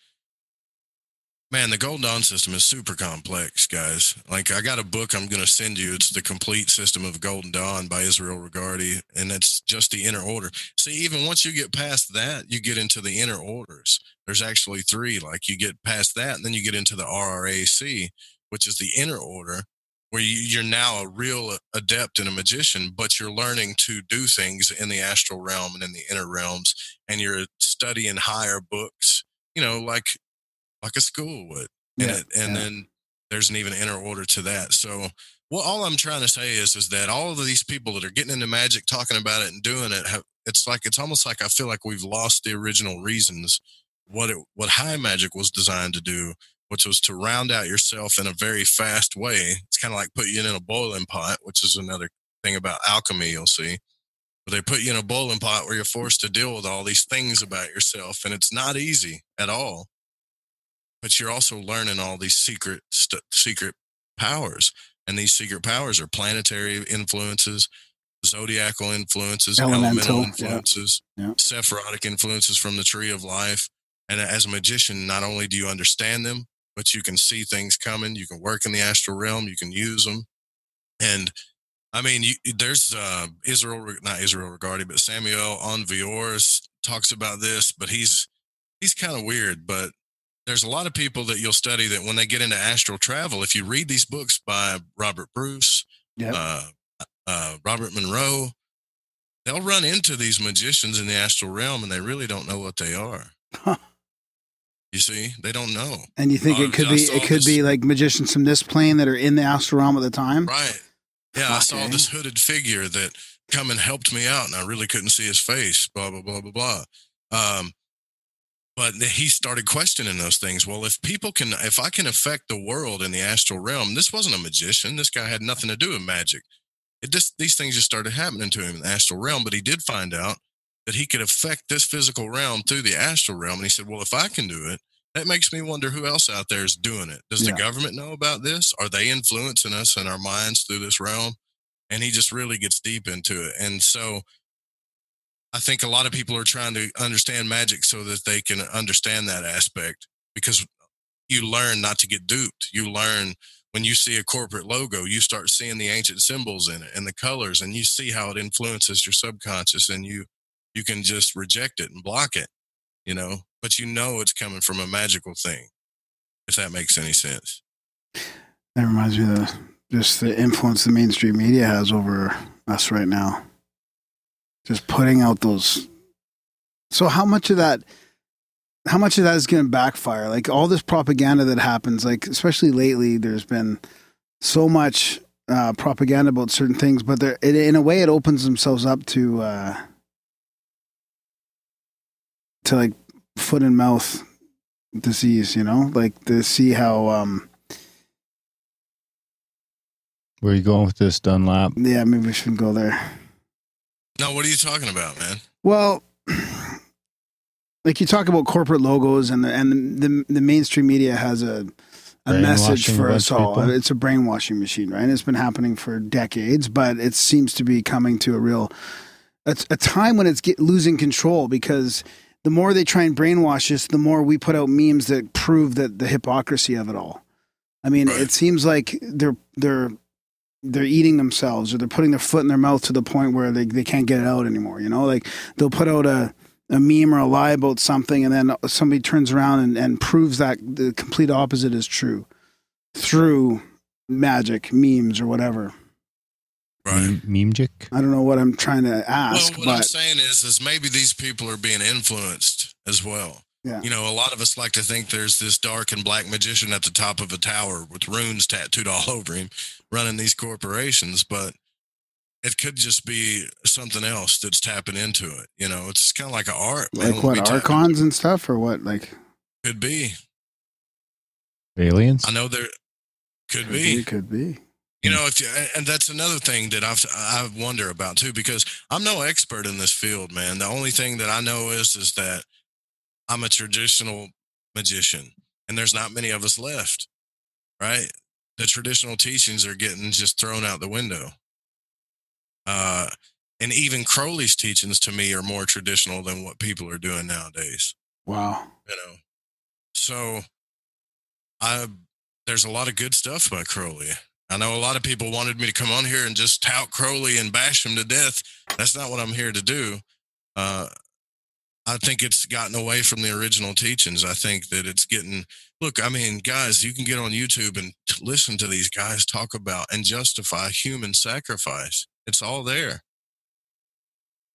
man, the Golden Dawn system is super complex, guys. Like, I got a book I'm gonna send you. It's The Complete System of Golden Dawn by Israel Regardie, and it's just the inner order. See, even once you get past that, you get into the inner orders. There's actually three. Like, you get past that, and then you get into the RRAC, which is the inner order, where you're now a real adept and a magician, but you're learning to do things in the astral realm and in the inner realms, and you're studying higher books, you know, like a school would. Then there's an even inner order to that. So, well, all I'm trying to say is that all of these people that are getting into magic, talking about it and doing it, it's almost like I feel like we've lost the original reasons what high magic was designed to do, which was to round out yourself in a very fast way. It's kind of like putting you in a boiling pot, which is another thing about alchemy you'll see. But they put you in a boiling pot where you're forced to deal with all these things about yourself, and it's not easy at all. But you're also learning all these secret powers, and these secret powers are planetary influences, zodiacal influences, elemental influences, sephirotic influences from the Tree of Life. And as a magician, not only do you understand them, but you can see things coming. You can work in the astral realm. You can use them. And I mean, there's not Israel Regardie, but Samuel McGregor talks about this, but he's kind of weird. But there's a lot of people that you'll study that when they get into astral travel, if you read these books by Robert Bruce, Robert Monroe, they'll run into these magicians in the astral realm, and they really don't know what they are. Huh. You see, they don't know. And you think it could be like magicians from this plane that are in the astral realm at the time, right? Yeah, okay. I saw this hooded figure that come and helped me out, and I really couldn't see his face. Blah blah blah blah blah. But he started questioning those things. Well, if I can affect the world in the astral realm, this wasn't a magician. This guy had nothing to do with magic. These things just started happening to him in the astral realm. But he did find out that he could affect this physical realm through the astral realm. And he said, well, if I can do it, that makes me wonder who else out there is doing it. Does the government know about this? Are they influencing us and our minds through this realm? And he just really gets deep into it. And so I think a lot of people are trying to understand magic so that they can understand that aspect, because you learn not to get duped. You learn when you see a corporate logo, you start seeing the ancient symbols in it and the colors, and you see how it influences your subconscious, and you can just reject it and block it, you know, but you know it's coming from a magical thing, if that makes any sense. That reminds me of the just the influence the mainstream media has over us right now. Just putting out those. So how much of that is going to backfire? Like all this propaganda that happens, like especially lately, there's been so much propaganda about certain things, but in a way it opens themselves up to like foot and mouth disease, you know, like to see how, where are you going with this, Dunlap? Yeah, maybe we shouldn't go there. No, what are you talking about, man? Well, like you talk about corporate logos and the mainstream media has a message for us all. People. It's a brainwashing machine, right? It's been happening for decades, but it seems to be coming to a time when it's losing control, because the more they try and brainwash us, the more we put out memes that prove that the hypocrisy of it all. I mean, right. It seems like they're eating themselves, or they're putting their foot in their mouth to the point where they can't get it out anymore. You know, like they'll put out a meme or a lie about something, and then somebody turns around and proves that the complete opposite is true through magic, memes, or whatever. Right. Meme-jick? I don't know what I'm trying to ask. Well, what I'm saying is maybe these people are being influenced as well. Yeah. You know, a lot of us like to think there's this dark and black magician at the top of a tower with runes tattooed all over him running these corporations, but it could just be something else that's tapping into it. You know, it's kind of like an art. Like what, archons and stuff, or what? Like could be. Aliens? I know there could be. It could be. You know, and that's another thing that I wonder about too, because I'm no expert in this field, man. The only thing that I know is that I'm a traditional magician, and there's not many of us left, right? The traditional teachings are getting just thrown out the window. And even Crowley's teachings to me are more traditional than what people are doing nowadays. Wow. You know, so there's a lot of good stuff by Crowley. I know a lot of people wanted me to come on here and just tout Crowley and bash him to death. That's not what I'm here to do. I think it's gotten away from the original teachings. I think that it's getting, look, I mean, guys, you can get on YouTube and listen to these guys talk about and justify human sacrifice. It's all there.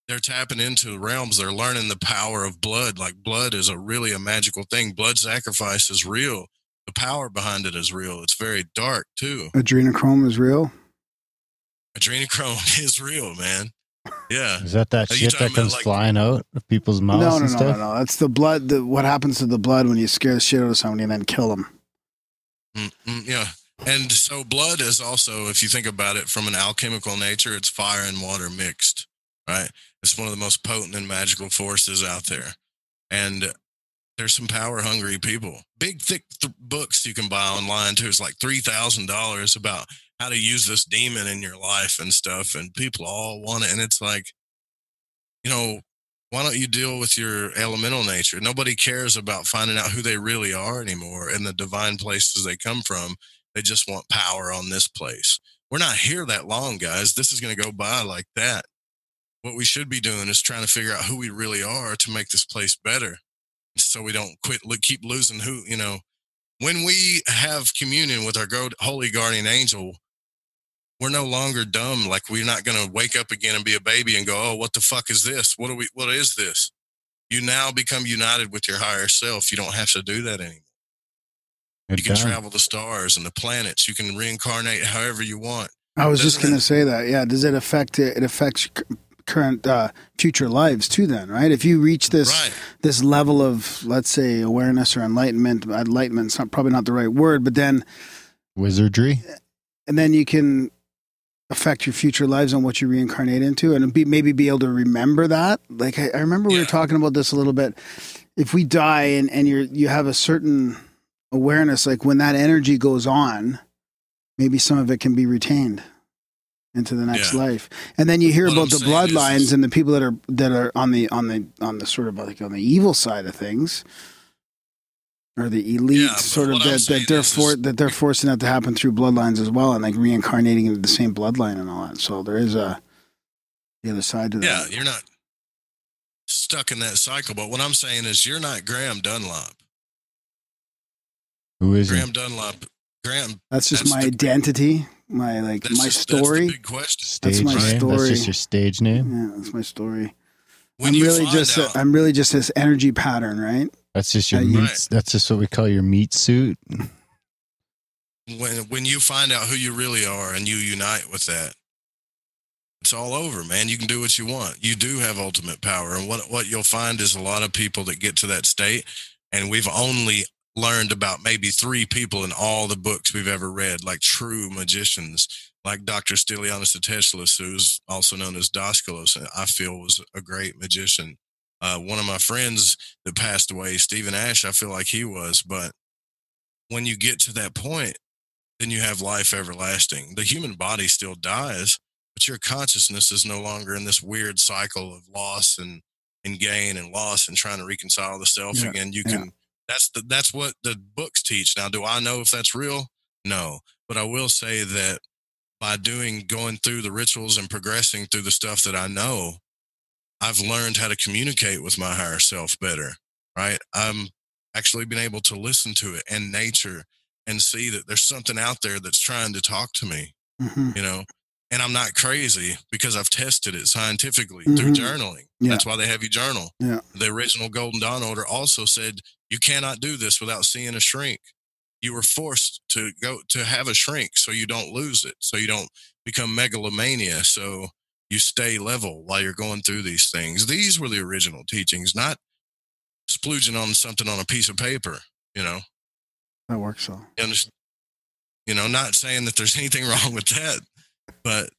They're tapping into realms. They're learning the power of blood. Like blood is really a magical thing. Blood sacrifice is real. The power behind it is real. It's very dark too. Adrenochrome is real. Adrenochrome is real, man. Yeah. Is that shit that comes like flying out of people's mouths? No, and stuff? No. That's the blood. What happens to the blood when you scare the shit out of somebody and then kill them? Yeah. And so blood is also, if you think about it from an alchemical nature, it's fire and water mixed, right? It's one of the most potent and magical forces out there. And there's some power-hungry people. Big, thick books you can buy online, too. It's like $3,000 about how to use this demon in your life and stuff. And people all want it. And it's like, you know, why don't you deal with your elemental nature? Nobody cares about finding out who they really are anymore and the divine places they come from. They just want power on this place. We're not here that long, guys. This is going to go by like that. What we should be doing is trying to figure out who we really are to make this place better. So we don't keep losing who, you know, when we have communion with our holy guardian angel, we're no longer dumb. Like we're not going to wake up again and be a baby and go, oh, what the fuck is this? What is this? You now become united with your higher self. You don't have to do that anymore. It's you can travel the stars and the planets. You can reincarnate however you want. I was just going to say that. Yeah. Does it affect it? It affects current future lives too then, right? If you reach this this level of, let's say, awareness or enlightenment's probably not the right word, but then wizardry, and then you can affect your future lives on what you reincarnate into, and maybe be able to remember that. Like I remember we were talking about this a little bit. If we die and you have a certain awareness, like when that energy goes on, maybe some of it can be retained into the next life. And then you hear about the bloodlines and the people that are on the sort of like on the evil side of things, or the elite sort of that they're forcing that to happen through bloodlines as well, and like reincarnating into the same bloodline and all that. So there is the other side to that. Yeah, you're not stuck in that cycle. But what I'm saying is you're not Graham Dunlop. Who is Graham Dunlop? Graham. That's just my identity. my like that's my just, story. That's the big question. Stage that's my name. Story. That's just your stage name. Yeah, that's my story. When I'm really just out, I'm really just this energy pattern, right? That's just your meat, that's just what we call your meat suit. When you find out who you really are and you unite with that, it's all over, man. You can do what you want. You do have ultimate power. And what you'll find is a lot of people that get to that state, and we've only learned about maybe 3 people in all the books we've ever read, like true magicians, like Dr. Stylianos the Techelis, who's also known as Doskalos, I feel was a great magician. One of my friends that passed away, Stephen Ash, I feel like he was. But when you get to that point, then you have life everlasting. The human body still dies, but your consciousness is no longer in this weird cycle of loss and gain and loss and trying to reconcile the self again. You can, that's what the books teach. Now, do I know if that's real? No, but I will say that by going through the rituals and progressing through the stuff that I know, I've learned how to communicate with my higher self better, right? I'm actually been able to listen to it and nature and see that there's something out there that's trying to talk to me, you know? And I'm not crazy because I've tested it scientifically through journaling. Yeah. That's why they have you journal. Yeah. The original Golden Dawn Order also said, you cannot do this without seeing a shrink. You were forced to go to have a shrink so you don't lose it, so you don't become megalomania, so you stay level while you're going through these things. These were the original teachings, not splooging on something on a piece of paper, you know. That works so. You know, not saying that there's anything wrong with that. But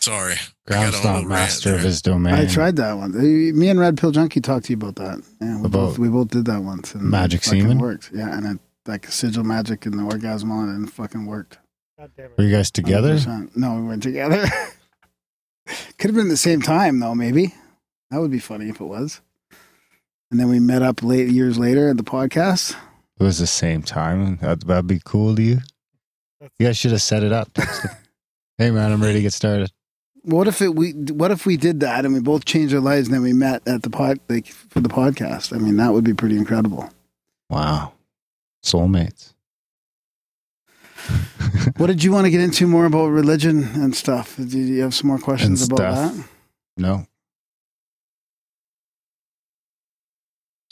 sorry, Ground's not master of his domain. I tried that one. Me and Red Pill Junkie talked to you about that. Yeah, we both did that once. And magic semen worked. Yeah, and it, like sigil magic and the orgasm on it, and it fucking worked. God damn it. Were you guys together? 100%. No, we weren't together. Could have been the same time though. Maybe that would be funny if it was. And then we met up years later at the podcast. It was the same time. That'd be cool to you. You guys should have set it up. Hey man, I'm ready to get started. What if we did that and we both changed our lives and then we met at the for the podcast? I mean, that would be pretty incredible. Wow, soulmates. What did you want to get into more about religion and stuff? Did you have some more questions about that? No.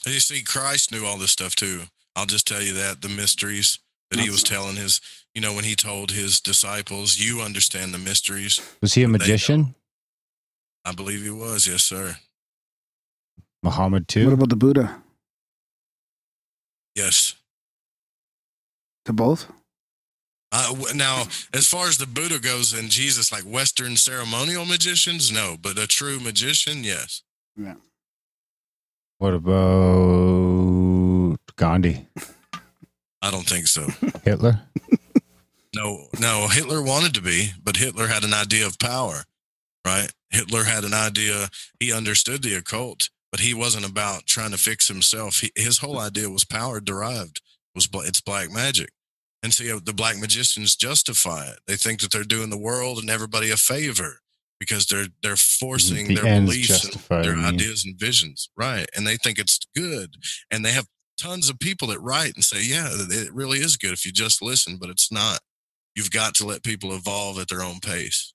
You see, Christ knew all this stuff too. I'll just tell you that the mysteries that he was telling his. You know, when he told his disciples, you understand the mysteries. Was he a magician? I believe he was. Yes, sir. Muhammad too. What about the Buddha? Yes. To both? Now, as far as the Buddha goes and Jesus, like Western ceremonial magicians, no. But a true magician, yes. Yeah. What about Gandhi? I don't think so. Hitler? No, Hitler wanted to be, but Hitler had an idea of power, right? Hitler had an idea. He understood the occult, but he wasn't about trying to fix himself. His whole idea was power derived. It's black magic. And see, the black magicians justify it. They think that they're doing the world and everybody a favor because they're forcing their beliefs and their ideas and visions, right? And they think it's good. And they have tons of people that write and say, yeah, it really is good if you just listen, but it's not. You've got to let people evolve at their own pace.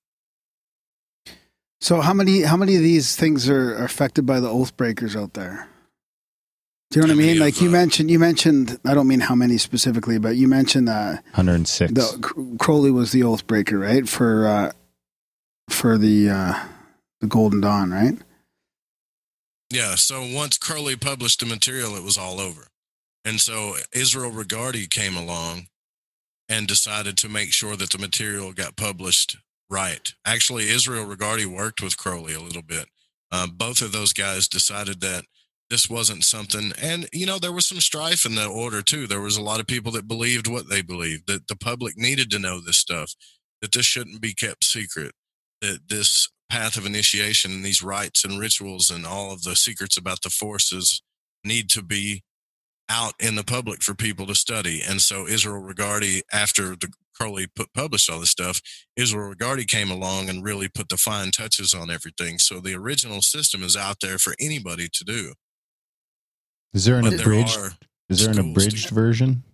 So how many of these things are affected by the oath breakers out there? Do you know what I mean? Like you mentioned, I don't mean how many specifically, but you mentioned 106. Crowley was the oath breaker, right? For the Golden Dawn, right? Yeah. So once Crowley published the material, it was all over. And so Israel Regardie came along and decided to make sure that the material got published right. Actually, Israel Regardie worked with Crowley a little bit. Both of those guys decided that this wasn't something. And, you know, there was some strife in the order, too. There was a lot of people that believed what they believed, that the public needed to know this stuff, that this shouldn't be kept secret, that this path of initiation and these rites and rituals and all of the secrets about the forces need to be out in the public for people to study. And so Israel Regardie, after Crowley published all this stuff, Israel Regardie came along and really put the fine touches on everything. So the original system is out there for anybody to do. Is there an abridged version?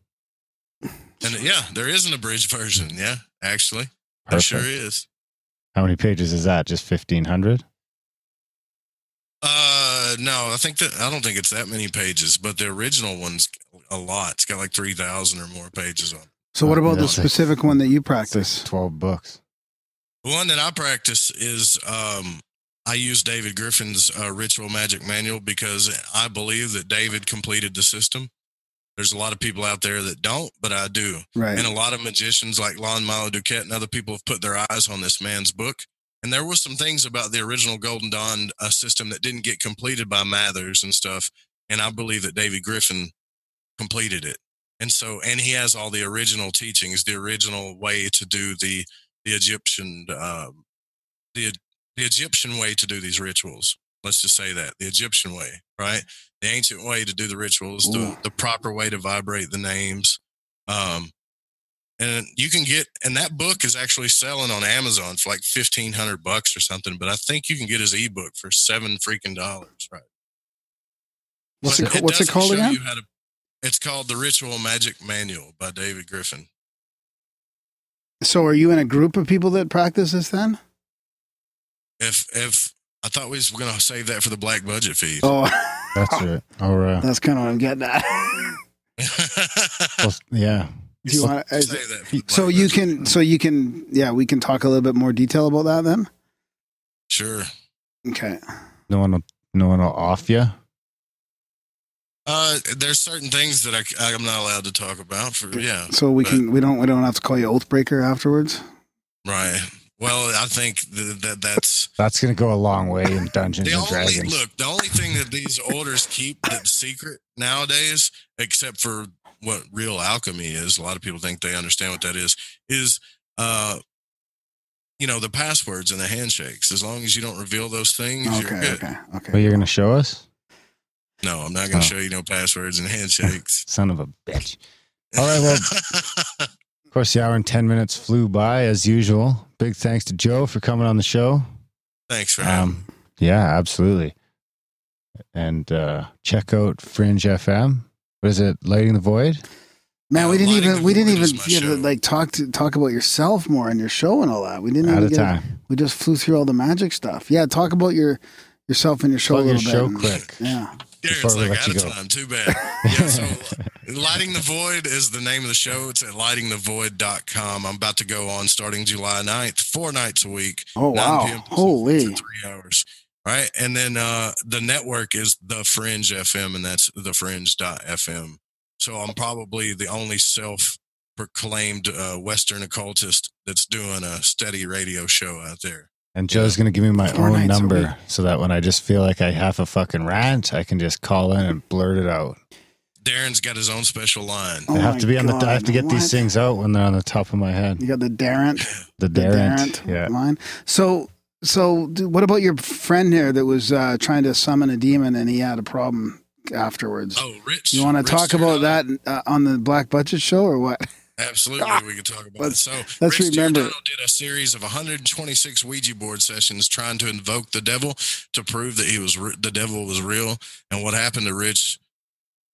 And yeah, there is an abridged version. Yeah, actually. There sure is. How many pages is that? Just 1,500? No, I don't think it's that many pages, but the original one's a lot. It's got like 3,000 or more pages on it. So what about the specific one that you practice? 12 books. The one that I practice is I use David Griffin's Ritual Magic Manual because I believe that David completed the system. There's a lot of people out there that don't, but I do. Right. And a lot of magicians like Lon Milo Duquette and other people have put their eyes on this man's book. And there were some things about the original Golden Dawn system that didn't get completed by Mathers and stuff. And I believe that David Griffin completed it. And so, and he has all the original teachings, the original way to do the Egyptian, the Egyptian way to do these rituals. Let's just say that the Egyptian way, right? The ancient way to do the rituals, the proper way to vibrate the names. And you can get, and that book is actually selling on Amazon for like $1,500 or something, but I think you can get his ebook for $7 freaking dollars, right? What's it called again? It's called The Ritual Magic Manual by David Griffin. So are you in a group of people that practice this then? If I thought we were going to save that for the black budget feed. Oh, that's it. All right. That's kind of what I'm getting at. Well, yeah. Do you want to say that? So you can, yeah, we can talk a little bit more detail about that then. Sure. Okay. No one will off you. There's certain things that I'm not allowed to talk about yeah. So we don't have to call you Oathbreaker afterwards. Right. Well, I think that's going to go a long way in Dungeons and Dragons. Look, the only thing that these orders keep that's secret nowadays, except for what real alchemy is, a lot of people think they understand what that is the passwords and the handshakes. As long as you don't reveal those things, you're good. Okay. Well, you're going to show us? No, I'm not going to show you no passwords and handshakes. Son of a bitch. All right, well... Of course, the hour and 10 minutes flew by as usual. Big thanks to Joe for coming on the show. Thanks for having me. Yeah, absolutely. And check out Fringe FM. What is it? Lighting the Void? Man, we didn't even talk about yourself more and your show and all that. We didn't even get time. We just flew through all the magic stuff. Yeah, talk about yourself and your show a little bit. Yeah. It's like out of time. Too bad. Yeah, so Lighting the Void is the name of the show. It's at lightingthevoid.com. I'm about to go on starting July 9th, 4 nights a week. Oh, wow. Holy. 3 hours. All right. And then the network is The Fringe FM, and that's thefringe.fm. So I'm probably the only self-proclaimed Western occultist that's doing a steady radio show out there. And Joe's going to give me my own number so that when I just feel like I have a fucking rant, I can just call in and blurt it out. Darren's got his own special line. Oh, I have to get these things out when they're on the top of my head. You got the Darren. The Darren line. So what about your friend here that was trying to summon a demon and he had a problem afterwards? Oh, Rich. You want to talk about that on the Black Budget show or what? Absolutely, we can talk about it. So, Rich Giordano did a series of 126 Ouija board sessions trying to invoke the devil to prove that the devil was real. And what happened to Rich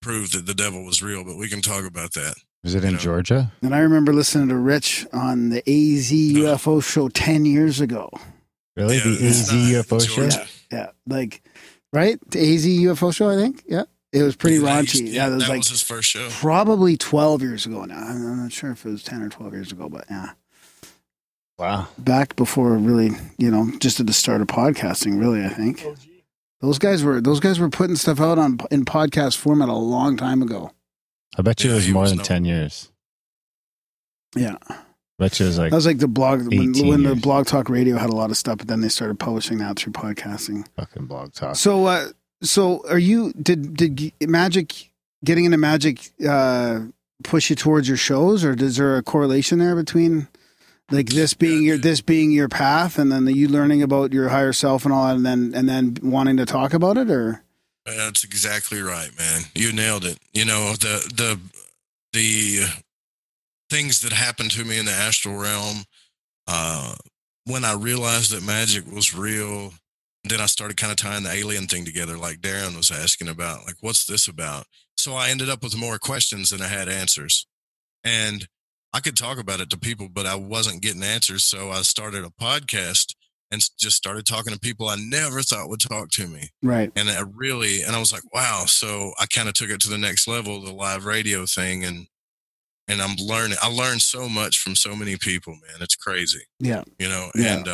proved that the devil was real, but we can talk about that. Was it in Georgia? And I remember listening to Rich on the AZ UFO show 10 years ago. Really? Yeah, the AZ UFO show? Yeah. Like, right? The AZ UFO show, I think? Yeah. It was pretty raunchy. Yeah, that was his first show. Probably 12 years ago now. I'm not sure if it was 10 or 12 years ago, but yeah. Wow. Back before really, just at the start of podcasting, really, I think. Those guys were putting stuff out in podcast format a long time ago. I bet you it was more than 10 years. Yeah. I bet you it was like... That was like the blog, when the Blog Talk Radio had a lot of stuff, but then they started publishing that through podcasting. Fucking Blog Talk. So, so are you, did magic, getting into magic, push you towards your shows, or is there a correlation there between like this being your path and then you learning about your higher self and all that and then wanting to talk about it or? That's exactly right, man. You nailed it. The things that happened to me in the astral realm, when I realized that magic was real. Then I started kind of tying the alien thing together, like Darren was asking about, like, what's this about? So I ended up with more questions than I had answers. And I could talk about it to people, but I wasn't getting answers. So I started a podcast and just started talking to people I never thought would talk to me. Right. And I was like, wow. So I kind of took it to the next level, the live radio thing. And I'm learning, I learned so much from so many people, man. It's crazy. Yeah. You know, yeah. And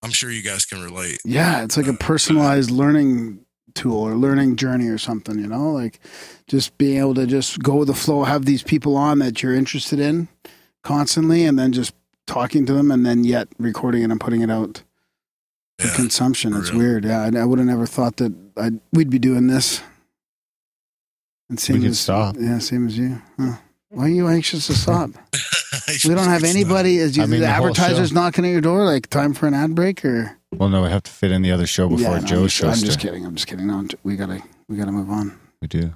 I'm sure you guys can relate. Yeah. It's like a personalized learning tool or learning journey or something, you know, like just being able to just go with the flow, have these people on that you're interested in constantly, and then just talking to them, and then yet recording it and putting it out for consumption. It's weird. Yeah. I would have never thought that we'd be doing this. And stop. Yeah. Same as you. Huh. Why are you anxious to stop? We don't have anybody. The advertiser's knocking at your door, like time for an ad break or? Well, no, we have to fit in the other show before Joe's show. I'm just kidding. No, we gotta move on. We do.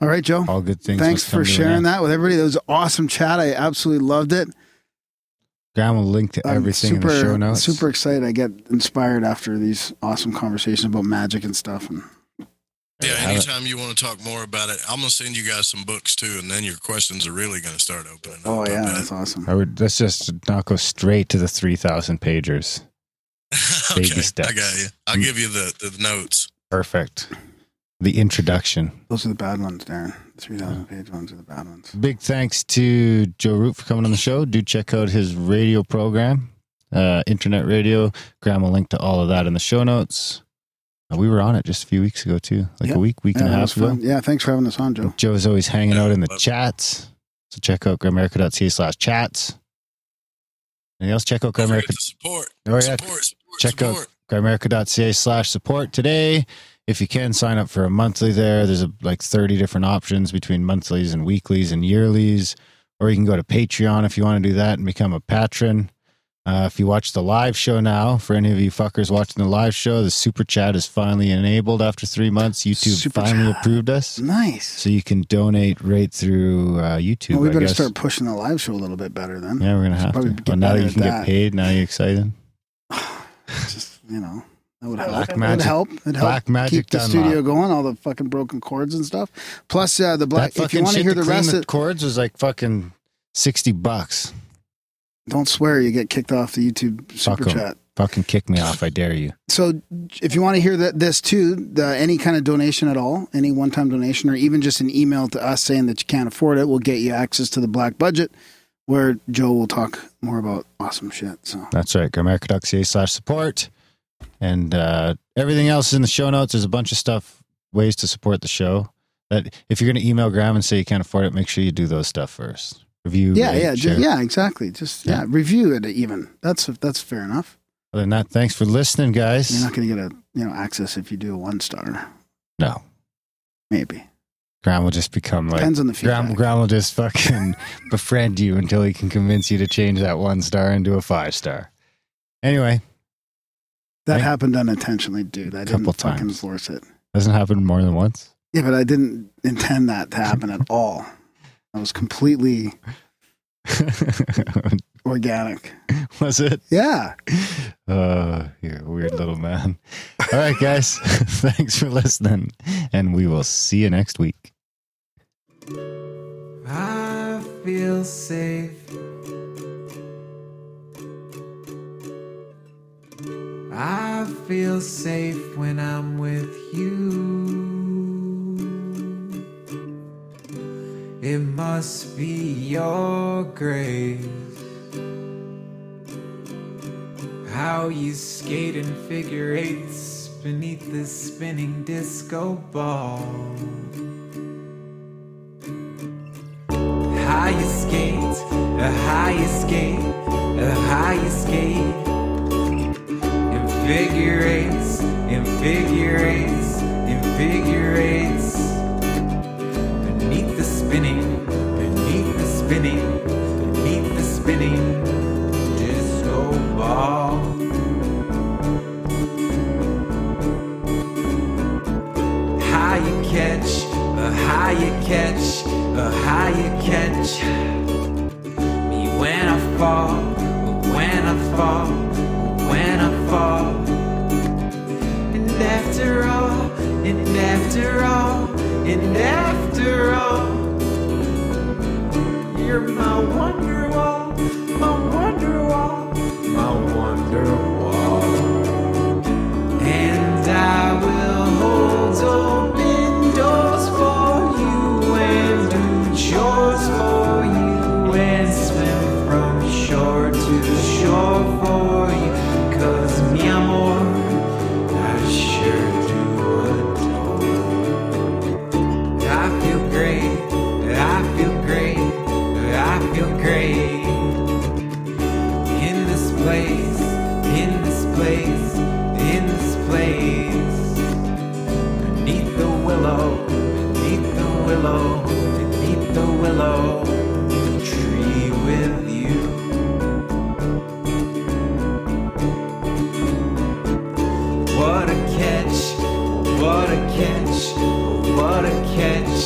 All right, Joe. All good things. Thanks for sharing that with everybody. That was an awesome chat. I absolutely loved it. Graham will link to everything in the show notes. Super excited. I get inspired after these awesome conversations about magic and stuff. And yeah, anytime you want to talk more about it, I'm gonna send you guys some books too, and then your questions are really gonna start opening up. Oh yeah, that's awesome. Let's just not go straight to the 3,000 pagers. Okay, baby steps. I got you. I'll give you the notes. Perfect. The introduction. Those are the bad ones, Darren. 3,000 page ones are the bad ones. Big thanks to Joe Rupe for coming on the show. Do check out his radio program, internet radio. Graham will link to all of that in the show notes. We were on it just a few weeks ago too, a week and a half ago. Yeah, thanks for having us on, Joe. Joe's always hanging out in the chats. So check out Grimerica.ca/chats. Anything else? Check out Grimerica. Support. Check out Grimerica.ca/support today. If you can, sign up for a monthly there. There's like 30 different options between monthlies and weeklies and yearlies. Or you can go to Patreon if you want to do that and become a patron. If you watch the live show now, for any of you fuckers watching the live show, the super chat is finally enabled after 3 months. YouTube approved us. Nice. So you can donate right through YouTube. Well, we better start pushing the live show a little bit better then. Yeah, we're going to have to. Well, now that you can get paid, now you're excited. Just, you know, that would help. Black magic keep the studio going, all the fucking broken chords and stuff. Plus, the black, if you want to hear the rest of the chords, was like fucking $60. Don't swear, you get kicked off the YouTube super chat. Fucking kick me off, I dare you. So if you want to hear this too, any kind of donation at all, any one-time donation, or even just an email to us saying that you can't afford it, will get you access to the Black Budget, where Joe will talk more about awesome shit. So that's right, Grimerica.ca/support. And everything else is in the show notes. There's a bunch of stuff, ways to support the show. That if you're going to email Graham and say you can't afford it, make sure you do those stuff first. Review, exactly. Just review it even. That's fair enough. Other than that, thanks for listening, guys. You're not going to get access if you do a 1-star. No, maybe. Graham will just become like depends on the feedback. Graham will just fucking befriend you until he can convince you to change that 1-star into a 5-star. Anyway, that happened unintentionally, dude. I didn't fucking force it. Doesn't happen more than once. Yeah, but I didn't intend that to happen at all. I was completely organic. Was it? Yeah. You're a weird little man. All right, guys. Thanks for listening. And we will see you next week. I feel safe. I feel safe when I'm with you. It must be your grace, how you skate in figure eights beneath this spinning disco ball. Higher skate, a higher skate, a higher skate. In figure eights. Beneath the spinning disco ball. Higher catch. Me when I fall. And after all. you're my wonder wall, my wonder wall, my wonder wall. And I will hold open doors for you and do chores for you and swim from shore to shore for you. 'Cause mi amor, I sure do adore. I feel great, I feel great, I feel great. In this place. Beneath the willow. The tree with you. What a catch.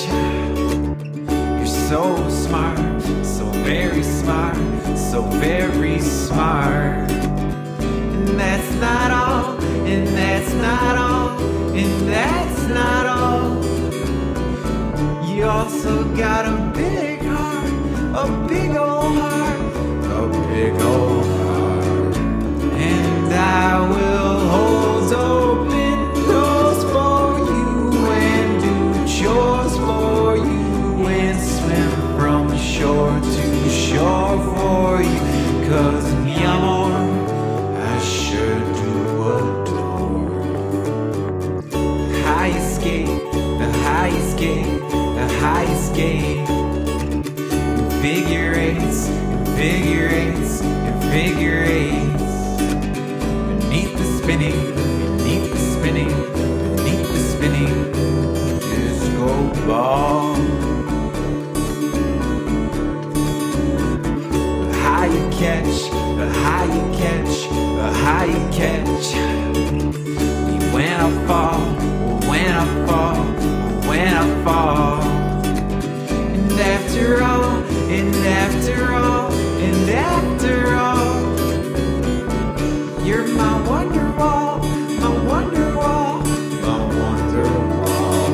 You're so smart, so very smart, so very smart. And that's not all. You also got a big heart, a big old heart. And I will hold open doors for you and do chores for you and swim from shore to shore for you. 'Cause mi amor, I sure do adore. The highest gate. Figure eights. Beneath the spinning is gold ball. The higher catch. When I fall. And after all, you're my wonder wall, my wonder wall, my wonder wall.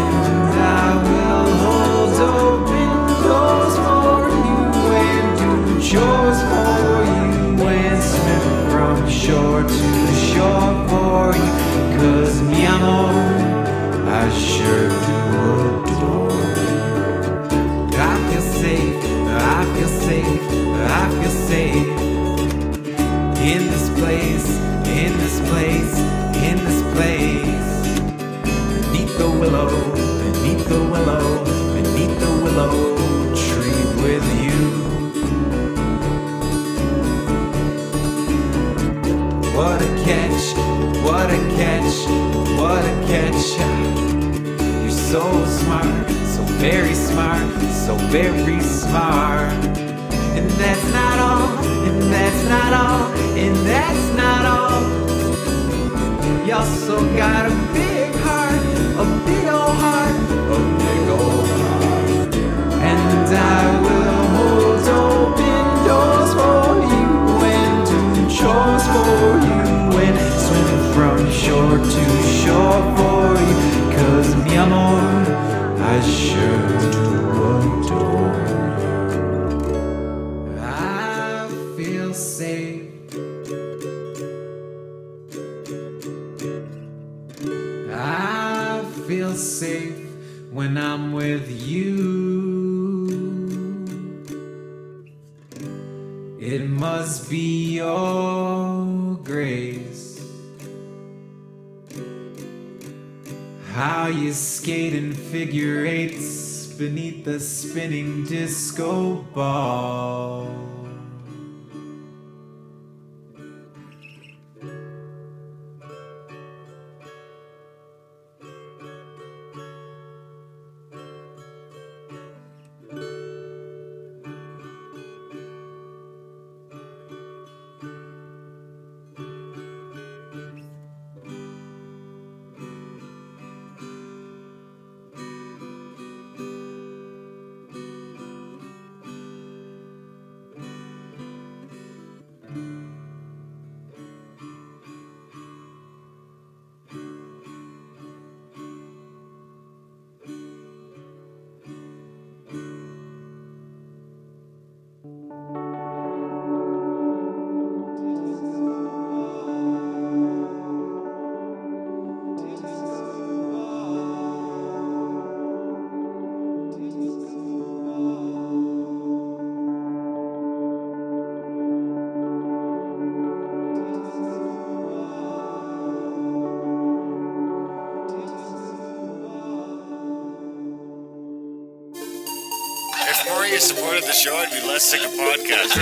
And I will hold open doors for you and do chores for you and swim from shore to shore for you. 'Cause mi amor, I sure do adore. I feel safe. In this place. Beneath the willow tree with you. What a catch. You're so smart, so very smart, so very smart. And that's not all. You also got a big heart, a big old heart. And I will hold open doors for you and do chores for you and swim from shore to shore for you. 'Cause mi amor, I sure do adore. Safe when I'm with you. It must be your grace, how you skate in figure eights beneath the spinning disco ball. supported the show, I'd be less sick of podcasts.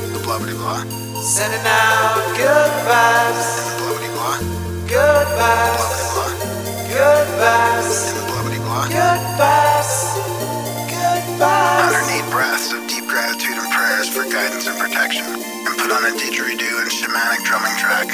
The blubbity blah. Sending out good vibes. And the blubbity blah. Good vibes. Good vibes. And the blubbity blah. Good vibes. Good vibes. Underneath breaths of deep gratitude and prayers for guidance and protection. And put on a didgeridoo and shamanic drumming track.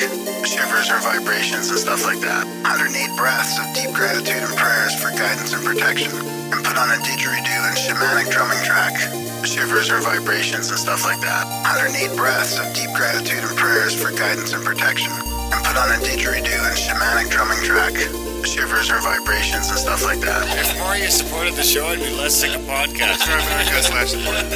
Shivers or vibrations and stuff like that. Underneath breaths of deep gratitude and prayers for guidance and protection. And put on a didgeridoo and shamanic drumming track. Shivers or vibrations and stuff like that. Underneath breaths of deep gratitude and prayers for guidance and protection. And put on a didgeridoo and shamanic drumming track. Shivers or vibrations and stuff like that. If more you supported the show, I'd be less sick of podcasts. /support.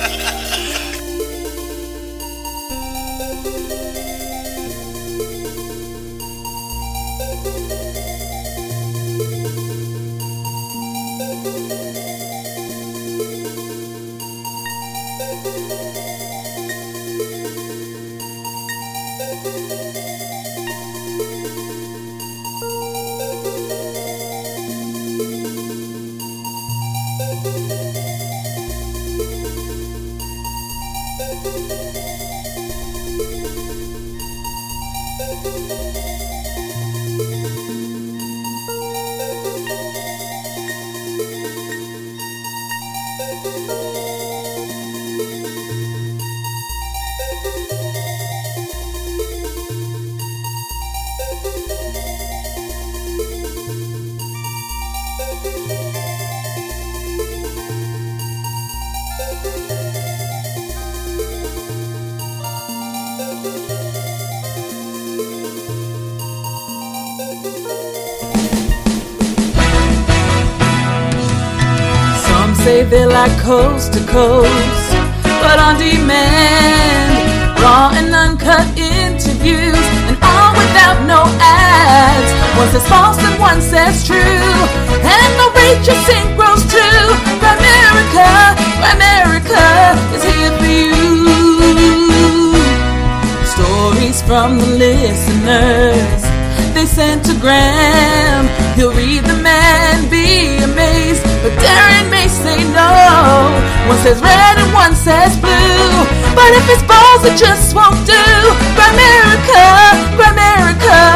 They like coast to coast, but on demand, raw and uncut interviews, and all without no ads. One says false and one says true, and the rate you sing grows too. Grimerica, Grimerica is here for you. Stories from the listeners they sent to Gram. He'll read them and be amazed, but Darren may say no. One says red and one says blue, but if it's balls, it just won't do. Grimerica, Grimerica